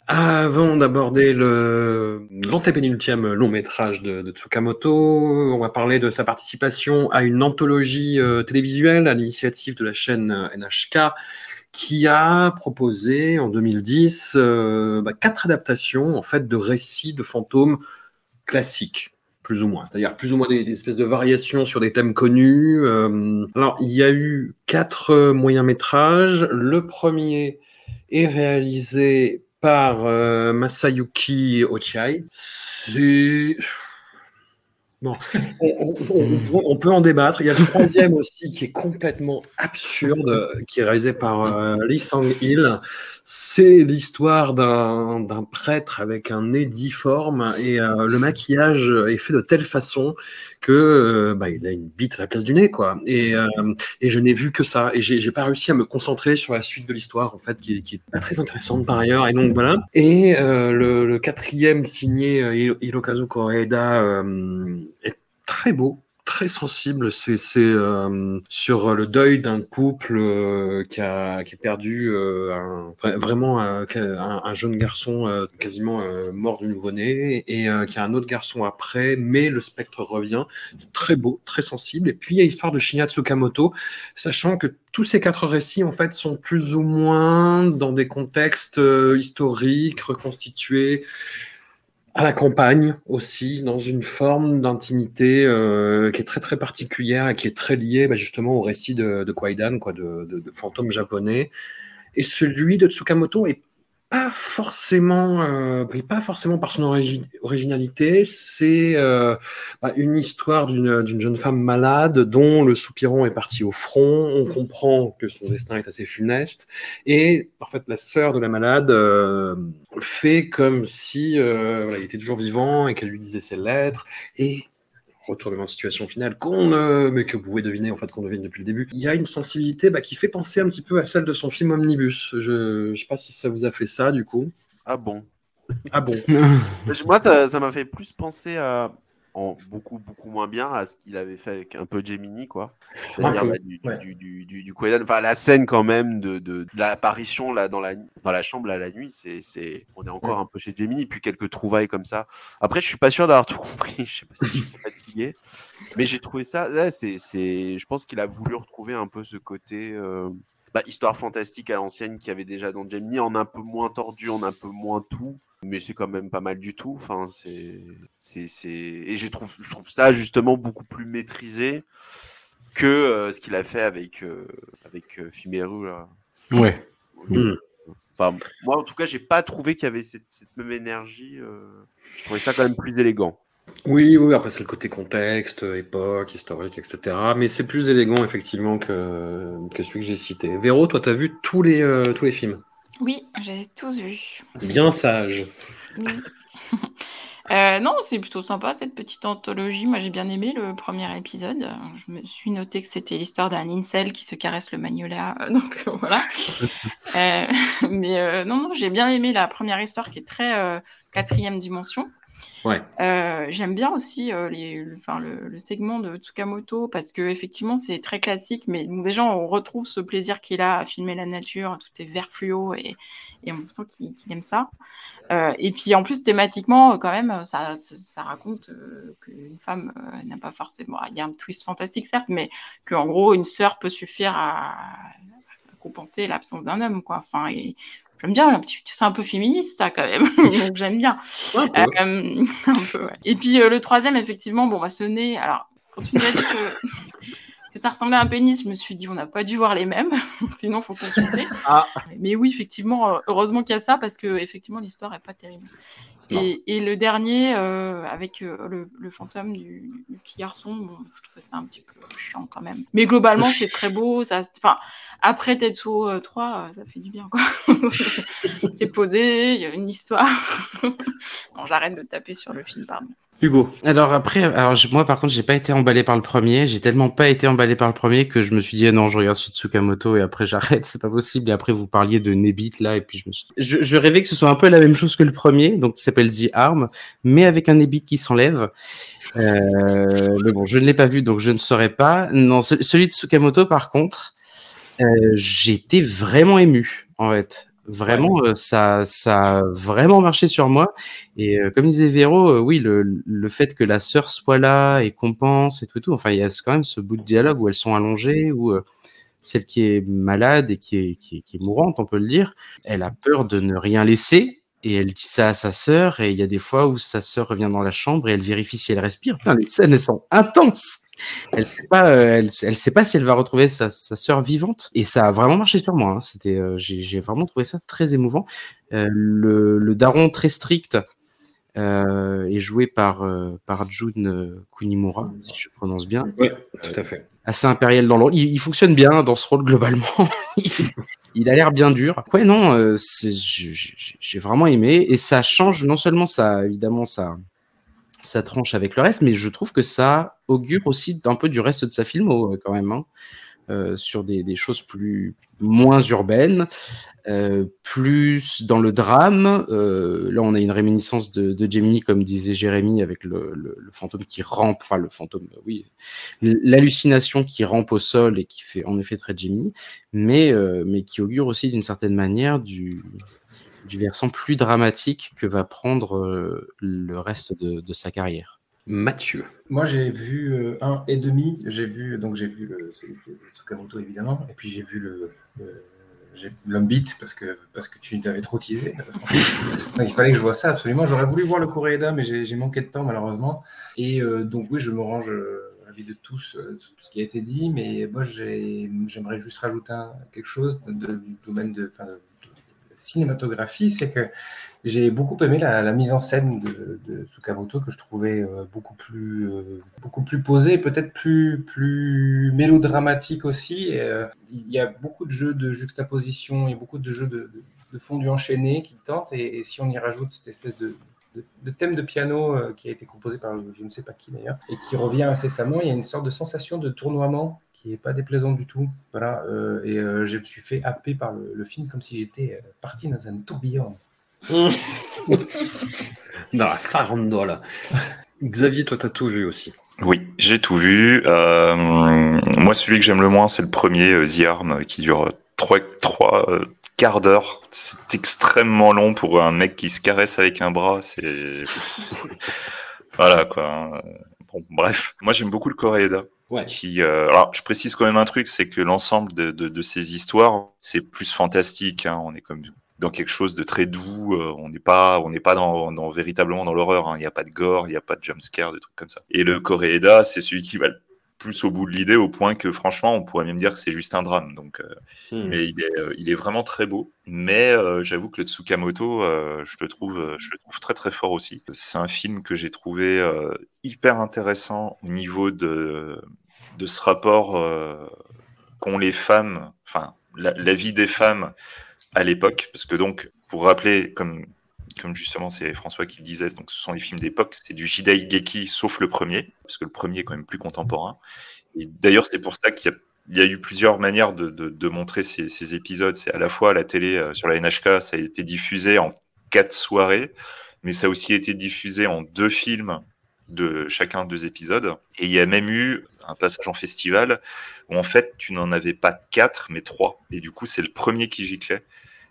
Avant d'aborder le... l'antépénultième long métrage de, de Tsukamoto, on va parler de sa participation à une anthologie euh, télévisuelle à l'initiative de la chaîne N H K, qui a proposé en deux mille dix euh, bah, quatre adaptations en fait, de récits de fantômes classiques. Plus ou moins, c'est-à-dire plus ou moins des, des espèces de variations sur des thèmes connus. Euh, alors, il y a eu quatre euh, moyens-métrages. Le premier est réalisé par euh, Masayuki Ochiai. C'est... Bon, on, on, on, on peut en débattre. Il y a le troisième aussi qui est complètement absurde, qui est réalisé par euh, Lee Sang-il. C'est l'histoire d'un, d'un prêtre avec un nez difforme et euh, le maquillage est fait de telle façon que euh, bah, il a une bite à la place du nez, quoi. Et, euh, et je n'ai vu que ça. Et j'ai, j'ai pas réussi à me concentrer sur la suite de l'histoire, en fait, qui, qui est pas très intéressante par ailleurs. Et donc voilà. Et euh, le, le quatrième signé euh, Hirokazu Kore-eda. Euh, est très beau, très sensible. C'est, c'est euh, sur le deuil d'un couple euh, qui a qui a perdu euh, un, vraiment un, un jeune garçon euh, quasiment euh, mort du nouveau-né et euh, qui a un autre garçon après, mais le spectre revient. C'est très beau, très sensible. Et puis il y a l'histoire de Shinya Tsukamoto, sachant que tous ces quatre récits, en fait, sont plus ou moins dans des contextes euh, historiques, reconstitués, à la campagne aussi, dans une forme d'intimité euh, qui est très très particulière et qui est très liée bah, justement au récit de, de Kwaidan, quoi, de, de, de fantôme japonais. Et celui de Tsukamoto est pas forcément, euh, pas forcément par son origi- originalité. C'est euh, bah, une histoire d'une, d'une jeune femme malade dont le soupirant est parti au front. On comprend que son destin est assez funeste. Et en fait, la sœur de la malade euh, fait comme si euh, voilà, il était toujours vivant et qu'elle lui disait ses lettres. Et retournement de situation finale qu'on euh, mais que vous pouvez deviner en fait qu'on devine depuis le début. Il y a une sensibilité bah, qui fait penser un petit peu à celle de son film Omnibus. Je je sais pas si ça vous a fait ça du coup. Ah bon. Ah bon? Moi, ça, ça m'a fait plus penser à, en beaucoup, beaucoup moins bien, à ce qu'il avait fait avec un peu Gemini, quoi. C'est-à-dire, bah, du, ouais. du, du, du, du Quentin, enfin, la scène quand même de, de, de l'apparition là, dans, la, dans la chambre, là, la nuit, c'est, c'est, on est encore ouais. un peu chez Gemini, puis quelques trouvailles comme ça. Après, je suis pas sûr d'avoir tout compris, je sais pas si je suis fatigué, mais j'ai trouvé ça, là, c'est, c'est, je pense qu'il a voulu retrouver un peu ce côté... Euh... Bah, histoire fantastique à l'ancienne qu'il y avait déjà dans Gemini, en un peu moins tordu, en un peu moins tout, mais c'est quand même pas mal du tout. Enfin, c'est, c'est, c'est... Et je trouve, je trouve ça justement beaucoup plus maîtrisé que euh, ce qu'il a fait avec, euh, avec euh, Fimeru, là. Ouais. Mmh. Enfin, moi, en tout cas, j'ai pas trouvé qu'il y avait cette, cette même énergie. Euh... Je trouvais ça quand même plus élégant. Oui, oui, après c'est le côté contexte, époque, historique, et cetera. Mais c'est plus élégant, effectivement, que, que celui que j'ai cité. Véro, toi, t'as vu tous les, euh, tous les films? Oui, j'ai tous vu. Bien sage. Oui. euh, non, c'est plutôt sympa, cette petite anthologie. Moi, j'ai bien aimé le premier épisode. Je me suis noté que c'était l'histoire d'un incel qui se caresse le magnolia. Euh, donc, voilà. euh, mais euh, non, non, j'ai bien aimé la première histoire qui est très euh, quatrième dimension. Ouais. Euh, j'aime bien aussi euh, les, le, enfin, le, le segment de Tsukamoto parce que effectivement c'est très classique, mais bon, déjà on retrouve ce plaisir qu'il a à filmer la nature, tout est vert fluo et, et on sent qu'il, qu'il aime ça. Euh, et puis en plus thématiquement quand même ça, ça, ça raconte euh, qu'une femme euh, n'a pas forcément, il y a un twist fantastique certes, mais qu'en gros une sœur peut suffire à, à compenser l'absence d'un homme, quoi. Enfin, et, j'aime bien, c'est un peu féministe, ça, quand même. Donc, j'aime bien. Ouais, ouais. Euh, un peu, ouais. Et puis, euh, le troisième, effectivement, bon, va bah, sonner. Alors, quand tu nous as dit que, que ça ressemblait à un pénis, je me suis dit, on n'a pas dû voir les mêmes. Sinon, il faut consulter. Ah. Mais oui, effectivement, heureusement qu'il y a ça, parce que, effectivement, l'histoire n'est pas terrible. Et, et le dernier, euh, avec euh, le, le fantôme du, du petit garçon, bon, je trouvais ça un petit peu chiant quand même. Mais globalement, c'est très beau. Ça, enfin, après Tetsuo euh, trois, euh, ça fait du bien, quoi. C'est posé, il y a une histoire. Non, j'arrête de taper sur le film, pardon. Hugo. Alors après, alors moi par contre, j'ai pas été emballé par le premier. J'ai tellement pas été emballé par le premier que je me suis dit eh non, je regarde Tsukamoto et après j'arrête, c'est pas possible. Et après vous parliez de Nebit là et puis je me suis, je, je rêvais que ce soit un peu la même chose que le premier, donc qui s'appelle The Arm, mais avec un Nebit qui s'enlève. Euh, mais bon, je ne l'ai pas vu donc je ne saurais pas. Non, ce, celui de Tsukamoto par contre, euh, j'étais vraiment ému en fait. Vraiment, ouais. euh, ça, ça a vraiment marché sur moi. Et euh, comme disait Véro, euh, oui, le, le fait que la sœur soit là et qu'on pense et tout, tout. Enfin, il y a quand même ce bout de dialogue où elles sont allongées, où euh, celle qui est malade et qui est, qui, est, qui est mourante, on peut le dire, elle a peur de ne rien laisser et elle dit ça à sa sœur. Et il y a des fois où sa sœur revient dans la chambre et elle vérifie si elle respire. Putain, les scènes, elles sont intenses. Elle sait pas, euh, elle, elle sait pas si elle va retrouver sa, sa sœur vivante. Et ça a vraiment marché sur moi. Hein. C'était, euh, j'ai, j'ai vraiment trouvé ça très émouvant. Euh, le, le daron très strict euh, est joué par euh, par Jun Kunimura, si je prononce bien. Oui, tout à fait. Assez impérial dans le rôle. Il, il fonctionne bien dans ce rôle globalement. Il a l'air bien dur. Ouais, non, euh, c'est, j'ai, j'ai vraiment aimé. Et ça change. Non seulement ça, évidemment ça. ça tranche avec le reste, mais je trouve que ça augure aussi un peu du reste de sa filmo quand même, hein, euh, sur des, des choses plus moins urbaines, euh, plus dans le drame. Euh, là, on a une réminiscence de, de Gemini, comme disait Jérémy, avec le, le, le fantôme qui rampe, enfin le fantôme, oui, l'hallucination qui rampe au sol et qui fait en effet très Gemini, mais, euh, mais qui augure aussi d'une certaine manière du... du versant plus dramatique que va prendre euh, le reste de, de sa carrière. Mathieu. Moi, j'ai vu euh, un et demi. J'ai vu, donc j'ai vu le, celui qui est Tsukamoto, évidemment, et puis j'ai vu le, le j'ai, l'Umbit, parce que, parce que tu l'avais trop teasé. Il fallait que je voie ça, absolument. J'aurais voulu voir le Kore-eda, mais j'ai, j'ai manqué de temps, malheureusement. Et euh, donc, oui, je me range euh, à l'avis de tous, euh, tout ce qui a été dit, mais moi, j'ai, j'aimerais juste rajouter un, quelque chose de, de, du domaine de... Fin, de cinématographie, c'est que j'ai beaucoup aimé la, la mise en scène de, de Tsukamoto, que je trouvais euh, beaucoup plus euh, beaucoup plus posée, peut-être plus plus mélodramatique aussi. Et, euh, il y a beaucoup de jeux de juxtaposition et beaucoup de jeux de, de, de fondu enchaîné qu'il tente. Et, et si on y rajoute cette espèce de De, de thème de piano euh, qui a été composé par je, je ne sais pas qui d'ailleurs et qui revient incessamment, il y a une sorte de sensation de tournoiement qui n'est pas déplaisante du tout, voilà, euh, et euh, je me suis fait happer par le, le film comme si j'étais euh, parti dans un tourbillon. Non, la farandole là. Xavier, toi, t'as tout vu aussi. Oui, j'ai tout vu. Euh, moi, celui que j'aime le moins, c'est le premier, The Arm, qui dure trois euh, quarts d'heure. C'est extrêmement long pour un mec qui se caresse avec un bras. C'est... voilà, quoi. Bon, bref. Moi, j'aime beaucoup le Kore-eda. Ouais. Qui, euh, alors, je précise quand même un truc, c'est que l'ensemble de, de, de ces histoires, c'est plus fantastique. Hein, on est comme... dans quelque chose de très doux, euh, on n'est pas, on n'est pas dans, dans, véritablement dans l'horreur, hein. Il n'y a pas de gore, il n'y a pas de jumpscare, de trucs comme ça. Et le Kore-eda, c'est celui qui va le plus au bout de l'idée, au point que franchement, on pourrait même dire que c'est juste un drame. Donc, euh, hmm. Mais il est, euh, il est vraiment très beau. Mais euh, j'avoue que le Tsukamoto, euh, je, le trouve, je le trouve très très fort aussi. C'est un film que j'ai trouvé euh, hyper intéressant au niveau de, de ce rapport euh, qu'ont les femmes, enfin, la, la vie des femmes à l'époque, parce que donc, pour rappeler, comme, comme justement c'est François qui le disait, donc ce sont des films d'époque, c'est du Jidaigeki, sauf le premier, parce que le premier est quand même plus contemporain. Et d'ailleurs, c'est pour ça qu'il y a, il y a eu plusieurs manières de, de, de montrer ces, ces épisodes. C'est à la fois à la télé, euh, sur la N H K, ça a été diffusé en quatre soirées, mais ça a aussi été diffusé en deux films, de chacun deux épisodes. Et il y a même eu un passage en festival où en fait, tu n'en avais pas quatre, mais trois. Et du coup, c'est le premier qui giclait.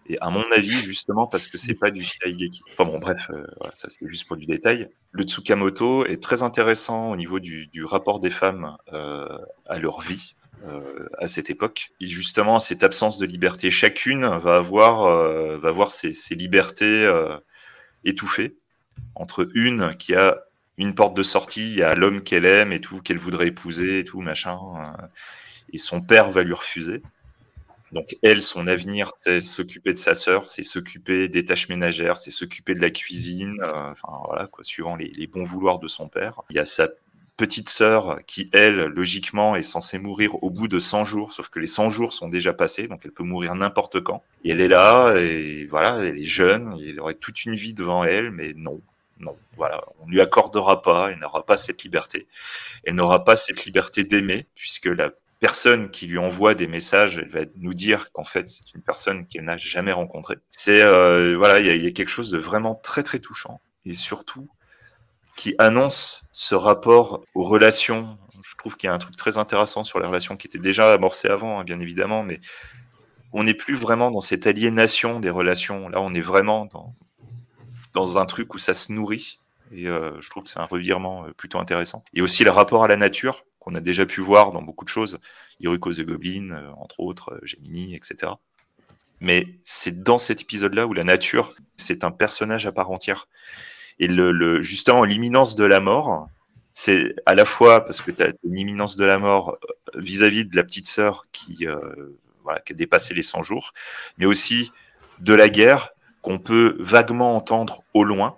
Et à mon avis, justement, parce que c'est pas du Shidaigeki. Enfin bon, bref, euh, voilà, ça c'était juste pour du détail. Le Tsukamoto est très intéressant au niveau du, du rapport des femmes euh, à leur vie euh, à cette époque. Et justement, cette absence de liberté, chacune va avoir, euh, va avoir ses, ses libertés euh, étouffées entre une qui a une porte de sortie, il y a l'homme qu'elle aime et tout, qu'elle voudrait épouser et tout, machin. Euh, et son père va lui refuser. Donc, elle, son avenir, c'est s'occuper de sa sœur, c'est s'occuper des tâches ménagères, c'est s'occuper de la cuisine, euh, enfin, voilà, quoi, suivant les, les bons vouloirs de son père. Il y a sa petite sœur qui, elle, logiquement, est censée mourir au bout de cent jours, sauf que les cent jours sont déjà passés, donc elle peut mourir n'importe quand. Et elle est là, et voilà, elle est jeune, et elle aurait toute une vie devant elle, mais non, non, voilà, on ne lui accordera pas, elle n'aura pas cette liberté. Elle n'aura pas cette liberté d'aimer, puisque la personne qui lui envoie des messages, elle va nous dire qu'en fait, c'est une personne qu'elle n'a jamais rencontrée. C'est, euh, voilà, il y, y a quelque chose de vraiment très, très touchant. Et surtout, qui annonce ce rapport aux relations. Je trouve qu'il y a un truc très intéressant sur les relations qui était déjà amorcé avant, hein, bien évidemment, mais on n'est plus vraiment dans cette aliénation des relations. Là, on est vraiment dans, dans un truc où ça se nourrit. Et euh, je trouve que c'est un revirement plutôt intéressant. Et aussi le rapport à la nature, qu'on a déjà pu voir dans beaucoup de choses, Hiruko the Goblin, entre autres, Gemini, et cetera. Mais c'est dans cet épisode-là où la nature, c'est un personnage à part entière. Et le, le, justement, l'imminence de la mort, c'est à la fois parce que tu as une imminence de la mort vis-à-vis de la petite sœur qui, euh, voilà, qui a dépassé les cent jours, mais aussi de la guerre qu'on peut vaguement entendre au loin,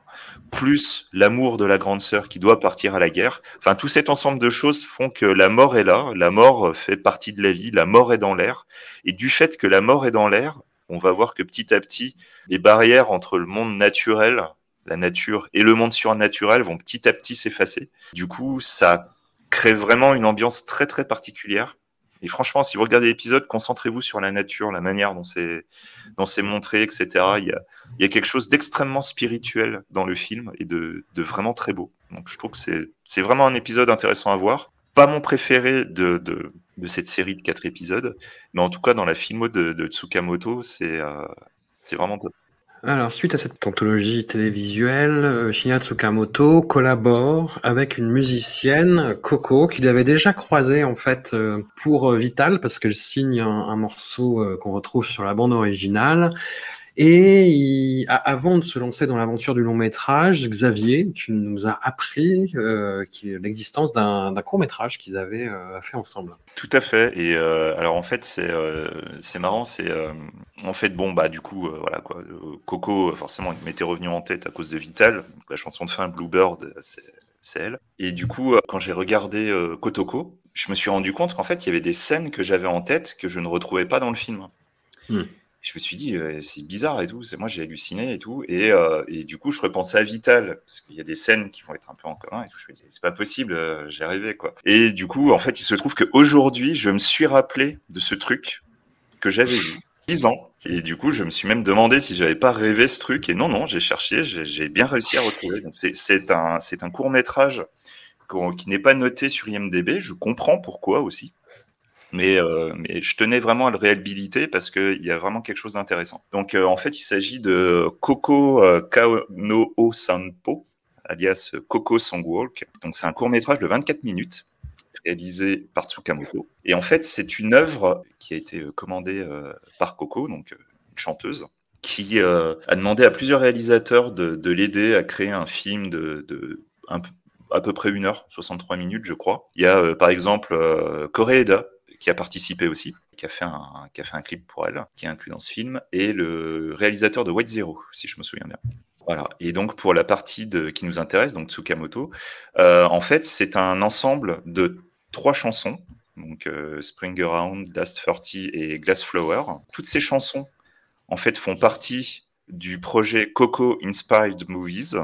plus l'amour de la grande sœur qui doit partir à la guerre. Enfin, tout cet ensemble de choses font que la mort est là, la mort fait partie de la vie, la mort est dans l'air. Et du fait que la mort est dans l'air, on va voir que petit à petit, les barrières entre le monde naturel, la nature, et le monde surnaturel vont petit à petit s'effacer. Du coup, ça crée vraiment une ambiance très très particulière. Et franchement, si vous regardez l'épisode, concentrez-vous sur la nature, la manière dont c'est, dont c'est montré, et cetera. Il y a, il y a quelque chose d'extrêmement spirituel dans le film et de, de vraiment très beau. Donc, je trouve que c'est, c'est vraiment un épisode intéressant à voir. Pas mon préféré de, de, de cette série de quatre épisodes, mais en tout cas, dans la filmo de, de Tsukamoto, c'est, euh, c'est vraiment top. Alors, suite à cette anthologie télévisuelle, Shinya Tsukamoto collabore avec une musicienne, Cocco, qu'il avait déjà croisée en fait pour Vital, parce qu'elle signe un, un morceau qu'on retrouve sur la bande originale. Et il, avant de se lancer dans l'aventure du long métrage, Xavier, tu nous as appris euh, l'existence d'un, d'un court métrage qu'ils avaient euh, fait ensemble. Tout à fait. Et euh, alors en fait, c'est euh, c'est marrant. C'est euh, en fait bon bah du coup euh, voilà quoi. Euh, Cocco forcément il m'était revenu en tête à cause de Vital. Donc, la chanson de fin Bluebird, c'est, c'est elle. Et du coup, euh, quand j'ai regardé euh, Kotoko, je me suis rendu compte qu'en fait il y avait des scènes que j'avais en tête que je ne retrouvais pas dans le film. Hmm. Je me suis dit, euh, c'est bizarre et tout, c'est moi, j'ai halluciné et tout. Et, euh, et du coup, je repensais à Vital, parce qu'il y a des scènes qui vont être un peu en commun et tout. Je me dis, c'est pas possible, euh, j'ai rêvé, quoi. Et du coup, en fait, il se trouve qu'aujourd'hui, je me suis rappelé de ce truc que j'avais vu dix ans Et du coup, je me suis même demandé si j'avais pas rêvé ce truc. Et non, non, j'ai cherché, j'ai, j'ai bien réussi à retrouver. Donc c'est, c'est un, c'est un court-métrage qui n'est pas noté sur I M D B. Je comprends pourquoi aussi. Mais, euh, mais je tenais vraiment à le réhabiliter parce qu'il y a vraiment quelque chose d'intéressant. Donc, euh, en fait, il s'agit de Koko euh, Kaonoo Sanpo, alias Cocco Songwalk. Donc, c'est un court-métrage de vingt-quatre minutes réalisé par Tsukamoto. Et en fait, c'est une œuvre qui a été commandée euh, par Koko, donc une chanteuse, qui euh, a demandé à plusieurs réalisateurs de, de l'aider à créer un film de... de un, à peu près une heure, soixante-trois minutes, je crois. Il y a, euh, par exemple, euh, Kore-eda, qui a participé aussi, qui a, fait un, qui a fait un clip pour elle, qui est inclus dans ce film, et le réalisateur de White Zero, si je me souviens bien. Voilà. Et donc, pour la partie de, qui nous intéresse, donc Tsukamoto, euh, en fait, c'est un ensemble de trois chansons, donc euh, Spring Around, Last trente et Glass Flower. Toutes ces chansons, en fait, font partie du projet Coco Inspired Movies,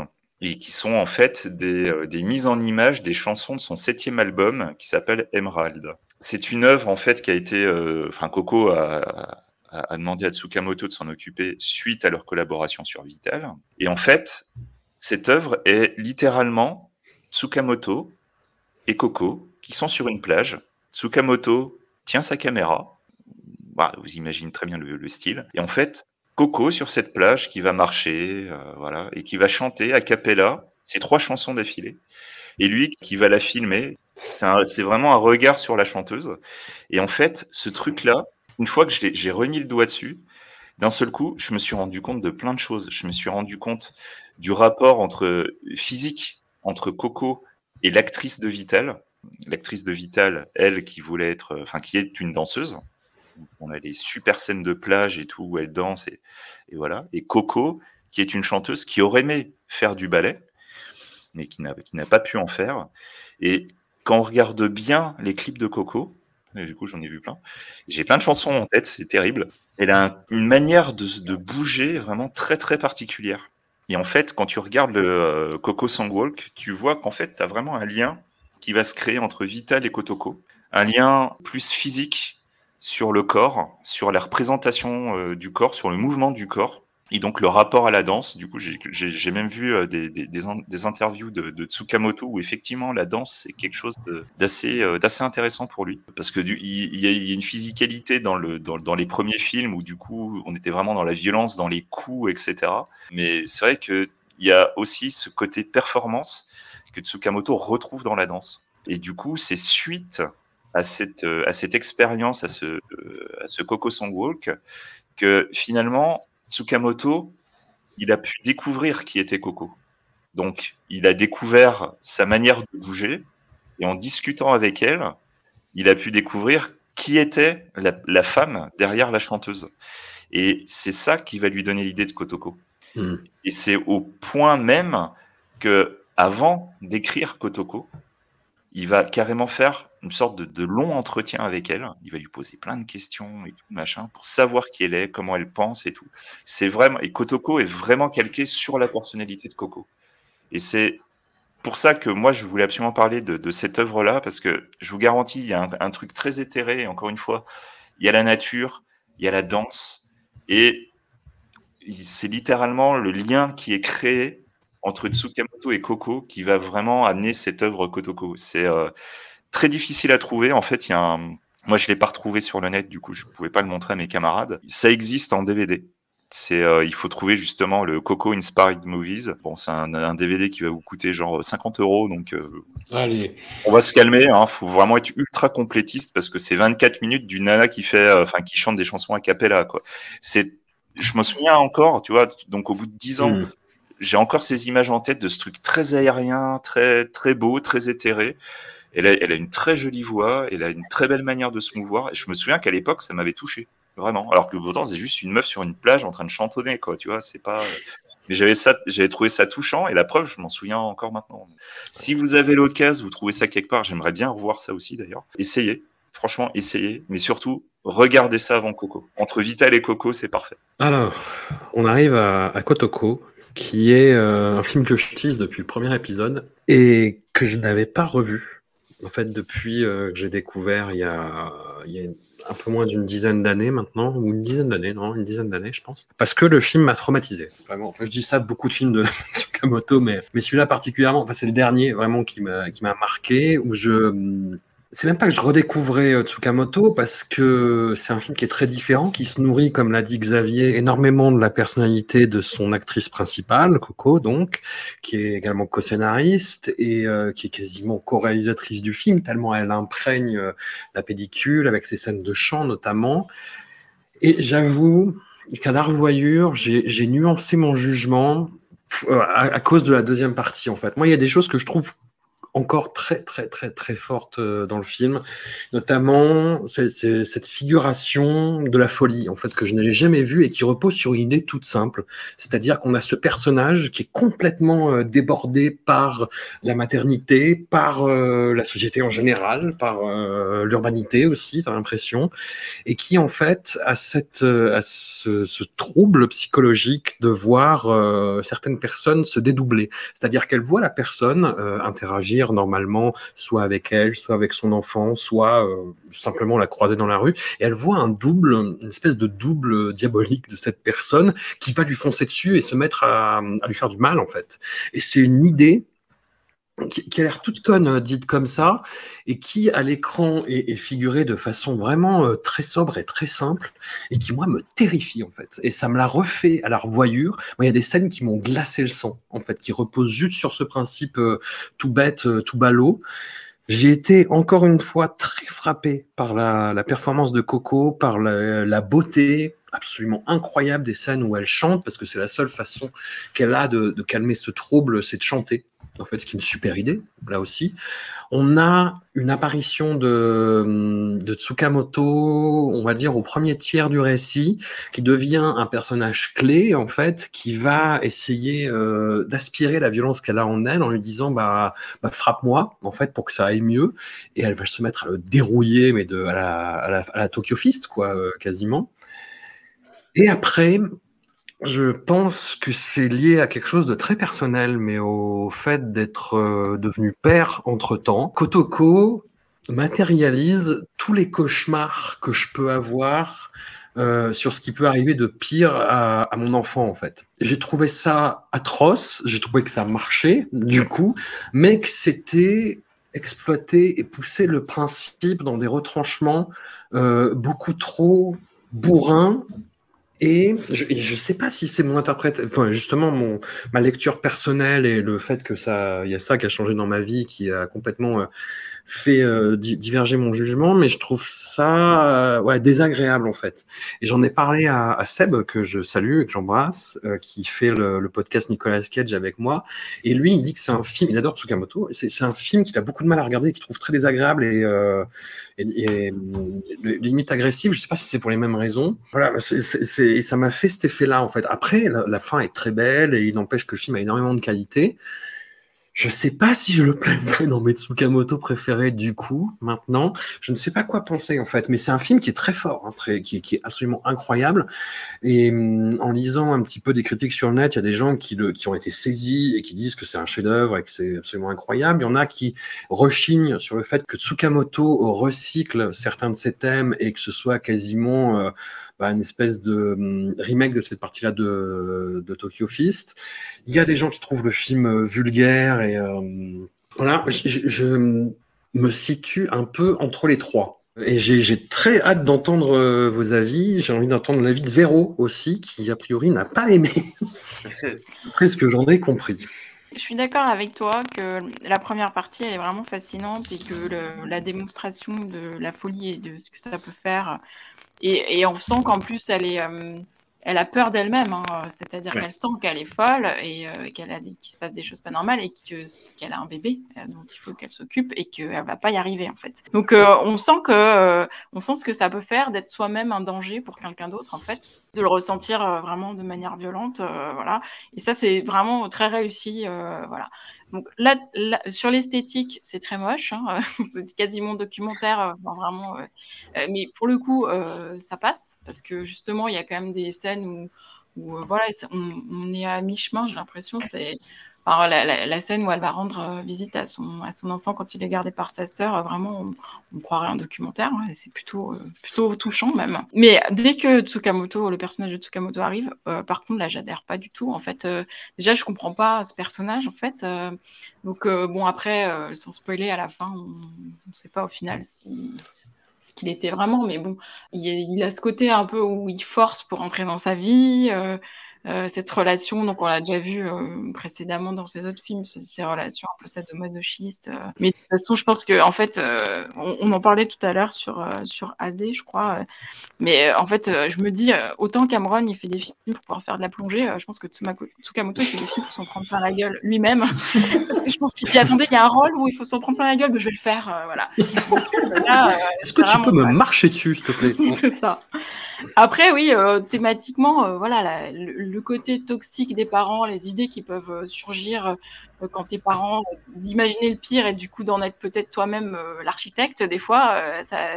et qui sont en fait des, des mises en images des chansons de son septième album qui s'appelle Emerald. C'est une œuvre en fait qui a été, euh, enfin Coco a, a demandé à Tsukamoto de s'en occuper suite à leur collaboration sur Vital. Et en fait, cette œuvre est littéralement Tsukamoto et Coco qui sont sur une plage. Tsukamoto tient sa caméra, bah, vous imaginez très bien le, le style, et en fait, Coco sur cette plage qui va marcher euh, voilà, et qui va chanter a cappella ces trois chansons d'affilée. Et lui qui va la filmer, c'est, un, c'est vraiment un regard sur la chanteuse. Et en fait, ce truc-là, une fois que j'ai, j'ai remis le doigt dessus, d'un seul coup, je me suis rendu compte de plein de choses. Je me suis rendu compte du rapport entre, physique entre Coco et l'actrice de Vital. L'actrice de Vital, elle, qui, voulait être, enfin, qui est une danseuse. On a des super scènes de plage et tout, où elle danse, et, et voilà. Et Coco, qui est une chanteuse qui aurait aimé faire du ballet, mais qui n'a, qui n'a pas pu en faire. Et quand on regarde bien les clips de Coco, et du coup j'en ai vu plein, j'ai plein de chansons en tête, c'est terrible. Elle a un, une manière de, de bouger vraiment très très particulière. Et en fait, quand tu regardes le euh, Cocco Songwalk, tu vois qu'en fait, tu as vraiment un lien qui va se créer entre Vital et Kotoko. Un lien plus physique, sur le corps, sur la représentation euh, du corps, sur le mouvement du corps, et donc le rapport à la danse. Du coup, j'ai, j'ai, j'ai même vu euh, des, des, des, in- des interviews de, de Tsukamoto où effectivement la danse c'est quelque chose de, d'assez, euh, d'assez intéressant pour lui, parce que du, il, il y a une physicalité dans, le, dans, dans les premiers films où du coup on était vraiment dans la violence, dans les coups, et cetera. Mais c'est vrai qu'il y a aussi ce côté performance que Tsukamoto retrouve dans la danse. Et du coup, c'est suite à cette, euh, à cette expérience, à ce, euh, à ce Cocco Songwalk, que finalement, Tsukamoto, il a pu découvrir qui était Coco. Donc, il a découvert sa manière de bouger, et en discutant avec elle, il a pu découvrir qui était la, la femme derrière la chanteuse. Et c'est ça qui va lui donner l'idée de Kotoko. Mmh. Et c'est au point même qu'avant d'écrire Kotoko, il va carrément faire une sorte de, de long entretien avec elle. Il va lui poser plein de questions et tout, machin, pour savoir qui elle est, comment elle pense et tout. C'est vraiment, et Kotoko est vraiment calqué sur la personnalité de Coco. Et c'est pour ça que moi, je voulais absolument parler de, de cette œuvre-là, parce que je vous garantis, il y a un, un truc très éthéré. Et encore une fois, il y a la nature, il y a la danse, et c'est littéralement le lien qui est créé entre Tsukamoto et Coco, qui va vraiment amener cette œuvre Kotoko. C'est euh, très difficile à trouver. En fait, il y a un... moi, je ne l'ai pas retrouvé sur le net, du coup, je ne pouvais pas le montrer à mes camarades. Ça existe en D V D. C'est, euh, il faut trouver justement le Coco Inspired Movies. Bon, c'est un, un D V D qui va vous coûter genre cinquante euros, donc euh, allez, on va se calmer. Il hein, faut vraiment être ultra complétiste, parce que c'est vingt-quatre minutes d'une nana qui, fait, euh, qui chante des chansons a cappella. Quoi. C'est... Je me souviens encore, tu vois, donc au bout de dix ans... Mm. J'ai encore ces images en tête de ce truc très aérien, très, très beau, très éthéré. Elle a, elle a une très jolie voix, elle a une très belle manière de se mouvoir. Et je me souviens qu'à l'époque, ça m'avait touché, vraiment. Alors que pourtant, c'est juste une meuf sur une plage en train de chantonner, quoi, tu vois, c'est pas... Mais j'avais, ça, j'avais trouvé ça touchant, et la preuve, je m'en souviens encore maintenant. Si vous avez l'occasion, vous trouvez ça quelque part, j'aimerais bien revoir ça aussi, d'ailleurs. Essayez, franchement, essayez, mais surtout... Regardez ça avant Coco. Entre Vital et Coco, c'est parfait. Alors, on arrive à, à Kotoko, qui est euh, un film que je tease depuis le premier épisode et que je n'avais pas revu En fait, depuis euh, que j'ai découvert, il y a, il y a un peu moins d'une dizaine d'années maintenant, ou une dizaine d'années, non, une dizaine d'années, je pense, parce que le film m'a traumatisé. Vraiment, enfin, je dis ça, beaucoup de films de Tsukamoto, mais, mais celui-là particulièrement, enfin, c'est le dernier vraiment qui m'a, qui m'a marqué, où je... C'est même pas que je redécouvrais Tsukamoto, parce que c'est un film qui est très différent, qui se nourrit, comme l'a dit Xavier, énormément de la personnalité de son actrice principale, Coco, donc, qui est également co-scénariste et euh, qui est quasiment co-réalisatrice du film, tellement elle imprègne euh, la pellicule, avec ses scènes de chant notamment. Et j'avoue qu'à la revoyure, j'ai, j'ai nuancé mon jugement à, à cause de la deuxième partie, en fait. Moi, il y a des choses que je trouve encore très très très très forte dans le film, notamment c'est, c'est cette figuration de la folie en fait que je n'avais jamais vue et qui repose sur une idée toute simple, c'est-à-dire qu'on a ce personnage qui est complètement débordé par la maternité, par euh, la société en général, par euh, l'urbanité aussi, t'as l'impression, et qui en fait a cette a ce, ce trouble psychologique de voir euh, certaines personnes se dédoubler, c'est-à-dire qu'elle voit la personne euh, interagir normalement, soit avec elle, soit avec son enfant, soit euh, simplement la croiser dans la rue, et elle voit un double, une espèce de double diabolique de cette personne qui va lui foncer dessus et se mettre à, à lui faire du mal en fait. Et c'est une idée qui, qui a l'air toute conne dite comme ça, et qui à l'écran est, est figurée de façon vraiment euh, très sobre et très simple, et qui moi me terrifie en fait, et ça me l'a refait à la revoyure. Moi, il y a des scènes qui m'ont glacé le sang en fait, qui reposent juste sur ce principe euh, tout bête, euh, tout ballot. J'ai été encore une fois très frappé par la, la performance de Coco, par la, la beauté absolument incroyable des scènes où elle chante, parce que c'est la seule façon qu'elle a de, de calmer ce trouble, c'est de chanter. En fait, ce qui est une super idée, là aussi. On a une apparition de, de Tsukamoto, on va dire, au premier tiers du récit, qui devient un personnage clé, en fait, qui va essayer euh, d'aspirer la violence qu'elle a en elle, en lui disant bah, « bah, frappe-moi, en fait, pour que ça aille mieux ». Et elle va se mettre à le dérouiller, mais de, à, la, à, la, à la Tokyo Fist, quoi, euh, quasiment. Et après... Je pense que c'est lié à quelque chose de très personnel, mais au fait d'être euh, devenu père entre-temps. Kotoko matérialise tous les cauchemars que je peux avoir euh, sur ce qui peut arriver de pire à, à mon enfant, en fait. J'ai trouvé ça atroce, j'ai trouvé que ça marchait, du coup, mais que c'était... exploiter et pousser le principe dans des retranchements euh, beaucoup trop bourrins. Et je ne sais pas si c'est mon interprète, enfin justement mon ma lecture personnelle et le fait que ça, il y a ça qui a changé dans ma vie, qui a complètement euh, fait euh, di- diverger mon jugement, mais je trouve ça euh, ouais désagréable en fait. Et j'en ai parlé à, à Seb que je salue et que j'embrasse, euh, qui fait le, le podcast Nicolas Cage avec moi. Et lui, il dit que c'est un film, il adore Tsukamoto, c'est, c'est un film qu'il a beaucoup de mal à regarder, qu'il trouve très désagréable et, euh, et, et limite agressif. Je sais pas si c'est pour les mêmes raisons. Voilà, c'est, c'est, c'est et ça m'a fait cet effet-là, en fait. Après, la, la fin est très belle, et il n'empêche que le film a énormément de qualité. Je ne sais pas si je le placerai dans mes Tsukamoto préférés, du coup, maintenant. Je ne sais pas quoi penser, en fait. Mais c'est un film qui est très fort, hein, très, qui, qui est absolument incroyable. Et hum, en lisant un petit peu des critiques sur le net, il y a des gens qui, le, qui ont été saisis et qui disent que c'est un chef-d'œuvre et que c'est absolument incroyable. Il y en a qui rechignent sur le fait que Tsukamoto recycle certains de ses thèmes et que ce soit quasiment... Euh, Bah, une espèce de hum, remake de cette partie-là de, de Tokyo Fist. Il y a des gens qui trouvent le film vulgaire et euh, voilà, je, je me situe un peu entre les trois. Et j'ai, j'ai très hâte d'entendre vos avis. J'ai envie d'entendre l'avis de Véro aussi, qui a priori n'a pas aimé. Après ce que j'en ai compris. Je suis d'accord avec toi que la première partie, elle est vraiment fascinante et que le, la démonstration de la folie et de ce que ça peut faire. Et, et on sent qu'en plus, elle, est, euh, elle a peur d'elle-même, hein, c'est-à-dire ouais. qu'elle sent qu'elle est folle et euh, qu'elle a des, qu'il se passe des choses pas normales et que, qu'elle a un bébé euh, dont il faut qu'elle s'occupe et qu'elle ne va pas y arriver, en fait. Donc, euh, on, sent que, euh, on sent ce que ça peut faire d'être soi-même un danger pour quelqu'un d'autre, en fait, de le ressentir euh, vraiment de manière violente. Euh, voilà. Et ça, c'est vraiment très réussi. Euh, voilà. Donc là, là, sur l'esthétique, c'est très moche, hein, c'est quasiment documentaire, euh, enfin, vraiment. Euh, mais pour le coup, euh, ça passe parce que justement, il y a quand même des scènes où, où euh, voilà, on, on est à mi-chemin. J'ai l'impression, c'est Enfin, la, la, la scène où elle va rendre visite à son, à son enfant quand il est gardé par sa sœur, vraiment, on, on croirait un documentaire, hein, et c'est plutôt, euh, plutôt touchant même. Mais dès que Tsukamoto, le personnage de Tsukamoto arrive, euh, par contre, là, j'adhère pas du tout. En fait, euh, déjà, je comprends pas ce personnage, en fait. Euh, donc, euh, bon, après, euh, sans spoiler, à la fin, on ne sait pas au final si... ce qu'il était vraiment, mais bon, il, il a ce côté un peu où il force pour entrer dans sa vie, euh, euh, cette relation, donc on l'a déjà vu euh, précédemment dans ses autres films, ces, ces relations un peu sadomasochistes, euh. mais de toute façon, je pense qu'en en fait, euh, on, on en parlait tout à l'heure sur, euh, sur Haze, je crois, euh, mais euh, en fait, euh, je me dis, euh, autant Cameron, il fait des films pour pouvoir faire de la plongée, euh, je pense que Tsumako, Tsukamoto, il fait des films pour s'en prendre plein la gueule lui-même, parce que je pense qu'il dit, attendez, il y a un rôle où il faut s'en prendre plein la gueule, mais je vais le faire, euh, voilà. Là, euh, est-ce que tu peux me marcher dessus, s'il te plaît? C'est ça. Après, oui, euh, thématiquement, euh, voilà, la, le, le côté toxique des parents, les idées qui peuvent surgir euh, quand tes parents, euh, d'imaginer le pire et du coup d'en être peut-être toi-même euh, l'architecte, des fois, euh, ça,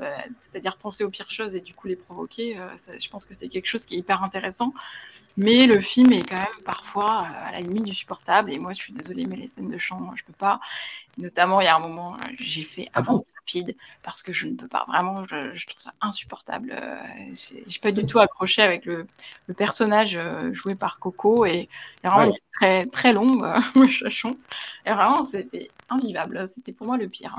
euh, c'est-à-dire penser aux pires choses et du coup les provoquer, euh, ça, je pense que c'est quelque chose qui est hyper intéressant. Mais le film est quand même parfois à la limite du supportable. Et moi, je suis désolée, mais les scènes de chant, je peux pas. Notamment, il y a un moment, j'ai fait avance rapide parce que je ne peux pas. Vraiment, je, je trouve ça insupportable. J'ai, j'ai pas du tout accroché avec le, le personnage joué par Cocco. Et, et vraiment, ouais. C'est très, très long, euh, je chante. Et vraiment, c'était invivable. C'était pour moi le pire.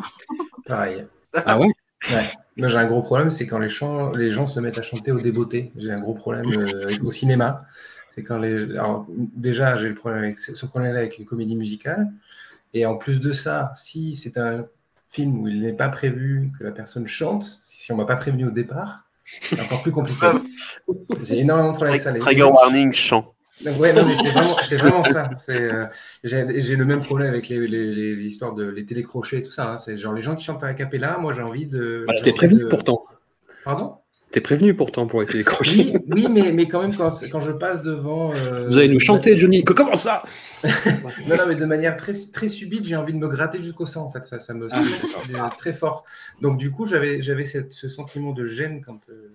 Pareil. Ah ouais? Ouais. Moi, j'ai un gros problème, c'est quand les, chants, les gens se mettent à chanter au débeauté. J'ai un gros problème euh, au cinéma. C'est quand les... Alors, déjà, j'ai le problème avec ce problème-là avec une comédie musicale. Et en plus de ça, si c'est un film où il n'est pas prévu que la personne chante, si on ne m'a pas prévenu au départ, c'est encore plus compliqué. J'ai énormément de problèmes avec ça. Les... Trigger warning, chant. Donc, ouais, non, mais c'est vraiment, c'est vraiment ça. C'est, euh, j'ai, j'ai le même problème avec les, les, les histoires de les télécrochets et tout ça. Hein. C'est genre les gens qui chantent à cappella. Moi, j'ai envie de. Voilà, j'ai t'es envie prévenu de... pourtant. Pardon ? T'es prévenu pourtant pour les télécrochets. Oui, oui mais, mais quand même, quand, quand je passe devant. Euh, Vous allez nous chanter, manière... Johnny. Que comment ça ? Non, non, mais de manière très, très subite, j'ai envie de me gratter jusqu'au sein. En fait, ça, ça me semble très fort. Donc, du coup, j'avais, j'avais cette, ce sentiment de gêne quand. Euh...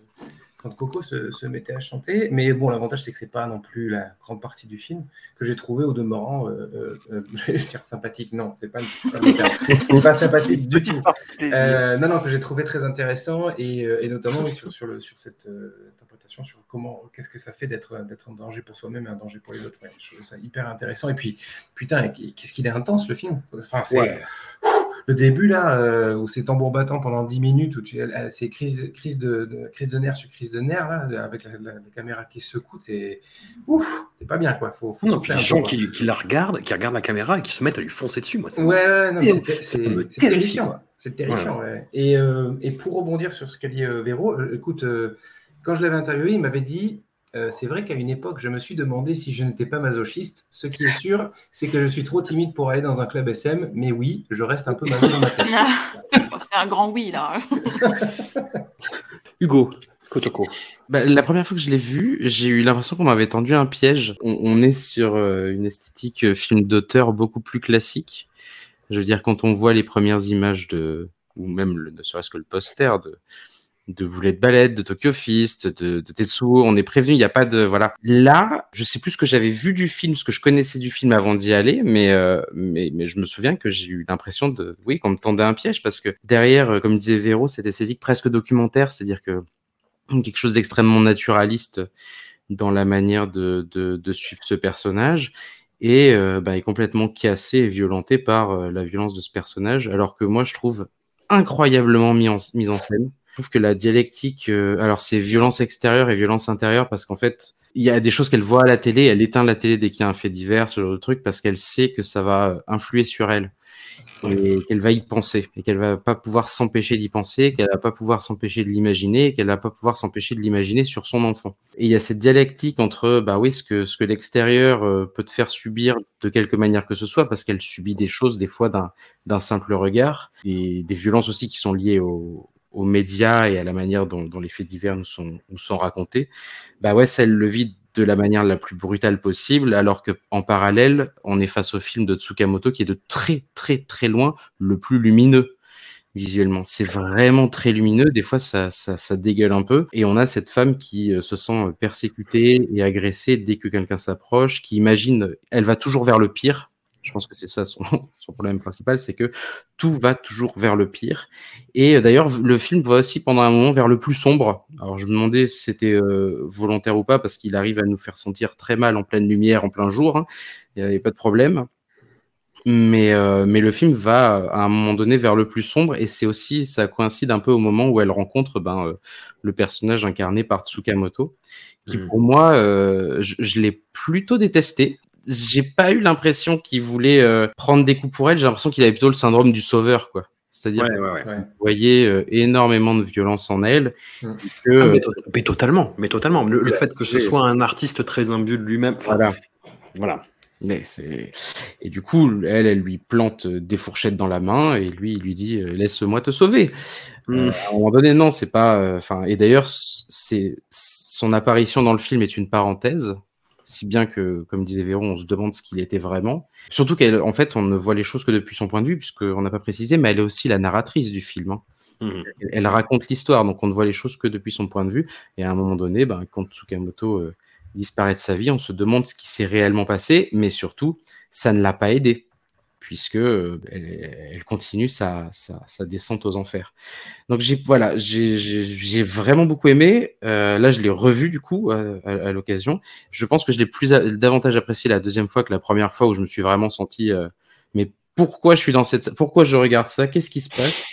quand Cocco se, se mettait à chanter. Mais bon, l'avantage, c'est que ce n'est pas non plus la grande partie du film que j'ai trouvé au demeurant, euh, euh, je vais dire sympathique, non, ce n'est pas, pas, pas sympathique du tout. Euh, non, non, que j'ai trouvé très intéressant, et, et notamment sur, sur, le, sur cette euh, interprétation, sur comment, qu'est-ce que ça fait d'être, d'être un danger pour soi-même et un danger pour les autres. Ouais, je trouve ça hyper intéressant. Et puis, putain, qu'est-ce qu'il est intense, le film. Enfin, c'est... Ouais. Le début, là, euh, où c'est tambour battant pendant dix minutes, où tu, euh, c'est crise, crise, de, de, crise de nerfs sur crise de nerfs, là, avec la, la, la caméra qui se secoue, t'es, ouf, t'es pas bien, quoi. Faut, faut non, puis les gens qui, qui la regardent, qui regardent la caméra et qui se mettent à lui foncer dessus, moi. C'est ouais, ouais, non, c'est, c'est, c'est, c'est terrifiant. Quoi. C'est terrifiant, ouais. Ouais. Et, euh, et pour rebondir sur ce qu'a dit euh, Véro, euh, écoute, euh, quand je l'avais interviewé, il m'avait dit... Euh, c'est vrai qu'à une époque, je me suis demandé si je n'étais pas masochiste. Ce qui est sûr, c'est que je suis trop timide pour aller dans un club S M. Mais oui, je reste un peu maso dans ma tête. C'est un grand oui, là. Hugo, Kotoko. Bah, la première fois que je l'ai vu, j'ai eu l'impression qu'on m'avait tendu un piège. On, on est sur euh, une esthétique euh, film d'auteur beaucoup plus classique. Je veux dire, quand on voit les premières images, de, ou même le, ne serait-ce que le poster de... de Bullet Ballet, de Tokyo Fist, de, de Tetsuo, on est prévenu, il n'y a pas de... voilà. Là, je ne sais plus ce que j'avais vu du film, ce que je connaissais du film avant d'y aller, mais, euh, mais, mais je me souviens que j'ai eu l'impression de, oui, qu'on me tendait un piège, parce que derrière, comme disait Véro, cette esthétique presque documentaire, c'est-à-dire que quelque chose d'extrêmement naturaliste dans la manière de, de, de suivre ce personnage, et euh, bah, est complètement cassé et violenté par euh, la violence de ce personnage, alors que moi, je trouve incroyablement mis en, mis en scène. Je trouve que la dialectique, euh, alors c'est violence extérieure et violence intérieure, parce qu'en fait, il y a des choses qu'elle voit à la télé, elle éteint la télé dès qu'il y a un fait divers, ce genre de truc, parce qu'elle sait que ça va influer sur elle, et qu'elle va y penser, et qu'elle va pas pouvoir s'empêcher d'y penser, qu'elle va pas pouvoir s'empêcher de l'imaginer, et qu'elle va pas pouvoir s'empêcher de l'imaginer sur son enfant. Et il y a cette dialectique entre, bah oui, ce que, ce que l'extérieur euh, peut te faire subir de quelque manière que ce soit, parce qu'elle subit des choses, des fois, d'un, d'un simple regard, et des violences aussi qui sont liées au aux médias et à la manière dont, dont les faits divers nous sont, nous sont racontés, bah ouais, ça, elle le vit de la manière la plus brutale possible, alors qu'en parallèle, on est face au film de Tsukamoto qui est de très, très, très loin le plus lumineux. visuellement. C'est vraiment très lumineux. Des fois, ça, ça, ça dégueule un peu. Et on a cette femme qui se sent persécutée et agressée dès que quelqu'un s'approche, qui imagine, elle va toujours vers le pire. Je pense que c'est ça son, son problème principal, c'est que tout va toujours vers le pire. Et d'ailleurs, le film va aussi pendant un moment vers le plus sombre. Alors, je me demandais si c'était euh, volontaire ou pas, parce qu'il arrive à nous faire sentir très mal en pleine lumière, en plein jour. Il n'y avait pas de problème. Mais, euh, mais le film va à un moment donné vers le plus sombre, et c'est aussi, ça coïncide un peu au moment où elle rencontre ben, euh, le personnage incarné par Tsukamoto, qui mmh. pour moi, euh, je, je l'ai plutôt détesté. J'ai pas eu l'impression qu'il voulait euh, prendre des coups pour elle. J'ai l'impression qu'il avait plutôt le syndrome du sauveur, quoi. C'est-à-dire, ouais, ouais, ouais. vous voyez euh, énormément de violence en elle. Mmh. Que, ah, mais, to- mais totalement, mais totalement. Le, le fait que ce soit un artiste très imbu de lui-même. Voilà, voilà. Mais c'est... Et du coup, elle, elle lui plante des fourchettes dans la main et lui, il lui dit « Laisse-moi te sauver mmh. ». Euh, à un moment donné, non, c'est pas... Enfin, et d'ailleurs, c'est... son apparition dans le film est une parenthèse, si bien que, comme disait Véron, on se demande ce qu'il était vraiment. Surtout qu'en fait, on ne voit les choses que depuis son point de vue, puisqu'on n'a pas précisé, mais elle est aussi la narratrice du film, hein. Mmh. Elle raconte l'histoire, donc on ne voit les choses que depuis son point de vue. Et à un moment donné, ben, quand Tsukamoto... Euh, disparaît de sa vie, on se demande ce qui s'est réellement passé, mais surtout, ça ne l'a pas aidée, puisque elle, elle continue sa, sa, sa descente aux enfers. Donc j'ai, voilà, j'ai, j'ai, j'ai vraiment beaucoup aimé. Euh, là, je l'ai revu du coup euh, à, à l'occasion. Je pense que je l'ai plus a, davantage apprécié la deuxième fois que la première fois où je me suis vraiment senti. Euh, mais pourquoi je suis dans cette, pourquoi je regarde ça ? Qu'est-ce qui se passe ?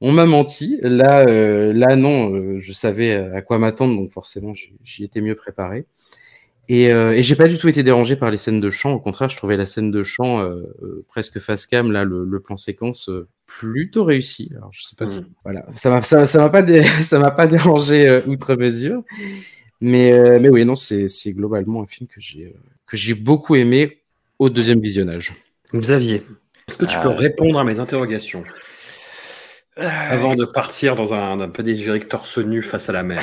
On m'a menti, là, euh, là non, euh, je savais à quoi m'attendre, donc forcément j'y étais mieux préparé. Et, euh, et j'ai pas du tout été dérangé par les scènes de chant, au contraire, je trouvais la scène de chant euh, euh, presque face cam, là, le, le plan séquence euh, plutôt réussi. Alors je sais pas, mmh. si, voilà, ça m'a, ça, ça m'a pas, dé... ça m'a pas dérangé euh, outre mesure, mais, euh, mais oui, non, c'est, c'est globalement un film que j'ai, euh, que j'ai beaucoup aimé au deuxième visionnage. Xavier, est-ce que tu ah, peux répondre à mes interrogations ? Euh... Avant de partir dans un, un panégyrique torse nu face à la mer.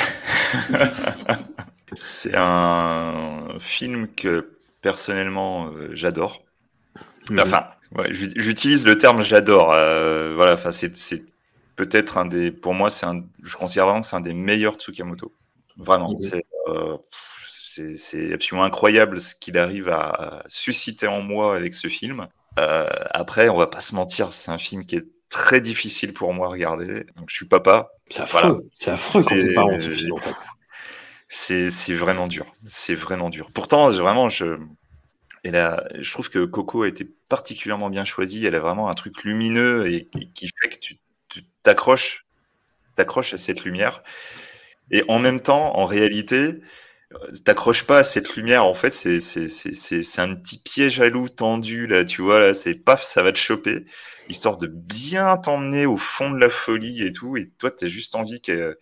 C'est un film que personnellement euh, j'adore. Mmh. Enfin, ouais, j'utilise le terme j'adore. Euh, voilà, enfin, c'est, c'est peut-être un des. Pour moi, c'est un. Je considère vraiment que c'est un des meilleurs Tsukamoto. Vraiment, mmh. c'est, euh, c'est c'est absolument incroyable ce qu'il arrive à susciter en moi avec ce film. Euh, après, on va pas se mentir, c'est un film qui est très difficile pour moi à regarder. Donc, je suis papa. C'est affreux. Voilà. C'est affreux quand on parle en ce film. C'est c'est vraiment dur. C'est vraiment dur. Pourtant, vraiment, je et là, je trouve que Coco a été particulièrement bien choisie. Elle a vraiment un truc lumineux et, et qui fait que tu, tu t'accroches, t'accroches à cette lumière. Et en même temps, en réalité, t'accroches pas à cette lumière. En fait, c'est c'est c'est c'est, c'est un petit piège à loup tendu là. Tu vois là, c'est paf, ça va te choper. Histoire de bien t'emmener au fond de la folie et tout, et toi, t'as juste envie qu'elle,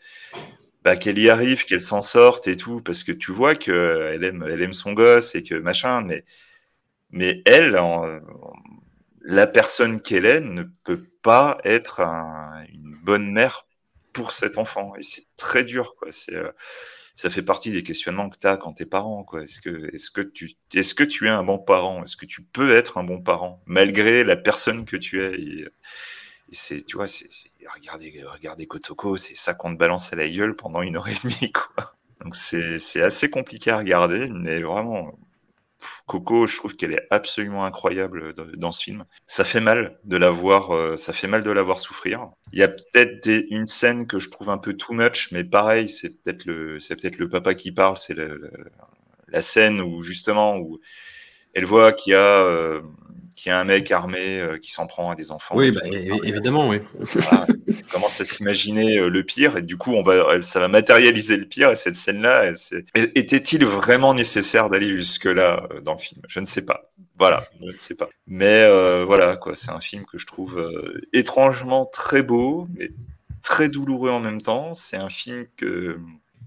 bah, qu'elle y arrive, qu'elle s'en sorte et tout, parce que tu vois qu'elle aime, elle aime son gosse et que machin, mais, mais elle, en, la personne qu'elle est, ne peut pas être un, une bonne mère pour cet enfant, et c'est très dur, quoi. C'est, euh, ça fait partie des questionnements que t'as quand t'es parent, quoi. Est-ce que, est-ce que tu, est-ce que tu es un bon parent ? Est-ce que tu peux être un bon parent malgré la personne que tu es ? Et, et c'est, tu vois, c'est, c'est, regardez, regardez Kotoko, c'est ça qu'on te balance à la gueule pendant une heure et demie, quoi. Donc c'est, c'est assez compliqué à regarder, mais vraiment, pff, Coco, je trouve qu'elle est absolument incroyable dans, dans ce film. Ça fait mal de la voir, euh, ça fait mal de la voir souffrir. Il y a peut-être des, une scène que je trouve un peu too much, mais pareil, c'est peut-être le, c'est peut-être le papa qui parle, c'est le, le, la scène où justement où elle voit qu'il y a, euh, qu'il y a un mec armé euh, qui s'en prend à des enfants. Oui, bah, évidemment, oui. Voilà, elle commence à s'imaginer euh, le pire, et du coup, on va, elle, ça va matérialiser le pire, et cette scène-là, elle, c'est... était-il vraiment nécessaire d'aller jusque-là euh, dans le film ? Je ne sais pas. Voilà, je ne sais pas. Mais euh, voilà, quoi, c'est un film que je trouve euh, étrangement très beau, mais très douloureux en même temps. C'est un film que...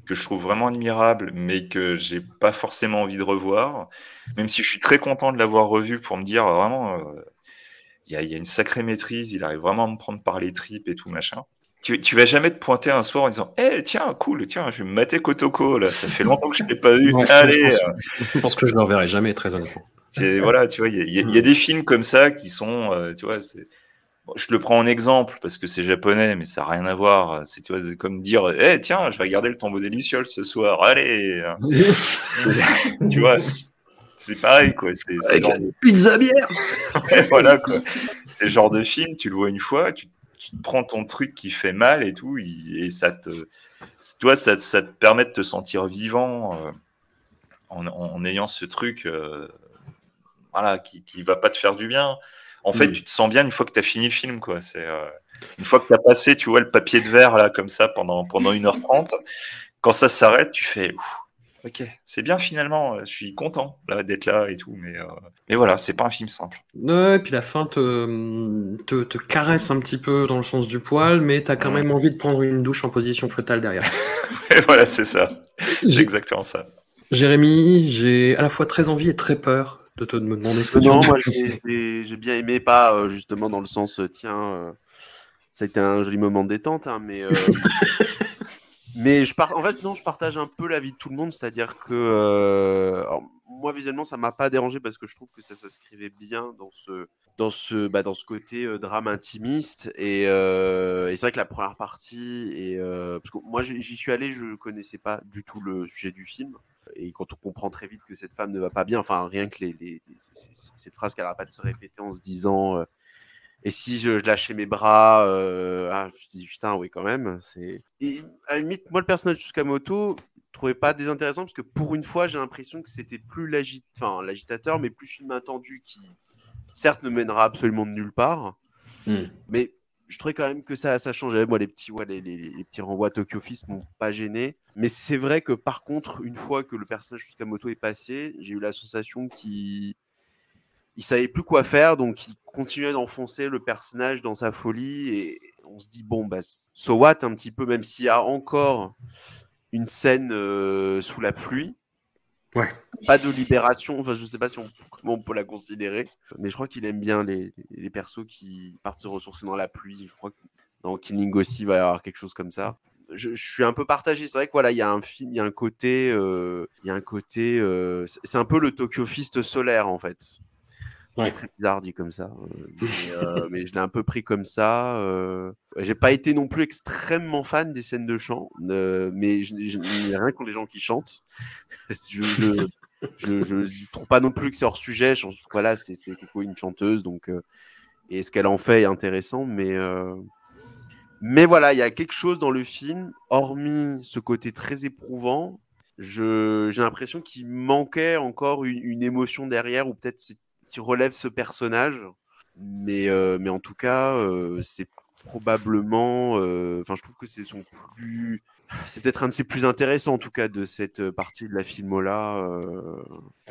que je trouve vraiment admirable, mais que j'ai pas forcément envie de revoir, même si je suis très content de l'avoir revu pour me dire vraiment, il euh, y, y a une sacrée maîtrise, il arrive vraiment à me prendre par les tripes et tout machin. Tu, tu vas jamais te pointer un soir en disant, eh hey, tiens, cool, tiens, je vais me mater Kotoko, là, ça fait longtemps que je l'ai pas vu, ouais, allez. Je pense, je pense que je ne le reverrai jamais, très honnêtement. Voilà, tu vois, il y, y, y a des films comme ça qui sont, euh, tu vois, c'est... je le prends en exemple parce que c'est japonais, mais ça n'a rien à voir. C'est, tu vois, c'est comme dire eh hey, tiens, je vais regarder Le Tombeau des Lucioles ce soir, allez. Tu vois, c'est, c'est pareil, quoi. C'est, c'est avec genre de pizza bière. Ouais, voilà, quoi. C'est le genre de film, tu le vois une fois, tu, tu prends ton truc qui fait mal et tout, et ça te, toi, ça, ça te permet de te sentir vivant euh, en, en ayant ce truc euh, voilà, qui ne va pas te faire du bien. En fait, mmh. tu te sens bien une fois que tu as fini le film, quoi. C'est, euh, une fois que tu as passé, tu vois, le papier de verre, là, comme ça, pendant, pendant une heure trente, quand ça s'arrête, tu fais « Ok, c'est bien, finalement, je suis content là, d'être là et tout. » Mais euh, mais voilà, c'est pas un film simple. Ouais, et puis la fin te, te, te caresse un petit peu dans le sens du poil, mais tu as quand mmh. même envie de prendre une douche en position fœtale derrière. Et voilà, c'est ça. C'est exactement ça. Jérémy, j'ai à la fois très envie et très peur. De, te, de me demander ce que non, moi j'ai, j'ai, j'ai bien aimé, pas euh, justement dans le sens euh, tiens, euh, ça a été un joli moment de détente, hein, mais euh, mais je par... en fait non, je partage un peu l'avis de tout le monde, c'est-à-dire que euh, alors, moi visuellement ça m'a pas dérangé parce que je trouve que ça s'inscrivait bien dans ce dans ce bah dans ce côté euh, drame intimiste et, euh, et c'est vrai que la première partie et euh, parce que moi j'y suis allé, je connaissais pas du tout le sujet du film. Et quand on comprend très vite que cette femme ne va pas bien, enfin rien que les, les, les, cette phrase qu'elle n'arrête pas de se répéter en se disant euh, et si je, je lâchais mes bras, euh, ah, je dis putain oui quand même. C'est... Et à la limite, moi le personnage de Tsukamoto, je trouvais pas désintéressant parce que pour une fois j'ai l'impression que c'était plus l'agit... enfin, l'agitateur, mais plus une main tendue qui certes ne mènera absolument de nulle part, mmh. mais je trouvais quand même que ça, ça changeait. Moi, les petits, ouais, les, les, les petits renvois à Tokyo Fist m'ont pas gêné. Mais c'est vrai que, par contre, une fois que le personnage Tsukamoto est passé, j'ai eu la sensation qu'il il savait plus quoi faire. Donc, il continuait d'enfoncer le personnage dans sa folie. Et on se dit, bon, bah, so what, un petit peu, même s'il y a encore une scène euh, sous la pluie. Ouais. Pas de libération, enfin je sais pas si on, comment on peut la considérer, mais je crois qu'il aime bien les, les persos qui partent se ressourcer dans la pluie. Je crois que dans Killing aussi il va y avoir quelque chose comme ça. Je, je suis un peu partagé, c'est vrai que voilà, il y a un film, il y a un côté, il euh, y a un côté, euh, c'est un peu le Tokyo Fist solaire en fait. C'est ouais. très bizarre dit comme ça, mais, euh, mais je l'ai un peu pris comme ça. Euh... J'ai pas été non plus extrêmement fan des scènes de chant, euh, mais je, je, je n'ai rien contre les gens qui chantent. Je, je, je, je, je trouve pas non plus que c'est hors sujet. Je, voilà, c'est, c'est Coco, une chanteuse, donc euh, et ce qu'elle en fait est intéressant, mais euh, mais voilà, il y a quelque chose dans le film, hormis ce côté très éprouvant, je, j'ai l'impression qu'il manquait encore une, une émotion derrière, ou peut-être c'est qui relève ce personnage, mais euh, mais en tout cas euh, c'est probablement enfin euh, je trouve que c'est son plus c'est peut-être un de ses plus intéressants en tout cas de cette partie de la filmola euh,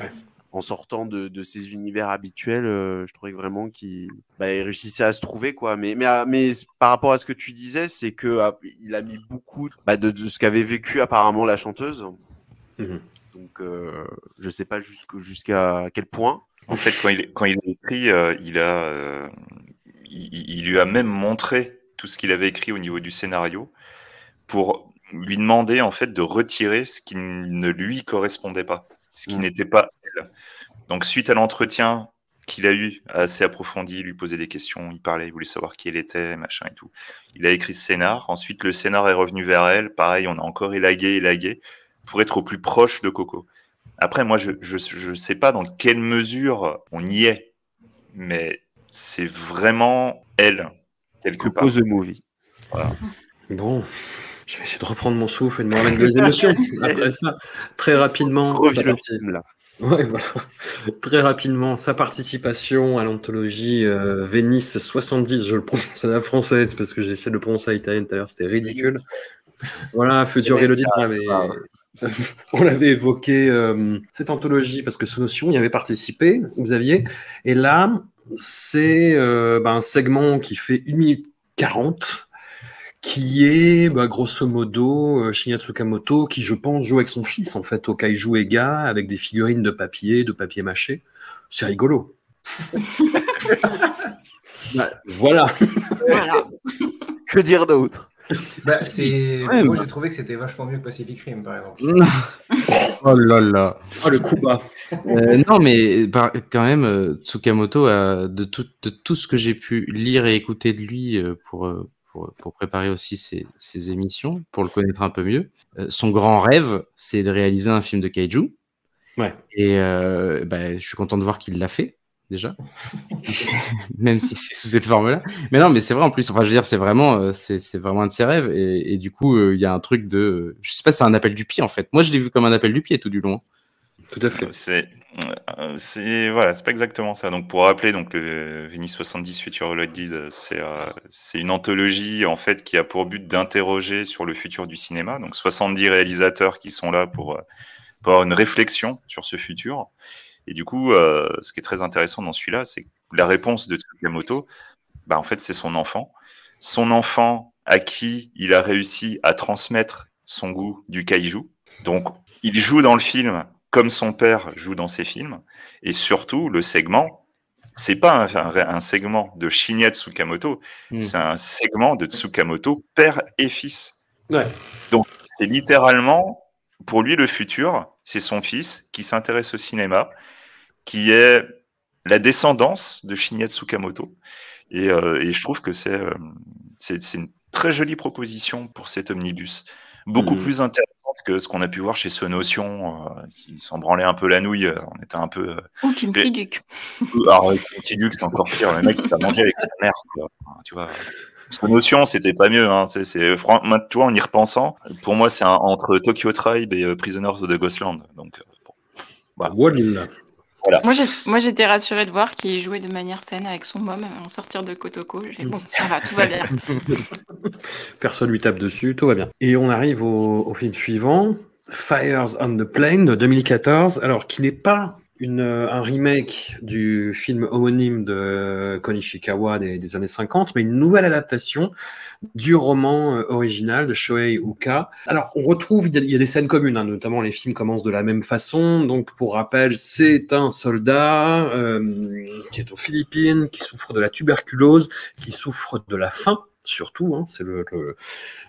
ouais. en sortant de de ses univers habituels euh, je trouvais vraiment qu'il bah, il réussissait à se trouver quoi, mais mais mais par rapport à ce que tu disais c'est que ah, il a mis beaucoup bah, de, de ce qu'avait vécu apparemment la chanteuse mmh. donc euh, je sais pas jusqu'à, jusqu'à quel point. En fait, quand il, quand il a écrit, euh, il, a, euh, il, il lui a même montré tout ce qu'il avait écrit au niveau du scénario pour lui demander en fait, de retirer ce qui ne lui correspondait pas, ce qui mmh. n'était pas elle. Donc, suite à l'entretien qu'il a eu, assez approfondi, il lui posait des questions, il parlait, il voulait savoir qui elle était, machin et tout. Il a écrit ce scénar. Ensuite, le scénar est revenu vers elle. Pareil, on a encore élagué, élagué, pour être au plus proche de Coco. Après, moi, je je je sais pas dans quelle mesure on y est, mais c'est vraiment elle, quelque part. The movie. Voilà. Bon, je vais essayer de reprendre mon souffle et de me remettre des émotions. Après ça, très rapidement... Reviens le film, là. Ouais, voilà. Très rapidement, sa participation à l'anthologie euh, Venice soixante-dix, je le prononce à la française, parce que j'ai essayé de le prononcer à l'italien tout à l'heure, c'était ridicule. Voilà, futur Elodie, mais... On l'avait évoqué, euh, cette anthologie, parce que sous Notion, il y avait participé, Xavier. Et là, c'est euh, bah, un segment qui fait une minute quarante, qui est bah, grosso modo euh, Shinya Tsukamoto, qui, je pense, joue avec son fils, en fait, au Kaiju Ega, avec des figurines de papier, de papier mâché. C'est rigolo. Bah, voilà. Voilà. Que dire d'autre? Bah, c'est... Ouais, moi, bah... j'ai trouvé que c'était vachement mieux que Pacific Rim, par exemple. Oh là là. Oh, le coup bas. euh, non, mais bah, quand même, Tsukamoto, a, de, tout, de tout ce que j'ai pu lire et écouter de lui pour, pour, pour préparer aussi ses, ses émissions, pour le connaître un peu mieux, euh, son grand rêve, c'est de réaliser un film de kaiju. Ouais. Et euh, bah, je suis content de voir qu'il l'a fait, déjà. Même si c'est sous cette forme-là. Mais non, mais c'est vrai en plus. Enfin, je veux dire, c'est vraiment, c'est, c'est vraiment un de ses rêves. Et, et du coup, il euh, y a un truc de... Je sais pas, c'est un appel du pied, en fait. Moi, je l'ai vu comme un appel du pied tout du long. Tout à fait. C'est, c'est, voilà, c'est pas exactement ça. Donc, pour rappeler, donc, le Venice soixante-dix-huit Urologue Guide, c'est, euh, c'est une anthologie, en fait, qui a pour but d'interroger sur le futur du cinéma. Donc, soixante-dix réalisateurs qui sont là pour... Euh, pour avoir une réflexion sur ce futur. Et du coup, euh, ce qui est très intéressant dans celui-là, c'est que la réponse de Tsukamoto, bah, en fait, c'est son enfant. Son enfant à qui il a réussi à transmettre son goût du kaiju. Donc, il joue dans le film comme son père joue dans ses films. Et surtout, le segment, c'est pas un, un segment de Shinya Tsukamoto, mmh. c'est un segment de Tsukamoto père et fils. Ouais. Donc, c'est littéralement... Pour lui, le futur, c'est son fils qui s'intéresse au cinéma, qui est la descendance de Shinya Tsukamoto. Et, euh, et je trouve que c'est, euh, c'est, c'est une très jolie proposition pour cet omnibus. Beaucoup mmh. plus intéressante que ce qu'on a pu voir chez Sonotion, euh, qui s'en branlait un peu la nouille. Euh, on était un peu... Euh, Ou Kim Ki-duk. Alors, Kim Ki-duk, c'est encore pire. Le mec, il va manger avec sa mère. Quoi. Tu vois, Sonotion, c'était pas mieux. Hein. C'est, c'est, franchement, tu vois, en y repensant, pour moi, c'est un, entre Tokyo Tribe et euh, Prisoners of the Ghostland. Donc, bon. Bah, voilà. Moi, j'ai, moi, j'étais rassuré de voir qu'il jouait de manière saine avec son môme en sortir de Kotoko. J'ai bon, ça va, tout va bien. Personne lui tape dessus, tout va bien. Et on arrive au, au film suivant, Fires on the Plain de deux mille quatorze, alors qui n'est pas une, un remake du film homonyme de Kon Ichikawa des, des années cinquante, mais une nouvelle adaptation du roman euh, original de Shohei Uka. Alors, on retrouve, il y a, il y a des scènes communes, hein, notamment les films commencent de la même façon. Donc, pour rappel, c'est un soldat euh, qui est aux Philippines, qui souffre de la tuberculose, qui souffre de la faim. Surtout, hein, c'est le, le,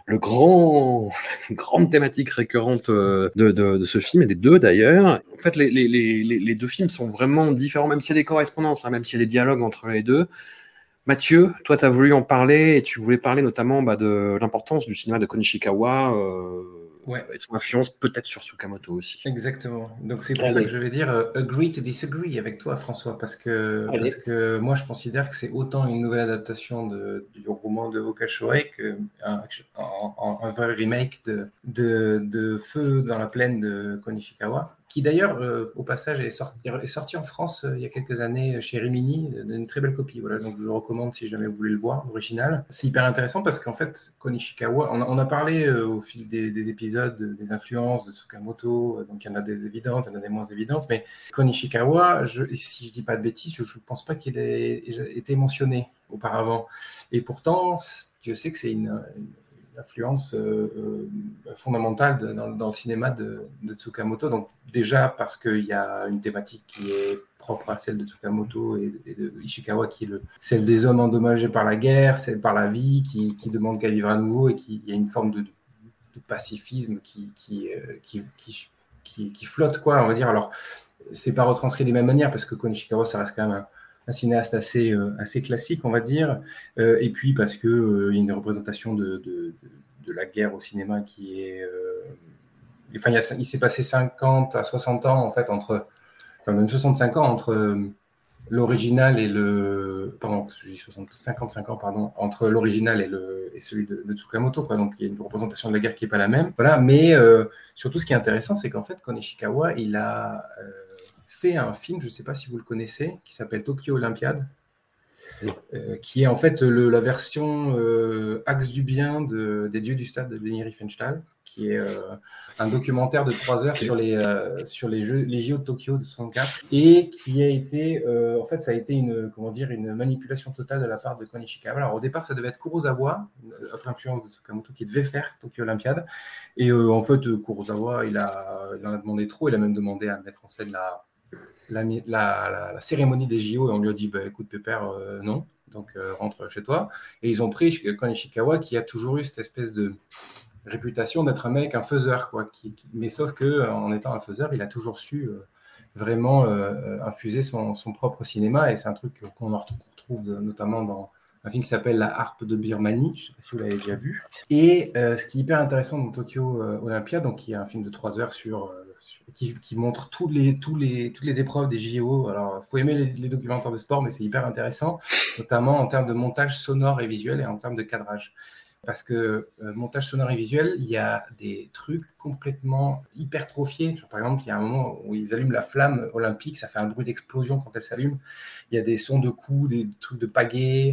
le grand, grande thématique récurrente de, de, de ce film, et des deux d'ailleurs. En fait, les, les, les, les deux films sont vraiment différents, même s'il y a des correspondances, hein, même s'il y a des dialogues entre les deux. Mathieu, toi, tu as voulu en parler, et tu voulais parler notamment bah, de l'importance du cinéma de Kon Ichikawa, euh, ouais. et son influence peut-être sur Tsukamoto aussi. Exactement. Donc, c'est pour Allez. ça que je vais dire euh, agree to disagree avec toi, François, parce que, parce que moi, je considère que c'est autant une nouvelle adaptation de, du roman de Uka Shohei qu'un un, un vrai remake de, de, de Feu dans la plaine de Kon Ichikawa, qui d'ailleurs, euh, au passage, est sorti, est sorti en France euh, il y a quelques années chez Rimini, d'une très belle copie. Voilà, donc je vous recommande si jamais vous voulez le voir, l'original. C'est hyper intéressant parce qu'en fait, Kon Ichikawa, on, on a parlé euh, au fil des, des épisodes des influences de Tsukamoto, euh, donc il y en a des évidentes, il y en a des moins évidentes, mais Kon Ichikawa, je, si je ne dis pas de bêtises, je ne pense pas qu'il ait été mentionné auparavant. Et pourtant, je sais que c'est une... une influence euh, euh, fondamentale de, dans, dans le cinéma de, de Tsukamoto. Donc déjà parce qu'il y a une thématique qui est propre à celle de Tsukamoto et, et de Ishikawa, qui est le, celle des hommes endommagés par la guerre, celle par la vie, qui, qui demande qu'à vivre à nouveau, et qui y a une forme de, de pacifisme qui, qui, euh, qui, qui, qui, qui flotte, quoi, on va dire. Alors, c'est pas retranscrit des mêmes manières, parce que Kon Ichikawa, ça reste quand même un un cinéaste assez, euh, assez classique, on va dire, euh, et puis parce qu'il euh, y a une représentation de, de, de la guerre au cinéma qui est... Euh, enfin, il, y a, il s'est passé cinquante à soixante ans, en fait, entre... Enfin, même soixante-cinq ans, entre euh, l'original et le... Pardon, je dis soixante, cinquante-cinq ans, pardon, entre l'original et, le, et celui de, de Tsukamoto, quoi. Donc, il y a une représentation de la guerre qui n'est pas la même. Voilà, mais euh, surtout, ce qui est intéressant, c'est qu'en fait, Kon Ichikawa, il a... Euh, fait un film, je ne sais pas si vous le connaissez, qui s'appelle Tokyo Olympiad, euh, qui est en fait le, la version euh, Axe du bien de, des Dieux du Stade de Leni Riefenstahl, qui est euh, un documentaire de trois heures sur les, euh, sur les, jeux, les J O de Tokyo de soixante-quatre, et qui a été, euh, en fait, ça a été une, comment dire, une manipulation totale de la part de Kon Ichikawa. Alors au départ, ça devait être Kurosawa, notre influence de Tsukamoto, qui devait faire Tokyo Olympiad, et euh, en fait, Kurosawa, il, a, il en a demandé trop, il a même demandé à mettre en scène la La, la, la, la cérémonie des J O, et on lui a dit bah, écoute pépère, euh, non, donc euh, rentre chez toi. Et ils ont pris Kon Ichikawa, qui a toujours eu cette espèce de réputation d'être un mec, un faiseur, quoi. Qui, qui, mais sauf qu'en étant un faiseur, il a toujours su euh, vraiment euh, infuser son, son propre cinéma. Et c'est un truc qu'on retrouve notamment dans un film qui s'appelle « La harpe de Birmanie », je ne sais pas si vous l'avez déjà vu. Et euh, ce qui est hyper intéressant dans Tokyo euh, Olympiad, donc qui est un film de trois heures sur... Euh, Qui, qui montre tous les, tous les, toutes les épreuves des J O. Alors, il faut aimer les, les documentaires de sport, mais c'est hyper intéressant, notamment en termes de montage sonore et visuel et en termes de cadrage. Parce que euh, montage sonore et visuel, il y a des trucs complètement hypertrophiés. Genre, par exemple, il y a un moment où ils allument la flamme olympique, ça fait un bruit d'explosion quand elle s'allume. Il y a des sons de coups, des trucs de pagaie.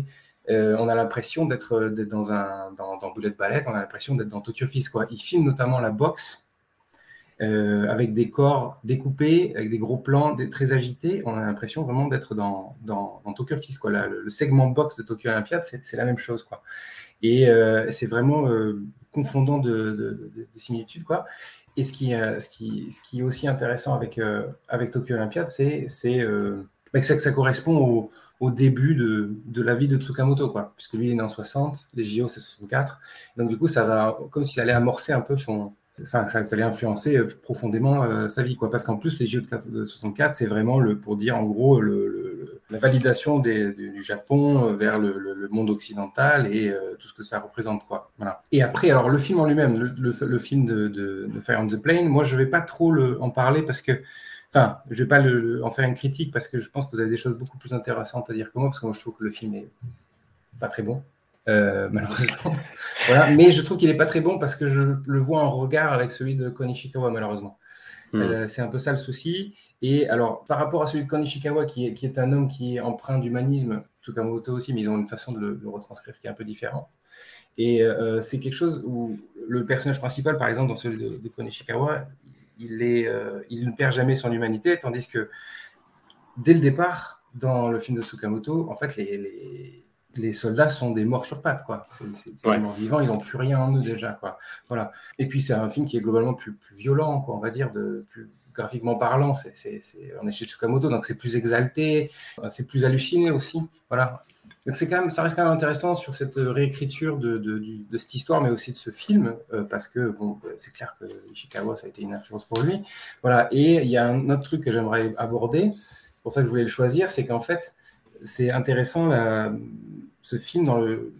Euh, on a l'impression d'être, d'être dans, un, dans, dans Bullet Ballet, on a l'impression d'être dans Tokyo Fist, quoi. Ils filment notamment la boxe. Euh, avec des corps découpés, avec des gros plans des, très agités, on a l'impression vraiment d'être dans, dans, dans Tokyo Fist, quoi. Là, le, le segment boxe de Tokyo Olympiad, c'est, c'est la même chose, quoi. Et euh, c'est vraiment euh, confondant de, de, de, de similitudes, quoi. Et ce qui, euh, ce, qui, ce qui est aussi intéressant avec, euh, avec Tokyo Olympiad, c'est, c'est, euh, bah, c'est que ça correspond au, au début de, de la vie de Tsukamoto, quoi, puisque lui il est né en soixante, les J O c'est soixante-quatre, donc du coup ça va comme s'il allait amorcer un peu son... Enfin, ça, ça allait influencer profondément euh, sa vie, quoi. Parce qu'en plus, les J O de soixante-quatre, c'est vraiment, le, pour dire en gros, le, le, la validation des, du, du Japon vers le, le, le monde occidental et euh, tout ce que ça représente, quoi. Voilà. Et après, alors, le film en lui-même, le, le, le film de, de, de Fires on the Plain, moi, je ne vais pas trop le, en parler parce que... Enfin, je ne vais pas le, le, en faire une critique parce que je pense que vous avez des choses beaucoup plus intéressantes à dire que moi, parce que moi, je trouve que le film n'est pas très bon. Euh, malheureusement, voilà. Mais je trouve qu'il n'est pas très bon parce que je le vois en regard avec celui de Kon Ichikawa, malheureusement. Mmh. Euh, c'est un peu ça le souci. Et alors, par rapport à celui de Kon Ichikawa, qui est, qui est un homme qui est empreint d'humanisme, Tsukamoto aussi, mais ils ont une façon de le, de le retranscrire qui est un peu différente. Et euh, c'est quelque chose où le personnage principal, par exemple, dans celui de, de Kon Ichikawa, il, est, euh, il ne perd jamais son humanité, tandis que dès le départ, dans le film de Tsukamoto, en fait, les... les les soldats sont des morts sur pattes, quoi. C'est, c'est, c'est ouais. Des morts vivants, ils n'ont plus rien en eux déjà, quoi. Voilà. Et puis c'est un film qui est globalement plus, plus violent, quoi, on va dire, de, plus graphiquement parlant. C'est, c'est, c'est, on est chez Tsukamoto, donc c'est plus exalté, c'est plus halluciné aussi. Voilà. Donc c'est quand même, ça reste quand même intéressant sur cette réécriture de, de, de, de cette histoire, mais aussi de ce film, euh, parce que bon, c'est clair que Ichikawa, ça a été une influence pour lui. Voilà. Et il y a un autre truc que j'aimerais aborder, c'est pour ça que je voulais le choisir, c'est qu'en fait, c'est intéressant la, ce film dans le,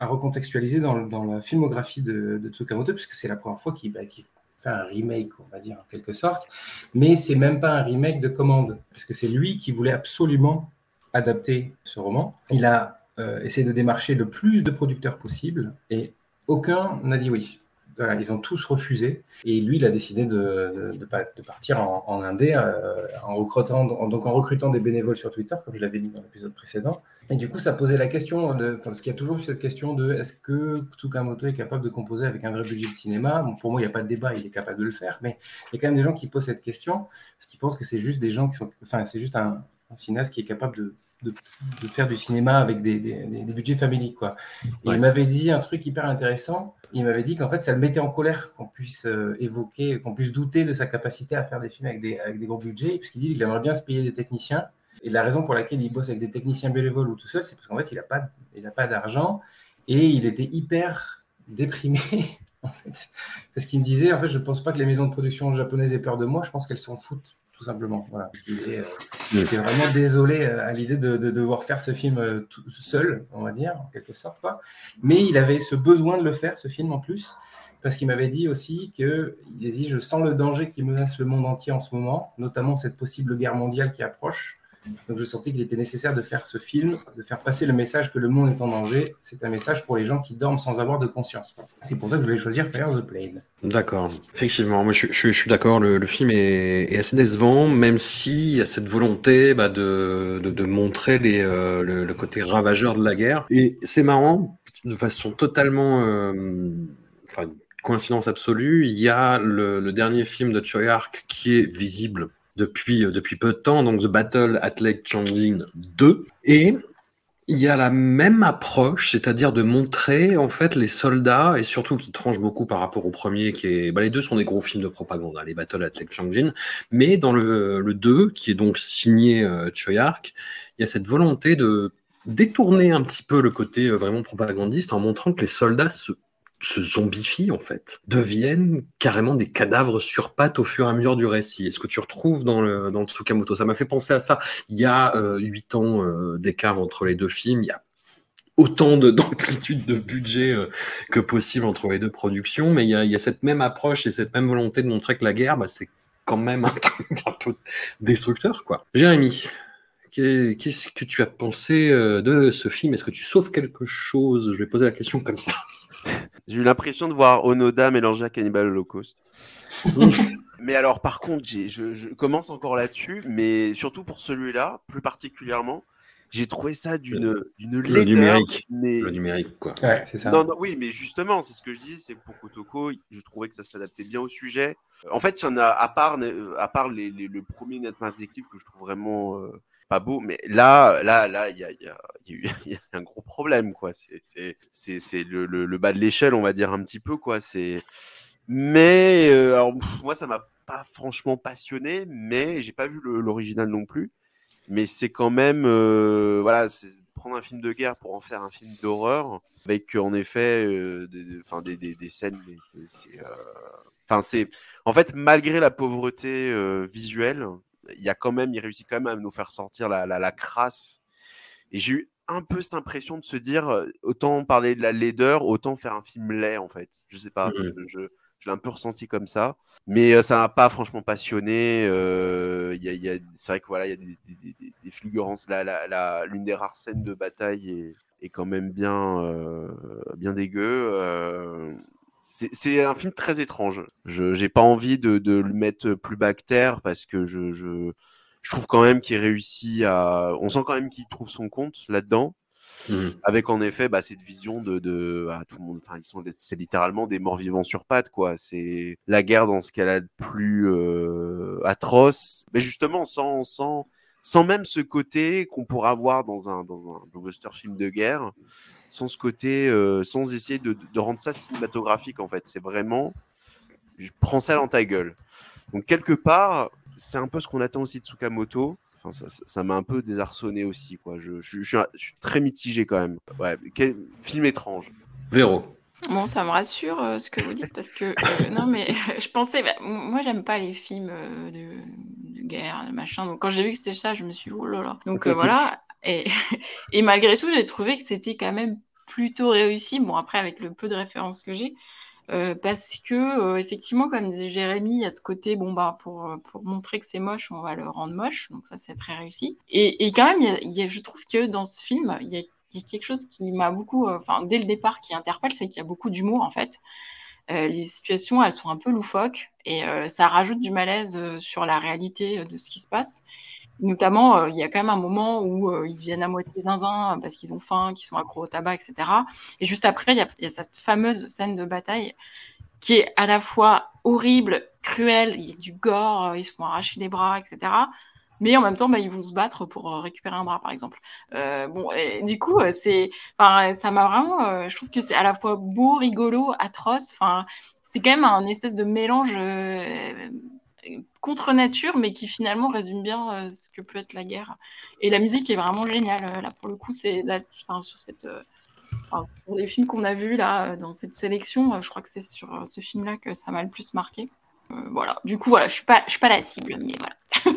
à recontextualiser dans, le, dans la filmographie de, de Tsukamoto, puisque c'est la première fois qu'il, bah, qu'il fait un remake, on va dire, en quelque sorte. Mais c'est même pas un remake de commande, puisque c'est lui qui voulait absolument adapter ce roman. Il a euh, essayé de démarcher le plus de producteurs possible et aucun n'a dit oui. Voilà, ils ont tous refusé et lui, il a décidé de, de, de partir en, en indé euh, en, recrutant, en, donc en recrutant des bénévoles sur Twitter, comme je l'avais dit dans l'épisode précédent. Et du coup, ça posait la question, de, parce qu'il y a toujours cette question de est-ce que Tsukamoto est capable de composer avec un vrai budget de cinéma ? Bon, pour moi, il n'y a pas de débat, il est capable de le faire, mais il y a quand même des gens qui posent cette question, parce qu'ils pensent que c'est juste des gens qui sont, enfin, c'est juste un, un cinéaste qui est capable de De, de faire du cinéma avec des, des, des budgets familiques, quoi. Et ouais. Il m'avait dit un truc hyper intéressant. Il m'avait dit qu'en fait, ça le mettait en colère qu'on puisse euh, évoquer, qu'on puisse douter de sa capacité à faire des films avec des, avec des gros budgets, puisqu'il dit qu'il aimerait bien se payer des techniciens. Et la raison pour laquelle il bosse avec des techniciens bénévoles ou tout seul, c'est parce qu'en fait, il n'a pas, il a pas d'argent. Et il était hyper déprimé, en fait. Parce qu'il me disait, en fait, je ne pense pas que les maisons de production japonaises aient peur de moi. Je pense qu'elles s'en foutent. Tout simplement, voilà. Il est, euh, était vraiment désolé à l'idée de, de devoir faire ce film euh, tout seul, on va dire, en quelque sorte, quoi. Mais il avait ce besoin de le faire, ce film en plus, parce qu'il m'avait dit aussi que, il a dit, je sens le danger qui menace le monde entier en ce moment, notamment cette possible guerre mondiale qui approche. Donc je sentais qu'il était nécessaire de faire ce film, de faire passer le message que le monde est en danger. C'est un message pour les gens qui dorment sans avoir de conscience. C'est pour ça que je voulais choisir Fires the Plain. D'accord, effectivement, moi je, je, je suis d'accord, le, le film est, est assez décevant, même s'il y a cette volonté bah, de, de, de montrer les, euh, le, le côté ravageur de la guerre. Et c'est marrant, de façon totalement... Euh, enfin, coïncidence absolue, il y a le, le dernier film de Choi Ark qui est visible Depuis, depuis peu de temps, donc The Battle at Lake Changjin deux. Et il y a la même approche, c'est-à-dire de montrer en fait les soldats, et surtout qui tranche beaucoup par rapport au premier, qui est... Bah, les deux sont des gros films de propagande, hein, les Battle at Lake Changjin, mais dans le, le deux, qui est donc signé euh, Choi Ark, il y a cette volonté de détourner un petit peu le côté euh, vraiment propagandiste en montrant que les soldats se se zombifient en fait, deviennent carrément des cadavres sur pattes au fur et à mesure du récit. Et ce que tu retrouves dans le, dans le Tsukamoto, ça m'a fait penser à ça. Il y a euh, huit ans euh, d'écart entre les deux films, il y a autant de, d'amplitude de budget euh, que possible entre les deux productions, mais il y a, il y a cette même approche et cette même volonté de montrer que la guerre, bah, c'est quand même un truc un peu destructeur, quoi. Jérémy, qu'est-ce que tu as pensé de ce film ? Est-ce que tu sauves quelque chose ? Je vais poser la question comme ça. J'ai eu l'impression de voir Onoda mélangé à Cannibal Holocaust. Mais alors, par contre, j'ai, je, je commence encore là-dessus, mais surtout pour celui-là, plus particulièrement, j'ai trouvé ça d'une, d'une laideur. Le numérique, mais... le numérique quoi. Ouais, c'est ça. Non, non, oui, mais justement, c'est ce que je dis, c'est pour Kotoko, je trouvais que ça s'adaptait bien au sujet. En fait, il y en a, à part, à part les, les, le premier Nightmare Detective que je trouve vraiment... Euh... pas beau, mais là, là, là, il y a, il y a, il y a un gros problème, quoi. C'est, c'est, c'est, c'est le, le, le bas de l'échelle, on va dire un petit peu, quoi. C'est, mais euh, alors, pff, moi, ça m'a pas franchement passionné, mais j'ai pas vu le, l'original non plus. Mais c'est quand même, euh, voilà, c'est prendre un film de guerre pour en faire un film d'horreur, avec en effet, euh, des, enfin, des, des, des scènes, mais c'est, c'est, euh... enfin, c'est, en fait, malgré la pauvreté euh, visuelle. Il y a quand même, il réussit quand même à nous faire sortir la, la, la crasse. Et j'ai eu un peu cette impression de se dire, autant parler de la laideur, autant faire un film laid, en fait. Je sais pas, mmh. je, je, je l'ai un peu ressenti comme ça. Mais ça m'a pas franchement passionné. Euh, y a, y a, c'est vrai que voilà, il y a des, des, des, des fulgurances. La, la, la, l'une des rares scènes de bataille est, est quand même bien, euh, bien dégueu. Euh... C'est, c'est un film très étrange. Je j'ai pas envie de, de le mettre plus bas que terre parce que je, je je trouve quand même qu'il réussit à. On sent quand même qu'il trouve son compte là-dedans, mmh. avec en effet bah cette vision de de ah, tout le monde. Enfin ils sont c'est littéralement des morts vivants sur pattes quoi. C'est la guerre dans ce qu'elle a de plus euh, atroce. Mais justement sans sans sans même ce côté qu'on pourra avoir dans un dans un blockbuster film de guerre. Sans ce côté, euh, sans essayer de, de rendre ça cinématographique en fait. C'est vraiment, je prends ça dans ta gueule. Donc quelque part, c'est un peu ce qu'on attend aussi de Tsukamoto. Enfin, ça, ça, ça m'a un peu désarçonné aussi, quoi. Je, je, je, suis, je suis très mitigé quand même. Ouais, quel film étrange. Véro. Bon, ça me rassure euh, ce que vous dites parce que euh, non mais je pensais, bah, moi j'aime pas les films euh, de, de guerre, machin. Donc quand j'ai vu que c'était ça, je me suis dit, oh là là. Donc euh, voilà. Et, et malgré tout, j'ai trouvé que c'était quand même plutôt réussi. Bon, après, avec le peu de références que j'ai, euh, parce que, euh, effectivement, comme disait Jérémy, il y a ce côté, bon, bah, pour, pour montrer que c'est moche, on va le rendre moche. Donc, ça, c'est très réussi. Et, et quand même, il y a, il y a, je trouve que dans ce film, il y a, il y a quelque chose qui m'a beaucoup, enfin, euh, dès le départ, qui interpelle, c'est qu'il y a beaucoup d'humour, en fait. Euh, les situations, elles sont un peu loufoques et euh, ça rajoute du malaise euh, sur la réalité euh, de ce qui se passe. Notamment, euh, il y a quand même un moment où euh, ils viennent à moitié zinzin parce qu'ils ont faim, qu'ils sont accros au tabac, et cetera. Et juste après, il y a, il y a cette fameuse scène de bataille qui est à la fois horrible, cruelle, il y a du gore, euh, ils se font arracher des bras, et cetera. Mais en même temps, bah, ils vont se battre pour récupérer un bras, par exemple. Euh, bon, et, du coup, c'est, enfin, ça m'a vraiment. Euh, je trouve que c'est à la fois beau, rigolo, atroce. Enfin, c'est quand même un espèce de mélange. Euh, contre nature, mais qui finalement résume bien euh, ce que peut être la guerre. Et la musique est vraiment géniale. Là, pour le coup, c'est là, enfin, sur cette, euh, enfin, sur les films qu'on a vus là dans cette sélection, euh, je crois que c'est sur euh, ce film-là que ça m'a le plus marqué. Euh, voilà. Du coup, voilà, je suis pas, je suis pas la cible, mais voilà.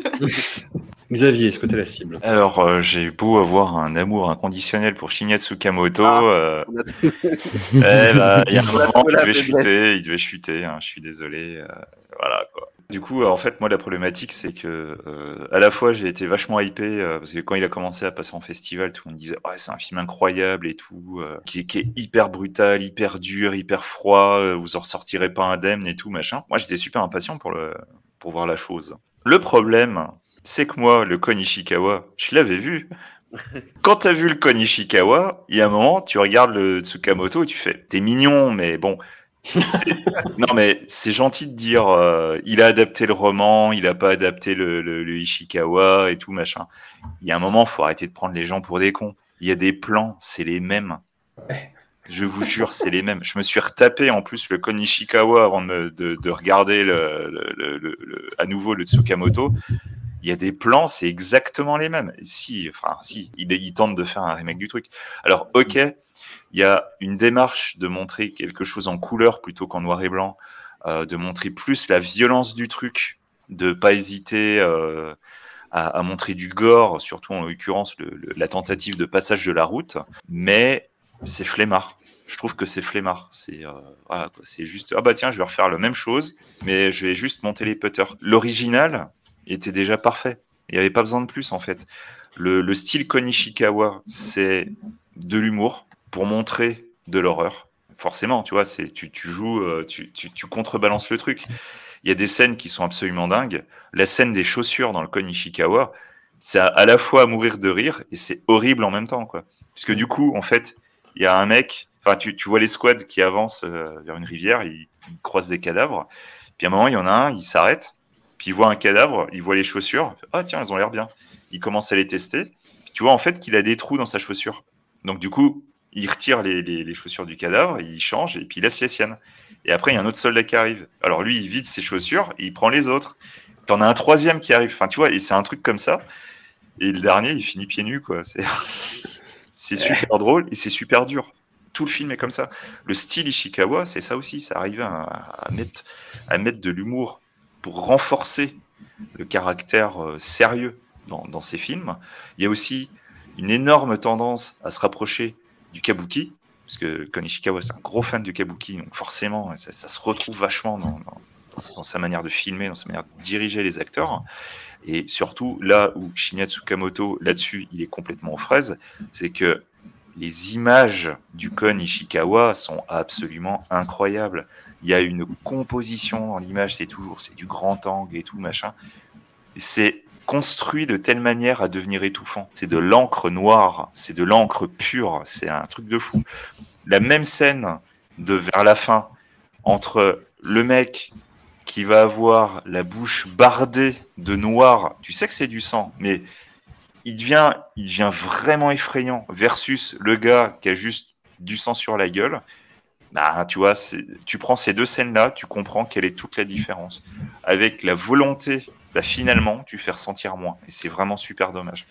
Xavier, est-ce que t'es la cible ? Alors, euh, j'ai beau avoir un amour inconditionnel pour Shinya Tsukamoto, ah, euh... eh ben, il y a un moment, il devait chuter, il devait chuter. Hein, je suis désolé. Euh, voilà quoi. Du coup, en fait, moi, la problématique, c'est que, euh, à la fois, j'ai été vachement hypé, euh, parce que quand il a commencé à passer en festival, tout le monde disait, ouais, c'est un film incroyable et tout, euh, qui, qui est hyper brutal, hyper dur, hyper froid, euh, vous en ressortirez pas indemne et tout, machin. Moi, j'étais super impatient pour le, pour voir la chose. Le problème, c'est que moi, le Kon Ichikawa, je l'avais vu. Quand t'as vu le Kon Ichikawa, il y a un moment, tu regardes le Tsukamoto et tu fais, t'es mignon, mais bon. C'est... Non mais c'est gentil de dire euh, il a adapté le roman, il a pas adapté le, le, le Ishikawa et tout machin. Il y a un moment, faut arrêter de prendre les gens pour des cons. Il y a des plans, c'est les mêmes. Ouais. Je vous jure, c'est les mêmes. Je me suis retapé en plus le Kon Ichikawa avant de, de, de regarder le, le, le, le, le, à nouveau le Tsukamoto. il y a des plans, c'est exactement les mêmes. Si, enfin, si, il, il tente de faire un remake du truc. Alors, ok, il y a une démarche de montrer quelque chose en couleur plutôt qu'en noir et blanc, euh, de montrer plus la violence du truc, de pas hésiter euh, à, à montrer du gore, surtout en l'occurrence le, le, la tentative de passage de la route, mais c'est flemmard. Je trouve que c'est flemmard. C'est, euh, voilà, quoi, c'est juste, ah bah tiens, je vais refaire la même chose, mais je vais juste monter les putters. L'original était déjà parfait. Il n'y avait pas besoin de plus, en fait. Le, le style Kon Ichikawa, c'est de l'humour pour montrer de l'horreur. Forcément, tu vois, c'est, tu, tu joues, tu, tu, tu contrebalances le truc. Il y a des scènes qui sont absolument dingues. La scène des chaussures dans le Kon Ichikawa, c'est à, à la fois à mourir de rire et c'est horrible en même temps, quoi. Parce que du coup, en fait, il y a un mec... Enfin, tu, tu vois les squads qui avancent euh, vers une rivière, ils, ils croisent des cadavres. Puis à un moment, il y en a un, il s'arrête, puis il voit un cadavre, il voit les chaussures. Ah tiens, elles ont l'air bien. Il commence à les tester. Puis tu vois en fait qu'il a des trous dans sa chaussure. Donc du coup, il retire les, les, les chaussures du cadavre, il change et puis il laisse les siennes. Et après, il y a un autre soldat qui arrive. Alors lui, il vide ses chaussures, et il prend les autres. T'en as un troisième qui arrive. Enfin, tu vois, et c'est un truc comme ça. Et le dernier, il finit pieds nus, quoi. C'est, c'est super drôle et c'est super dur. Tout le film est comme ça. Le style Ishikawa, c'est ça aussi. Ça arrive à, à, mettre, à mettre de l'humour pour renforcer le caractère euh, sérieux dans, dans ces films. Il y a aussi une énorme tendance à se rapprocher du kabuki, parce que Kon Ichikawa, c'est un gros fan du kabuki, donc forcément, ça, ça se retrouve vachement dans, dans, dans sa manière de filmer, dans sa manière de diriger les acteurs. Et surtout, là où Shinya Tsukamoto, là-dessus, il est complètement aux fraises, c'est que les images du Kon Ichikawa sont absolument incroyables. Il y a une composition dans l'image, c'est toujours c'est du grand angle et tout, machin. C'est construit de telle manière à devenir étouffant. C'est de l'encre noire, c'est de l'encre pure, c'est un truc de fou. La même scène de vers la fin, entre le mec qui va avoir la bouche bardée de noir, tu sais que c'est du sang, mais... Il devient, il devient vraiment effrayant versus le gars qui a juste du sang sur la gueule. Bah, tu vois, c'est, tu prends ces deux scènes-là, tu comprends quelle est toute la différence. Avec la volonté, bah, finalement, tu fais ressentir moins. Et c'est vraiment super dommage.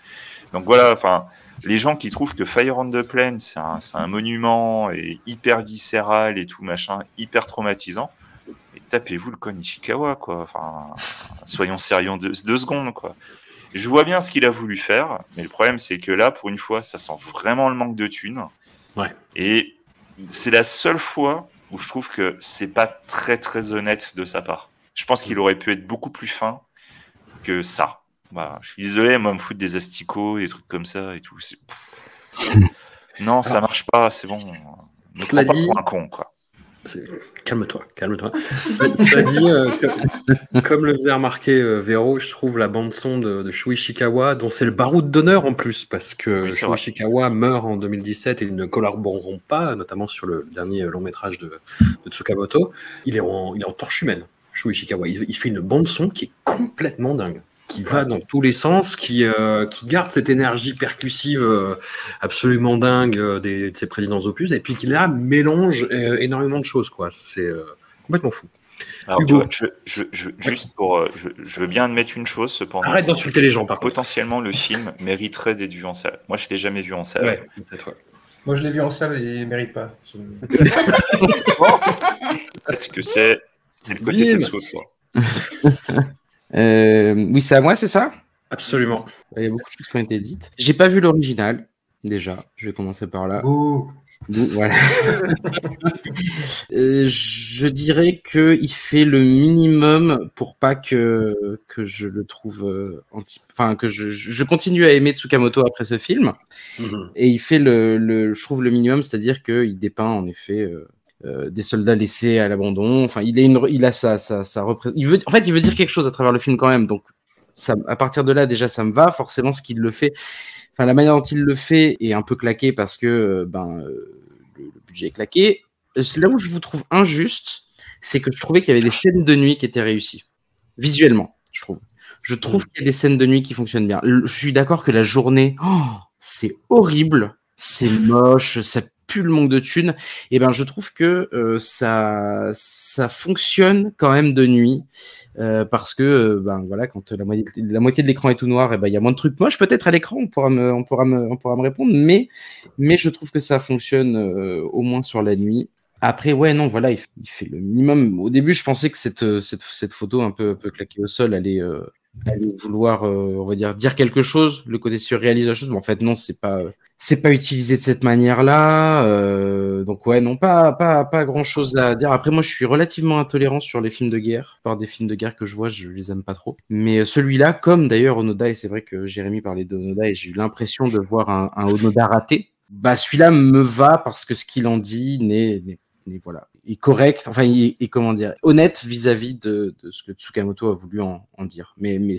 Donc voilà, enfin, les gens qui trouvent que Fires on the Plain, c'est un, c'est un monument et hyper viscéral et tout machin, hyper traumatisant. Et tapez-vous le Kon Ichikawa, quoi. Enfin, soyons sérieux deux, deux secondes, quoi. Je vois bien ce qu'il a voulu faire, mais le problème, c'est que là, pour une fois, ça sent vraiment le manque de thunes. Ouais. Et c'est la seule fois où je trouve que c'est pas très, très honnête de sa part. Je pense qu'il aurait pu être beaucoup plus fin que ça. Voilà. Je suis désolé, moi, me foutre des asticots, des trucs comme ça et tout. C'est... Non, ça marche pas, c'est bon. Ne prends pas pour un con, quoi. Calme-toi, calme-toi. Cela dit, euh, comme, comme le faisait remarquer euh, Véro, je trouve la bande-son de, de Chu Ishikawa, dont c'est le baroud d'honneur en plus, parce que oui, Chu Ishikawa meurt en deux mille dix-sept et ils ne collaboreront pas, notamment sur le dernier long-métrage de, de Tsukamoto. Il est en, il est en torche humaine, Chu Ishikawa. Il, il fait une bande-son qui est complètement dingue, qui va dans tous les sens, qui, euh, qui garde cette énergie percussive euh, absolument dingue euh, des, de ses précédents opus, et puis qui là mélange euh, énormément de choses, quoi. C'est euh, complètement fou. Alors, Hugo, tu vois, je, je, je, juste pour, euh, je, je veux bien admettre une chose, cependant. Arrête d'insulter les gens, par contre. Potentiellement, le film mériterait d'être vu en salle. Moi, je ne l'ai jamais vu en salle. Ouais, peut-être, ouais. Moi, je l'ai vu en salle et il ne mérite pas. Peut-être que c'est, c'est le côté Tetsuo, quoi. Euh, oui, c'est à moi, c'est ça ? Absolument. Il y a beaucoup de choses qui ont été dites. J'ai pas vu l'original, déjà. Je vais commencer par là. Ouh. Ouh, voilà. euh, je dirais qu'il fait le minimum pour pas que, que je le trouve anti. Enfin, que je, je continue à aimer Tsukamoto après ce film. Mm-hmm. Et il fait le, le, je trouve le minimum, c'est-à-dire qu'il dépeint en effet. Euh... Euh, des soldats laissés à l'abandon. Enfin, il, est une... il a sa, sa, sa représentation. En fait, il veut dire quelque chose à travers le film quand même. Donc, ça, à partir de là, déjà, ça me va. Forcément, ce qu'il le fait, enfin, la manière dont il le fait est un peu claquée parce que ben, euh, le, le budget est claqué. C'est là où je vous trouve injuste, c'est que je trouvais qu'il y avait des scènes de nuit qui étaient réussies. Visuellement, je trouve. Je trouve qu'il y a des scènes de nuit qui fonctionnent bien. Je suis d'accord que la journée, oh, c'est horrible. C'est moche, ça pue le manque de thunes, et ben je trouve que euh, ça ça fonctionne quand même de nuit euh, parce que euh, ben voilà, quand la moitié la moitié de l'écran est tout noir, et ben il y a moins de trucs moches peut-être à l'écran, on pourra me on pourra me on pourra me répondre, mais mais je trouve que ça fonctionne euh, au moins sur la nuit. Après, ouais, non, voilà, il fait, il fait le minimum. Au début, je pensais que cette, cette, cette photo un peu, un peu claquée au sol allait, euh, allait vouloir, euh, on va dire, dire quelque chose, le côté surréaliste de la chose. Mais en fait, non, c'est pas, c'est pas utilisé de cette manière-là. Euh, donc, ouais, non, pas, pas, pas grand-chose à dire. Après, moi, je suis relativement intolérant sur les films de guerre. Par des films de guerre que je vois, je les aime pas trop. Mais celui-là, comme d'ailleurs Onoda, et c'est vrai que Jérémy parlait de Onoda, et j'ai eu l'impression de voir un, un Onoda raté. Bah, celui-là me va parce que ce qu'il en dit n'est, n'est... Et voilà, il est correct, enfin, il est, comment dire, honnête vis-à-vis de, de ce que Tsukamoto a voulu en, en dire. Mais, mais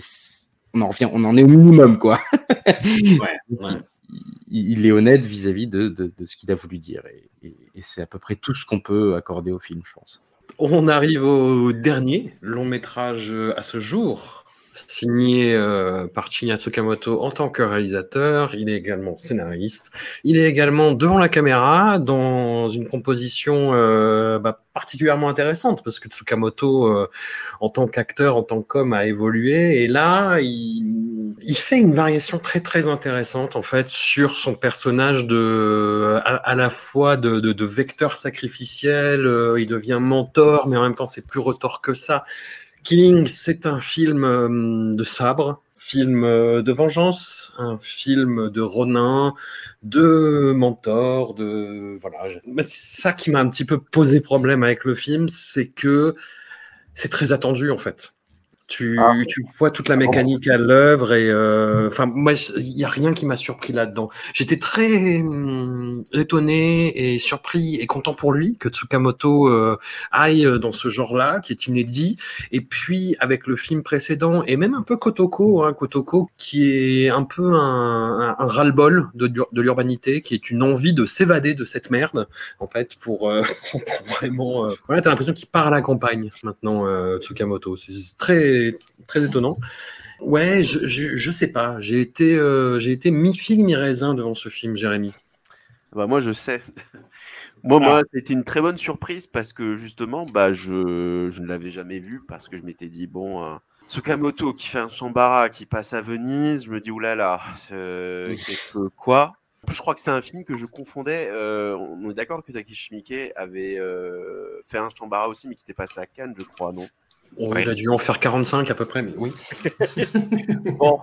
on en revient, on en est au minimum, quoi. Ouais, ouais. Il, il est honnête vis-à-vis de, de, de ce qu'il a voulu dire. Et, et, et c'est à peu près tout ce qu'on peut accorder au film, je pense. On arrive au dernier long métrage à ce jour, signé euh, par Shinya Tsukamoto en tant que réalisateur. Il est également scénariste. Il est également devant la caméra dans une composition euh, bah, particulièrement intéressante parce que Tsukamoto, euh, en tant qu'acteur, en tant qu'homme, a évolué. Et là, il, il fait une variation très, très intéressante en fait, sur son personnage de, à, à la fois de, de, de vecteur sacrificiel. Euh, il devient mentor, mais en même temps, c'est plus retors que ça. Killing, c'est un film de sabre, film de vengeance, un film de ronin, de mentor, de voilà. Mais c'est ça qui m'a un petit peu posé problème avec le film, c'est que c'est très attendu en fait. Tu, ah. tu vois toute la mécanique à l'œuvre et enfin euh, moi il y a rien qui m'a surpris là-dedans. J'étais très hum, étonné et surpris et content pour lui que Tsukamoto euh, aille dans ce genre-là qui est inédit. Et puis avec le film précédent et même un peu Kotoko, hein, Kotoko qui est un peu un, un, un ras-le-bol de, de l'urbanité, qui est une envie de s'évader de cette merde en fait pour, euh, pour vraiment. Euh... Voilà, t'as l'impression qu'il part à la campagne maintenant euh, Tsukamoto. C'est, c'est très très étonnant. Ouais, je, je, je sais pas. J'ai été, euh, j'ai été mi-figue, mi-raisin devant ce film, Jérémy. Bah moi, je sais. Moi, ah. moi, c'était une très bonne surprise parce que justement, bah, je, je ne l'avais jamais vu parce que je m'étais dit, bon, euh, Tsukamoto qui fait un Chambara, qui passe à Venise, je me dis, oulala, euh, quelque quoi. Je crois que c'est un film que je confondais. Euh, on est d'accord que Takashi Miike avait euh, fait un Chambara aussi, mais qui était passé à Cannes, je crois, non ? On ouais. a dû en faire quarante-cinq à peu près, mais oui. bon.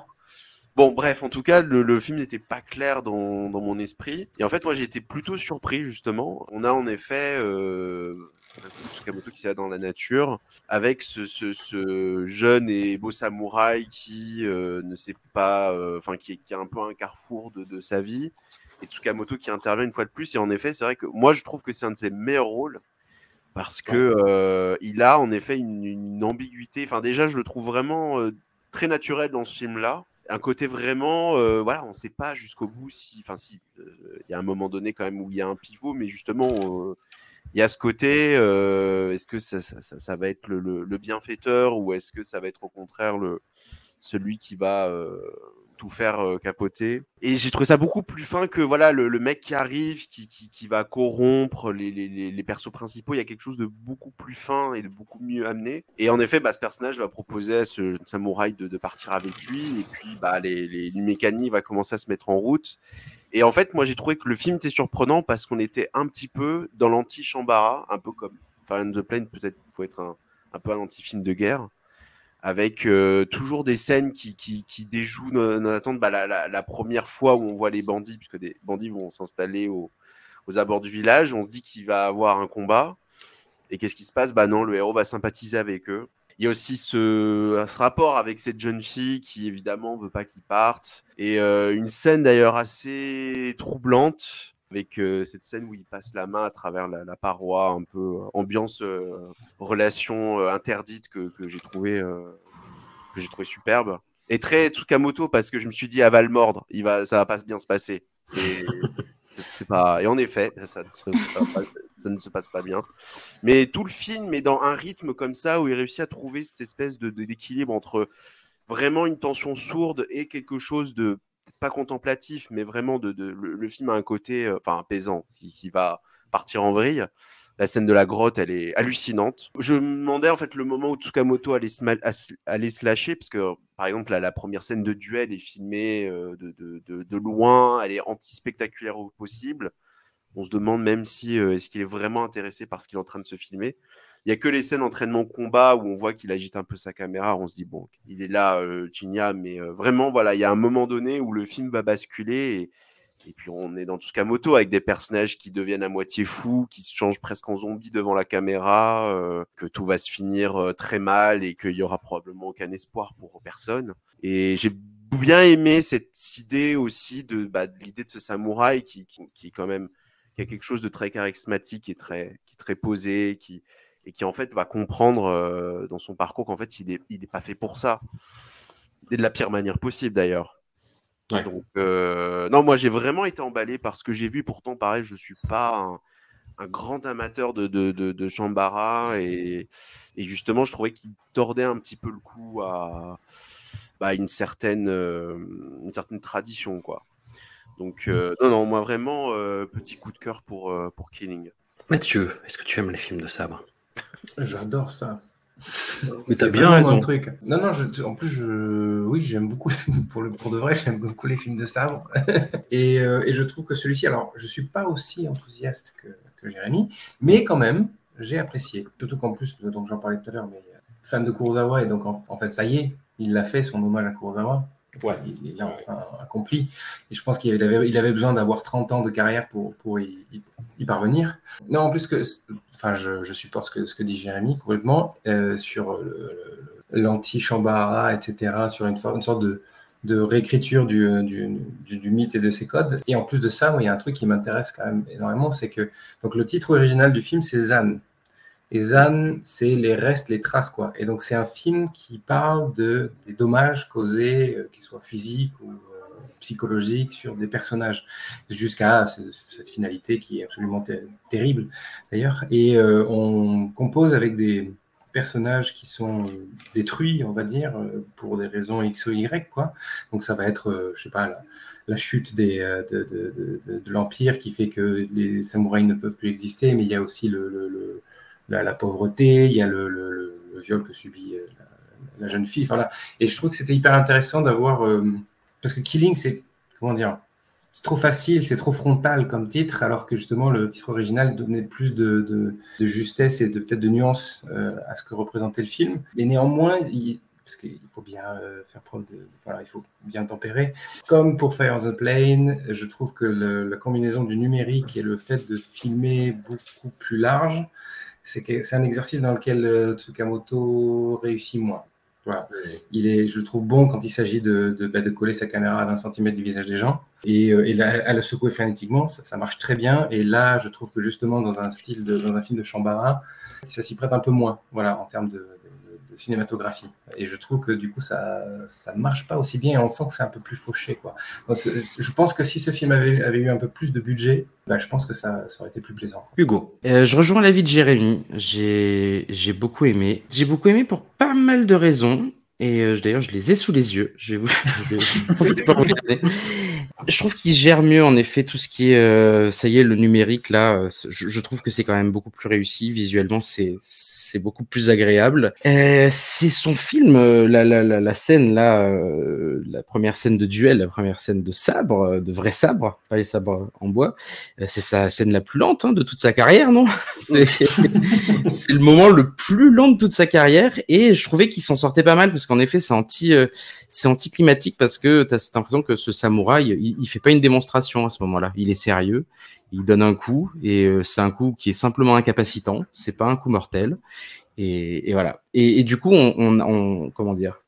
bon, bref, en tout cas, le, le film n'était pas clair dans, dans mon esprit. Et en fait, moi, j'ai été plutôt surpris, justement. On a en effet euh, Tsukamoto qui s'est là dans la nature, avec ce, ce, ce jeune et beau samouraï qui euh, ne sait pas, enfin, euh, qui, qui est un peu un carrefour de, de sa vie. Et Tsukamoto qui intervient une fois de plus. Et en effet, c'est vrai que moi, je trouve que c'est un de ses meilleurs rôles. Parce que euh, il a en effet une, une ambiguïté. Enfin, déjà, je le trouve vraiment euh, très naturel dans ce film-là. Un côté vraiment, euh, voilà, on ne sait pas jusqu'au bout si. Enfin, si, il euh, y a un moment donné quand même où il y a un pivot, mais justement, il euh, y a ce côté. Euh, est-ce que ça, ça, ça, ça va être le, le, le bienfaiteur ou est-ce que ça va être au contraire le celui qui va euh, tout faire euh, capoter. Et j'ai trouvé ça beaucoup plus fin que voilà le, le mec qui arrive, qui, qui, qui va corrompre les, les, les persos principaux. Il y a quelque chose de beaucoup plus fin et de beaucoup mieux amené. Et en effet, bah, ce personnage va proposer à ce samouraï de, de partir avec lui. Et puis, bah, les, les, les mécaniques vont commencer à se mettre en route. Et en fait, moi, j'ai trouvé que le film était surprenant parce qu'on était un petit peu dans l'anti-Chambara, un peu comme Fires on the Plain, peut-être faut être un, un peu un anti-film de guerre. Avec euh, toujours des scènes qui, qui, qui déjouent notre attente. Bah, la, la, la première fois où on voit les bandits, puisque des bandits vont s'installer au, aux abords du village, on se dit qu'il va avoir un combat. Et qu'est-ce qui se passe ? Bah non, le héros va sympathiser avec eux. Il y a aussi ce, ce rapport avec cette jeune fille qui, évidemment, ne veut pas qu'il parte. Et euh, une scène d'ailleurs assez troublante, avec euh, cette scène où il passe la main à travers la, la paroi, un peu euh, ambiance, euh, relation euh, interdite que, que, j'ai trouvé, euh, que j'ai trouvé superbe. Et très Tsukamoto, parce que je me suis dit, elle va le mordre, il va, ça va pas bien se passer. C'est, c'est, c'est pas... Et en effet, ça ne, se, ça, pas, ça ne se passe pas bien. Mais tout le film est dans un rythme comme ça, où il réussit à trouver cette espèce de, de, d'équilibre entre vraiment une tension sourde et quelque chose de pas contemplatif, mais vraiment de, de le, le film a un côté enfin euh, apaisant qui, qui va partir en vrille. La scène de la grotte, elle est hallucinante. Je me demandais en fait le moment où Tsukamoto allait se, mal, allait se lâcher, parce que par exemple la, la première scène de duel est filmée euh, de, de, de, de loin, elle est anti-spectaculaire au possible. On se demande même si euh, est-ce qu'il est vraiment intéressé par ce qu'il est en train de se filmer. Il n'y a que les scènes entraînement-combat où on voit qu'il agite un peu sa caméra. On se dit, bon, il est là, euh, Shinya, mais euh, vraiment, voilà, il y a un moment donné où le film va basculer. Et, et puis, on est dans Tsukamoto avec des personnages qui deviennent à moitié fous, qui se changent presque en zombies devant la caméra, euh, que tout va se finir euh, très mal et qu'il n'y aura probablement aucun espoir pour personne. Et j'ai bien aimé cette idée aussi de, bah, de l'idée de ce samouraï qui, qui, qui, quand même, qui a quelque chose de très charismatique et très, qui est très posé, qui... et qui en fait va comprendre euh, dans son parcours qu'en fait il est il est pas fait pour ça, et de la pire manière possible d'ailleurs. Ouais. Donc euh, non, moi j'ai vraiment été emballé par ce que j'ai vu. Pourtant pareil, je suis pas un, un grand amateur de de de, de Shambara, et et justement je trouvais qu'il tordait un petit peu le cou à bah une certaine euh, une certaine tradition quoi. Donc euh, non non moi vraiment euh, petit coup de cœur pour euh, pour Killing. Mathieu, est-ce que tu aimes les films de sabre? J'adore ça. Mais t'as bien raison. Truc. Non, non, je, en plus, je, oui, j'aime beaucoup, pour, le, pour de vrai, j'aime beaucoup les films de sabre. et, euh, et je trouve que celui-ci, alors, je ne suis pas aussi enthousiaste que, que Jérémy, mais quand même, j'ai apprécié. Surtout qu'en plus, donc j'en parlais tout à l'heure, mais fan de Kurosawa, et donc en, en fait, ça y est, il l'a fait, son hommage à Kurosawa. Ouais. Il, il l'a enfin accompli. Et je pense qu'il avait, il avait besoin d'avoir trente ans de carrière pour, pour y, y parvenir. Non, en plus, que, enfin, je, je supporte ce que, ce que dit Jérémy complètement euh, sur le, le, l'anti-Shambara, et cetera, sur une, une sorte de, de réécriture du, du, du, du mythe et de ses codes. Et en plus de ça, moi, il y a un truc qui m'intéresse quand même énormément, c'est que donc, le titre original du film, c'est Zan. Et Zan, c'est les restes, les traces, quoi. Et donc, c'est un film qui parle de, des dommages causés, euh, qu'ils soient physiques ou euh, psychologiques, sur des personnages, jusqu'à c- cette finalité qui est absolument ter- terrible, d'ailleurs. Et euh, on compose avec des personnages qui sont détruits, on va dire, pour des raisons X ou Y, quoi. Donc, ça va être, euh, je sais pas, la, la chute des, de, de, de, de l'Empire qui fait que les samouraïs ne peuvent plus exister, mais il y a aussi le... le, le La, la pauvreté, il y a le, le, le viol que subit la, la jeune fille. Enfin, là. Et je trouve que c'était hyper intéressant d'avoir... Euh, parce que Killing, c'est... Comment dire ? C'est trop facile, c'est trop frontal comme titre, alors que justement, le titre original donnait plus de, de, de justesse et de, peut-être de nuance euh, à ce que représentait le film. Mais néanmoins, il, parce qu'il faut bien euh, faire preuve de... Enfin, il faut bien tempérer. Comme pour Fires on the Plain, je trouve que le, la combinaison du numérique et le fait de filmer beaucoup plus large... C'est, que, c'est un exercice dans lequel euh, Tsukamoto réussit moins. Voilà. Il est, je le trouve bon quand il s'agit de, de, bah, de coller sa caméra à vingt centimètres du visage des gens et, euh, et la, à le secouer frénétiquement, ça, ça marche très bien. Et là, je trouve que justement, dans un, style de, dans un film de Shambara, ça s'y prête un peu moins, voilà, en termes de, de, de cinématographie. Et je trouve que du coup, ça ne marche pas aussi bien et on sent que c'est un peu plus fauché, quoi. Donc, je pense que si ce film avait, avait eu un peu plus de budget, bah, je pense que ça, ça aurait été plus plaisant. Hugo, euh, je rejoins l'avis de Jérémy. J'ai, j'ai beaucoup aimé. J'ai beaucoup aimé pour pas mal de raisons. Et euh, d'ailleurs, je les ai sous les yeux. Je vais vous, je vais pas vous les donner. Je trouve qu'il gère mieux, en effet, tout ce qui est, euh, ça y est, le numérique, là, je, je trouve que c'est quand même beaucoup plus réussi. Visuellement, c'est, c'est beaucoup plus agréable. Euh, c'est son film, euh, la, la, la, la scène, là, euh, la première scène de duel, la première scène de sabre, euh, de vrai sabre, pas les sabres en bois. Euh, c'est sa scène la plus lente, hein, de toute sa carrière, non? C'est, c'est le moment le plus lent de toute sa carrière. Et je trouvais qu'il s'en sortait pas mal parce qu'en effet, c'est anti, euh, c'est anticlimatique parce que t'as cette impression que ce samouraï, il ne fait pas une démonstration à ce moment-là. Il est sérieux, il donne un coup, et euh, c'est un coup qui est simplement incapacitant, c'est pas un coup mortel. Et, et voilà. Et, et du coup, on, on, on, comment dire,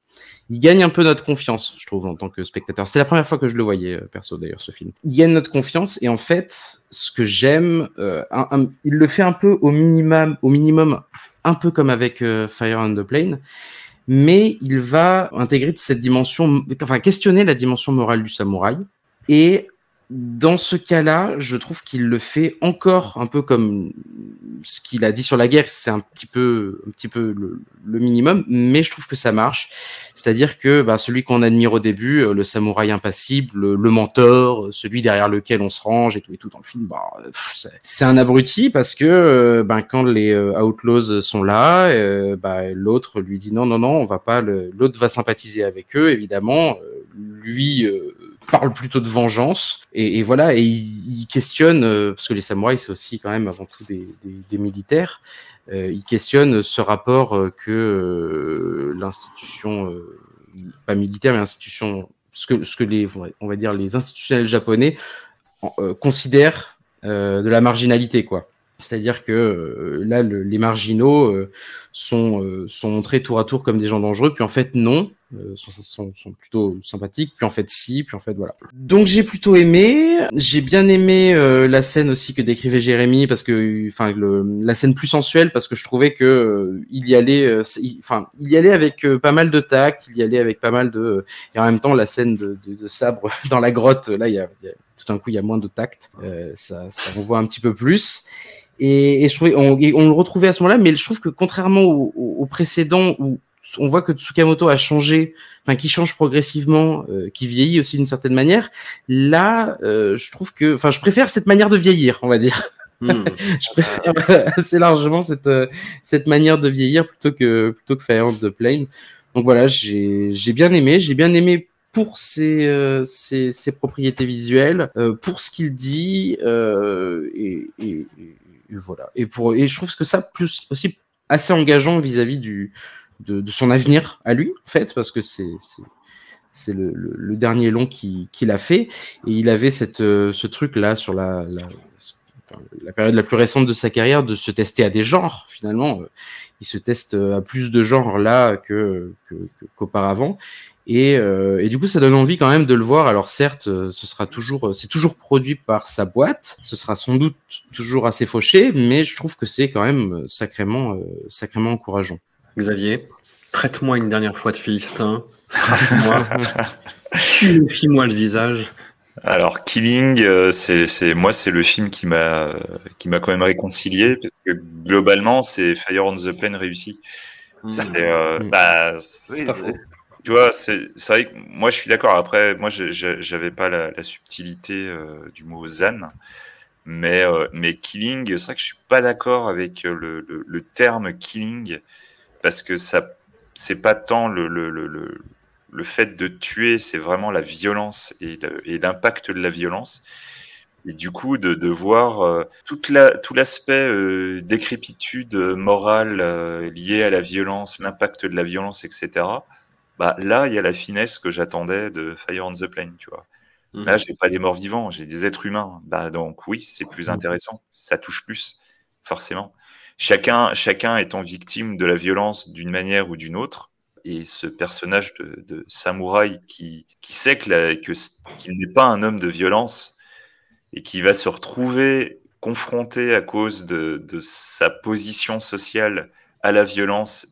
il gagne un peu notre confiance, je trouve, en tant que spectateur. C'est la première fois que je le voyais, perso, d'ailleurs, ce film. Il gagne notre confiance, et en fait, ce que j'aime, euh, un, un, il le fait un peu au minimum, au minimum un peu comme avec euh, Fire on the Plain, mais il va intégrer toute cette dimension, enfin, questionner la dimension morale du samouraï, et Dans ce cas-là, je trouve qu'il le fait encore un peu comme ce qu'il a dit sur la guerre, c'est un petit peu, un petit peu le, le minimum, mais je trouve que ça marche. C'est-à-dire que bah, celui qu'on admire au début, le samouraï impassible, le, le mentor, celui derrière lequel on se range et tout et tout dans le film, bah, pff, c'est, c'est un abruti parce que euh, bah, quand les euh, Outlaws sont là, euh, bah, l'autre lui dit non, non, non, on va pas, le, l'autre va sympathiser avec eux, évidemment, euh, lui... Euh, parle plutôt de vengeance, et, et voilà, et il, il questionne, euh, parce que les samouraïs, c'est aussi quand même avant tout des, des, des militaires, euh, il questionne ce rapport euh, que euh, l'institution, euh, pas militaire, mais l'institution, ce que, ce que les, on va dire, les institutionnels japonais euh, considèrent euh, de la marginalité, quoi. C'est-à-dire que euh, là, le, les marginaux euh, sont, euh, sont montrés tour à tour comme des gens dangereux, puis en fait, non. Euh, sont, sont, sont plutôt sympathiques, puis en fait si, puis en fait voilà. Donc j'ai plutôt aimé, j'ai bien aimé euh, la scène aussi que décrivait Jérémy, parce que, enfin la scène plus sensuelle, parce que je trouvais que euh, il y allait, enfin euh, il y allait avec euh, pas mal de tact, il y allait avec pas mal de, euh, et en même temps la scène de, de, de sabre dans la grotte, là il y a, y a tout d'un coup il y a moins de tact, euh, ça, ça revoit un petit peu plus. Et, et je trouvais, on, et on le retrouvait à ce moment-là, mais je trouve que contrairement au, au, au précédent où on voit que Tsukamoto a changé, enfin qui change progressivement, euh, qui vieillit aussi d'une certaine manière. Là, euh, je trouve que, enfin, je préfère cette manière de vieillir, on va dire. Mmh. Je préfère euh, assez largement cette euh, cette manière de vieillir plutôt que plutôt que Fires on the Plain. Donc voilà, j'ai j'ai bien aimé, j'ai bien aimé pour ses euh, ses, ses propriétés visuelles, euh, pour ce qu'il dit euh, et, et, et voilà. Et pour et je trouve que ça plus aussi assez engageant vis-à-vis du De, de son avenir à lui, en fait, parce que c'est, c'est, c'est le, le, le dernier long qu'il qui a fait. Et il avait cette, euh, ce truc-là sur la, la, enfin, la période la plus récente de sa carrière, de se tester à des genres, finalement. Il se teste à plus de genres là que, que, que, qu'auparavant. Et, euh, et du coup, ça donne envie quand même de le voir. Alors certes, ce sera toujours, c'est toujours produit par sa boîte. Ce sera sans doute toujours assez fauché, mais je trouve que c'est quand même sacrément, euh, sacrément encourageant. Xavier, traite-moi une dernière fois de Philistin, tue-moi le visage. Alors, Killing, euh, c'est, c'est, moi, c'est le film qui m'a, qui m'a quand même réconcilié, parce que globalement, c'est Fire on the Plain réussi. Mmh. C'est, euh, mmh. bah, c'est, oui, c'est... Tu vois, c'est, c'est vrai que moi, je suis d'accord. Après, moi, je, je, j'avais pas la, la subtilité euh, du mot Zan. Mais, euh, mais Killing, c'est vrai que je suis pas d'accord avec le, le, le terme Killing. Parce que ça, c'est pas tant le, le, le, le fait de tuer, c'est vraiment la violence et, le, et l'impact de la violence. Et du coup, de, de voir euh, toute la, tout l'aspect euh, décrépitude morale euh, liée à la violence, l'impact de la violence, et cetera. Bah, là, il y a la finesse que j'attendais de Fire on the Plain, tu vois. Mmh. Là, j'ai pas des morts vivants, j'ai des êtres humains. Bah, donc oui, c'est plus intéressant, ça touche plus, forcément. Chacun, chacun étant victime de la violence d'une manière ou d'une autre, et ce personnage de, de samouraï qui, qui sait que la, que, qu'il n'est pas un homme de violence et qui va se retrouver confronté à cause de, de sa position sociale à la violence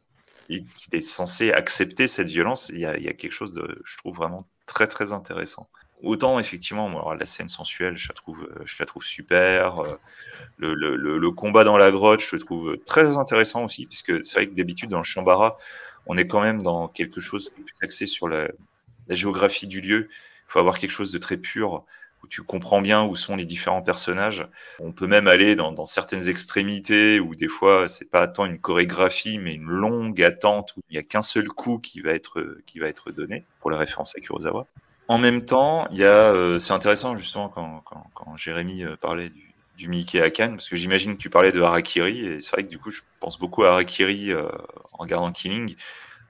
et qu'il est censé accepter cette violence, il y a, il y a quelque chose de, je trouve, vraiment très très intéressant. Autant, effectivement, moi, alors, la scène sensuelle, je la trouve, je la trouve super. Le, le, le combat dans la grotte, je le trouve très intéressant aussi, puisque c'est vrai que d'habitude, dans le Shambara, on est quand même dans quelque chose qui est plus axé sur la, la géographie du lieu. Il faut avoir quelque chose de très pur, où tu comprends bien où sont les différents personnages. On peut même aller dans, dans certaines extrémités, où des fois, c'est pas tant une chorégraphie, mais une longue attente, où il n'y a qu'un seul coup qui va être, qui va être donné, pour la référence à Kurosawa. En même temps, il y a, euh, c'est intéressant justement quand, quand, quand Jérémy parlait du, du Miike à Cannes, parce que j'imagine que tu parlais de Harakiri, et c'est vrai que du coup, je pense beaucoup à Harakiri euh, en regardant Killing,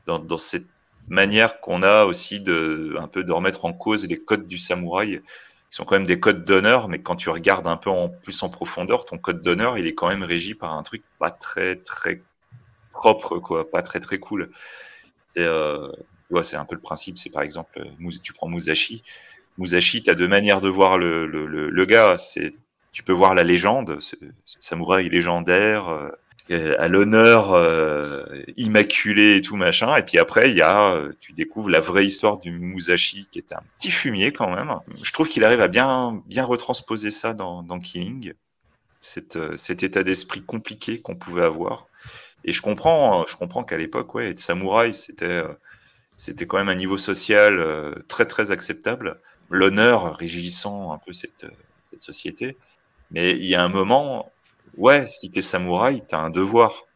dans, dans cette manière qu'on a aussi de, un peu de remettre en cause les codes du samouraï, qui sont quand même des codes d'honneur, mais quand tu regardes un peu en, plus en profondeur, ton code d'honneur, il est quand même régi par un truc pas très très propre, quoi, pas très très cool. C'est... Euh, Ouais, c'est un peu le principe, c'est par exemple, tu prends Musashi. Musashi, tu as deux manières de voir le, le, le, le gars. C'est, tu peux voir la légende, ce, ce samouraï légendaire, à l'honneur euh, immaculé et tout machin, et puis après il y a euh, tu découvres la vraie histoire du Musashi qui était un petit fumier quand même. Je trouve qu'il arrive à bien bien retransposer ça dans dans Killing, cet euh, cet état d'esprit compliqué qu'on pouvait avoir. Et je comprends je comprends qu'à l'époque, ouais, être samouraï, c'était euh, c'était quand même un niveau social euh, très très acceptable, l'honneur régissant un peu cette cette société. Mais il y a un moment, ouais, si t'es samouraï, t'as un devoir.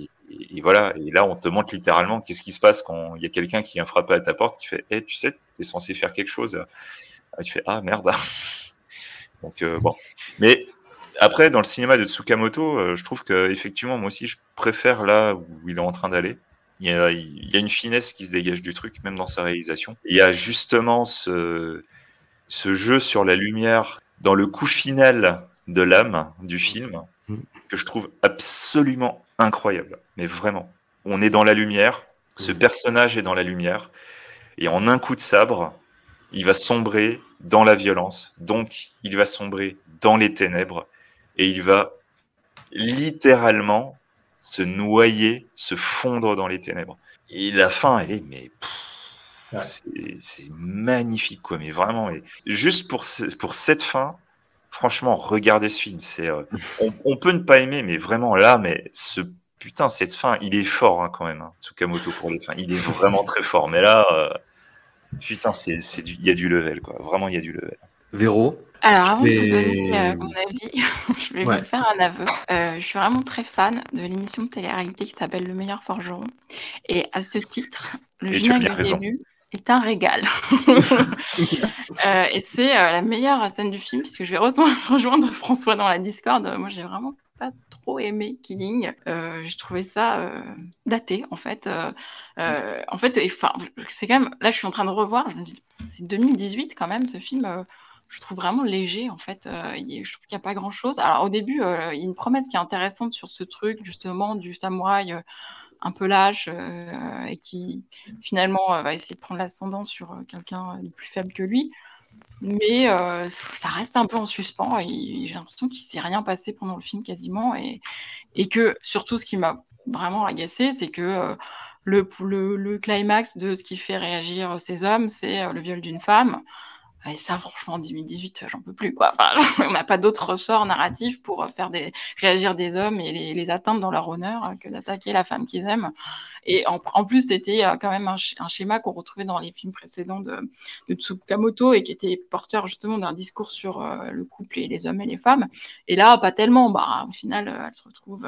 Et, et, et voilà. Et là, on te montre littéralement qu'est-ce qui se passe quand il y a quelqu'un qui vient frapper à ta porte, qui fait, eh, hey, tu sais, t'es censé faire quelque chose. Ah, tu fais, ah, merde. Donc, euh, bon. Mais après, dans le cinéma de Tsukamoto, euh, je trouve que, effectivement, moi aussi, je préfère là où il est en train d'aller. Il y a, il y a une finesse qui se dégage du truc, même dans sa réalisation. Et il y a justement ce, ce jeu sur la lumière dans le coup final de l'âme du film, que je trouve absolument incroyable. Mais vraiment, on est dans la lumière, ce personnage est dans la lumière, et en un coup de sabre, il va sombrer dans la violence, donc il va sombrer dans les ténèbres, et il va littéralement se noyer, se fondre dans les ténèbres. Et la fin, elle est... mais pff, ouais. c'est, c'est magnifique, quoi, mais vraiment. Et juste pour, ce, pour cette fin... Franchement, regardez ce film. C'est, euh, on, on peut ne pas aimer, mais vraiment là, mais ce putain, cette fin, il est fort hein, quand même. Hein, Tsukamoto pour les fins, il est vraiment très fort. Mais là, euh, putain, c'est, c'est du, il y a du level, quoi. Vraiment, il y a du level. Véro. Alors, avant vais... de vous donner euh, mon avis, je vais ouais. vous faire un aveu. Euh, je suis vraiment très fan de l'émission de télé-réalité qui s'appelle Le Meilleur Forgeron. Et à ce titre, le générique du début est un régal. euh, et c'est euh, la meilleure scène du film, parce que je vais re- rejoindre François dans la Discord. Moi, j'ai vraiment pas trop aimé Killing. Euh, j'ai trouvé ça euh, daté, en fait. Euh, euh, en fait, et, c'est quand même... Là, je suis en train de revoir. Je me dis, c'est deux mille dix-huit, quand même, ce film... Euh, je trouve vraiment léger, en fait. Euh, je trouve qu'il n'y a pas grand-chose. Alors, au début, euh, il y a une promesse qui est intéressante sur ce truc, justement, du samouraï... Euh, un peu lâche euh, et qui finalement euh, va essayer de prendre l'ascendant sur euh, quelqu'un de plus faible que lui, mais euh, ça reste un peu en suspens et j'ai l'impression qu'il s'est rien passé pendant le film quasiment, et, et que surtout ce qui m'a vraiment agacée, c'est que euh, le, le, le climax de ce qui fait réagir ces hommes, c'est euh, le viol d'une femme. Et ça, franchement, en deux mille dix-huit, j'en peux plus, quoi. Enfin, on n'a pas d'autres ressorts narratifs pour faire des... réagir des hommes et les, les atteindre dans leur honneur que d'attaquer la femme qu'ils aiment. Et en, en plus, c'était quand même un, sch- un schéma qu'on retrouvait dans les films précédents de, de Tsukamoto et qui était porteur justement d'un discours sur euh, le couple et les hommes et les femmes. Et là, pas tellement. Bah, au final, euh, elle se retrouve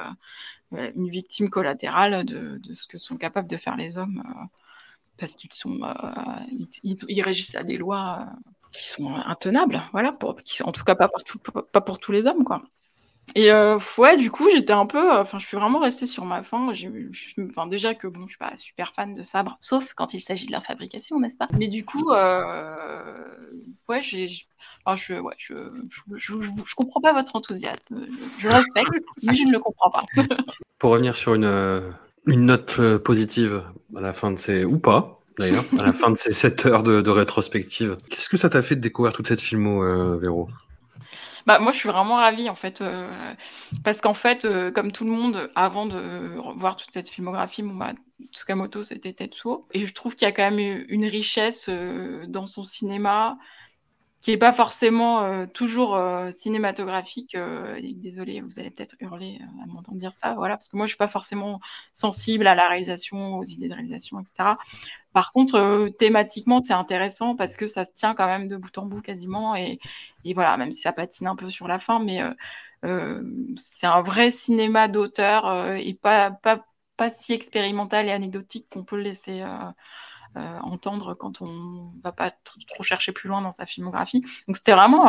euh, une victime collatérale de, de ce que sont capables de faire les hommes euh, parce qu'ils sont, euh, ils, ils, ils régissent à des lois... Euh, qui sont intenables, voilà, pour, qui, en tout cas pas, partout, pas, pas pour tous les hommes, quoi. Et euh, ouais, du coup, j'étais un peu... Enfin, euh, je suis vraiment restée sur ma fin. Enfin, déjà que, bon, je suis pas super fan de sabre, sauf quand il s'agit de leur fabrication, n'est-ce pas ? Mais du coup, euh, ouais, j'ai... Enfin, je, ouais, je, je, je, je, je comprends pas votre enthousiasme. Je, je respecte, mais je ne le comprends pas. Pour revenir sur une, une note positive à la fin de ces... Ou pas d'ailleurs, à la fin de ces sept heures de, de rétrospective. Qu'est-ce que ça t'a fait de découvrir toute cette filmo, euh, Véro ? Bah, moi, je suis vraiment ravie, en fait, euh, parce qu'en fait, euh, comme tout le monde, avant de voir toute cette filmographie, bon, bah, Tsukamoto, c'était Tetsuo, et je trouve qu'il y a quand même une richesse euh, dans son cinéma qui n'est pas forcément euh, toujours euh, cinématographique. Euh, Désolée, vous allez peut-être hurler euh, à m'entendre dire ça, voilà, parce que moi, je ne suis pas forcément sensible à la réalisation, aux idées de réalisation, et cetera. Par contre, euh, thématiquement, c'est intéressant parce que ça se tient quand même de bout en bout quasiment. Et, et voilà, même si ça patine un peu sur la fin, mais euh, euh, c'est un vrai cinéma d'auteur euh, et pas, pas, pas si expérimental et anecdotique qu'on peut le laisser... Euh, Euh, entendre quand on va pas t- trop chercher plus loin dans sa filmographie. Donc c'était vraiment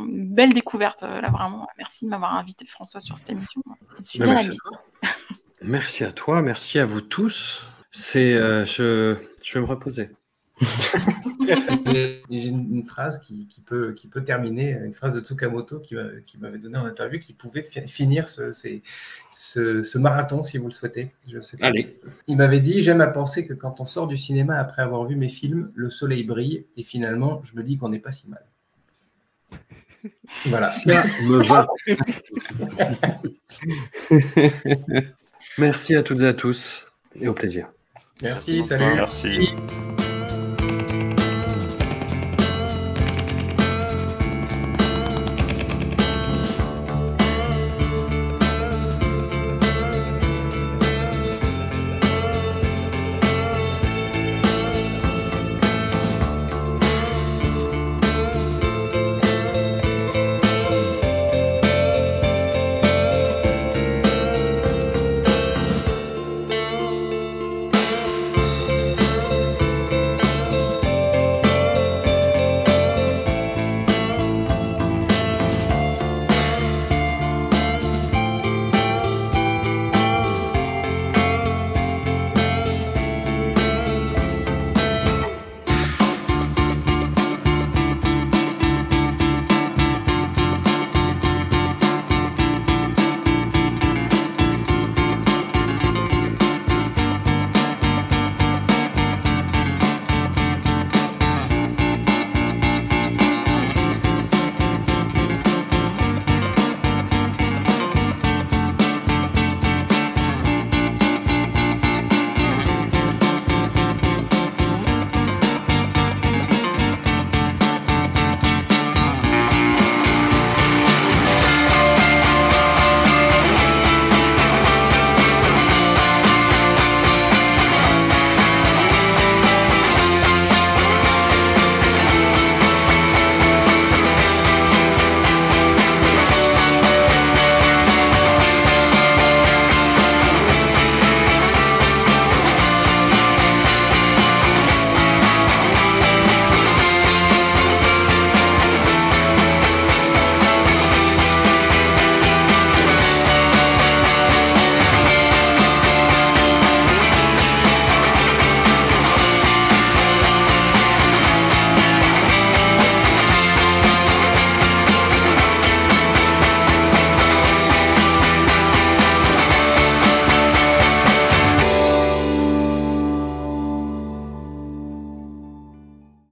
euh, une belle découverte là, vraiment. Merci de m'avoir invité, François, sur cette émission. Je suis bien merci, à merci à toi, merci à vous tous. C'est euh, je je vais me reposer. J'ai une phrase qui, qui peut qui peut terminer, une phrase de Tsukamoto qui m'avait, qui m'avait donné en interview, qui pouvait fi- finir ce, ces, ce ce marathon si vous le souhaitez. Je sais pas. Allez. Il m'avait dit, j'aime à penser que quand on sort du cinéma après avoir vu mes films, le soleil brille et finalement je me dis qu'on n'est pas si mal. Voilà. Ça me va. Merci à toutes et à tous et au plaisir. Merci, salut. Merci.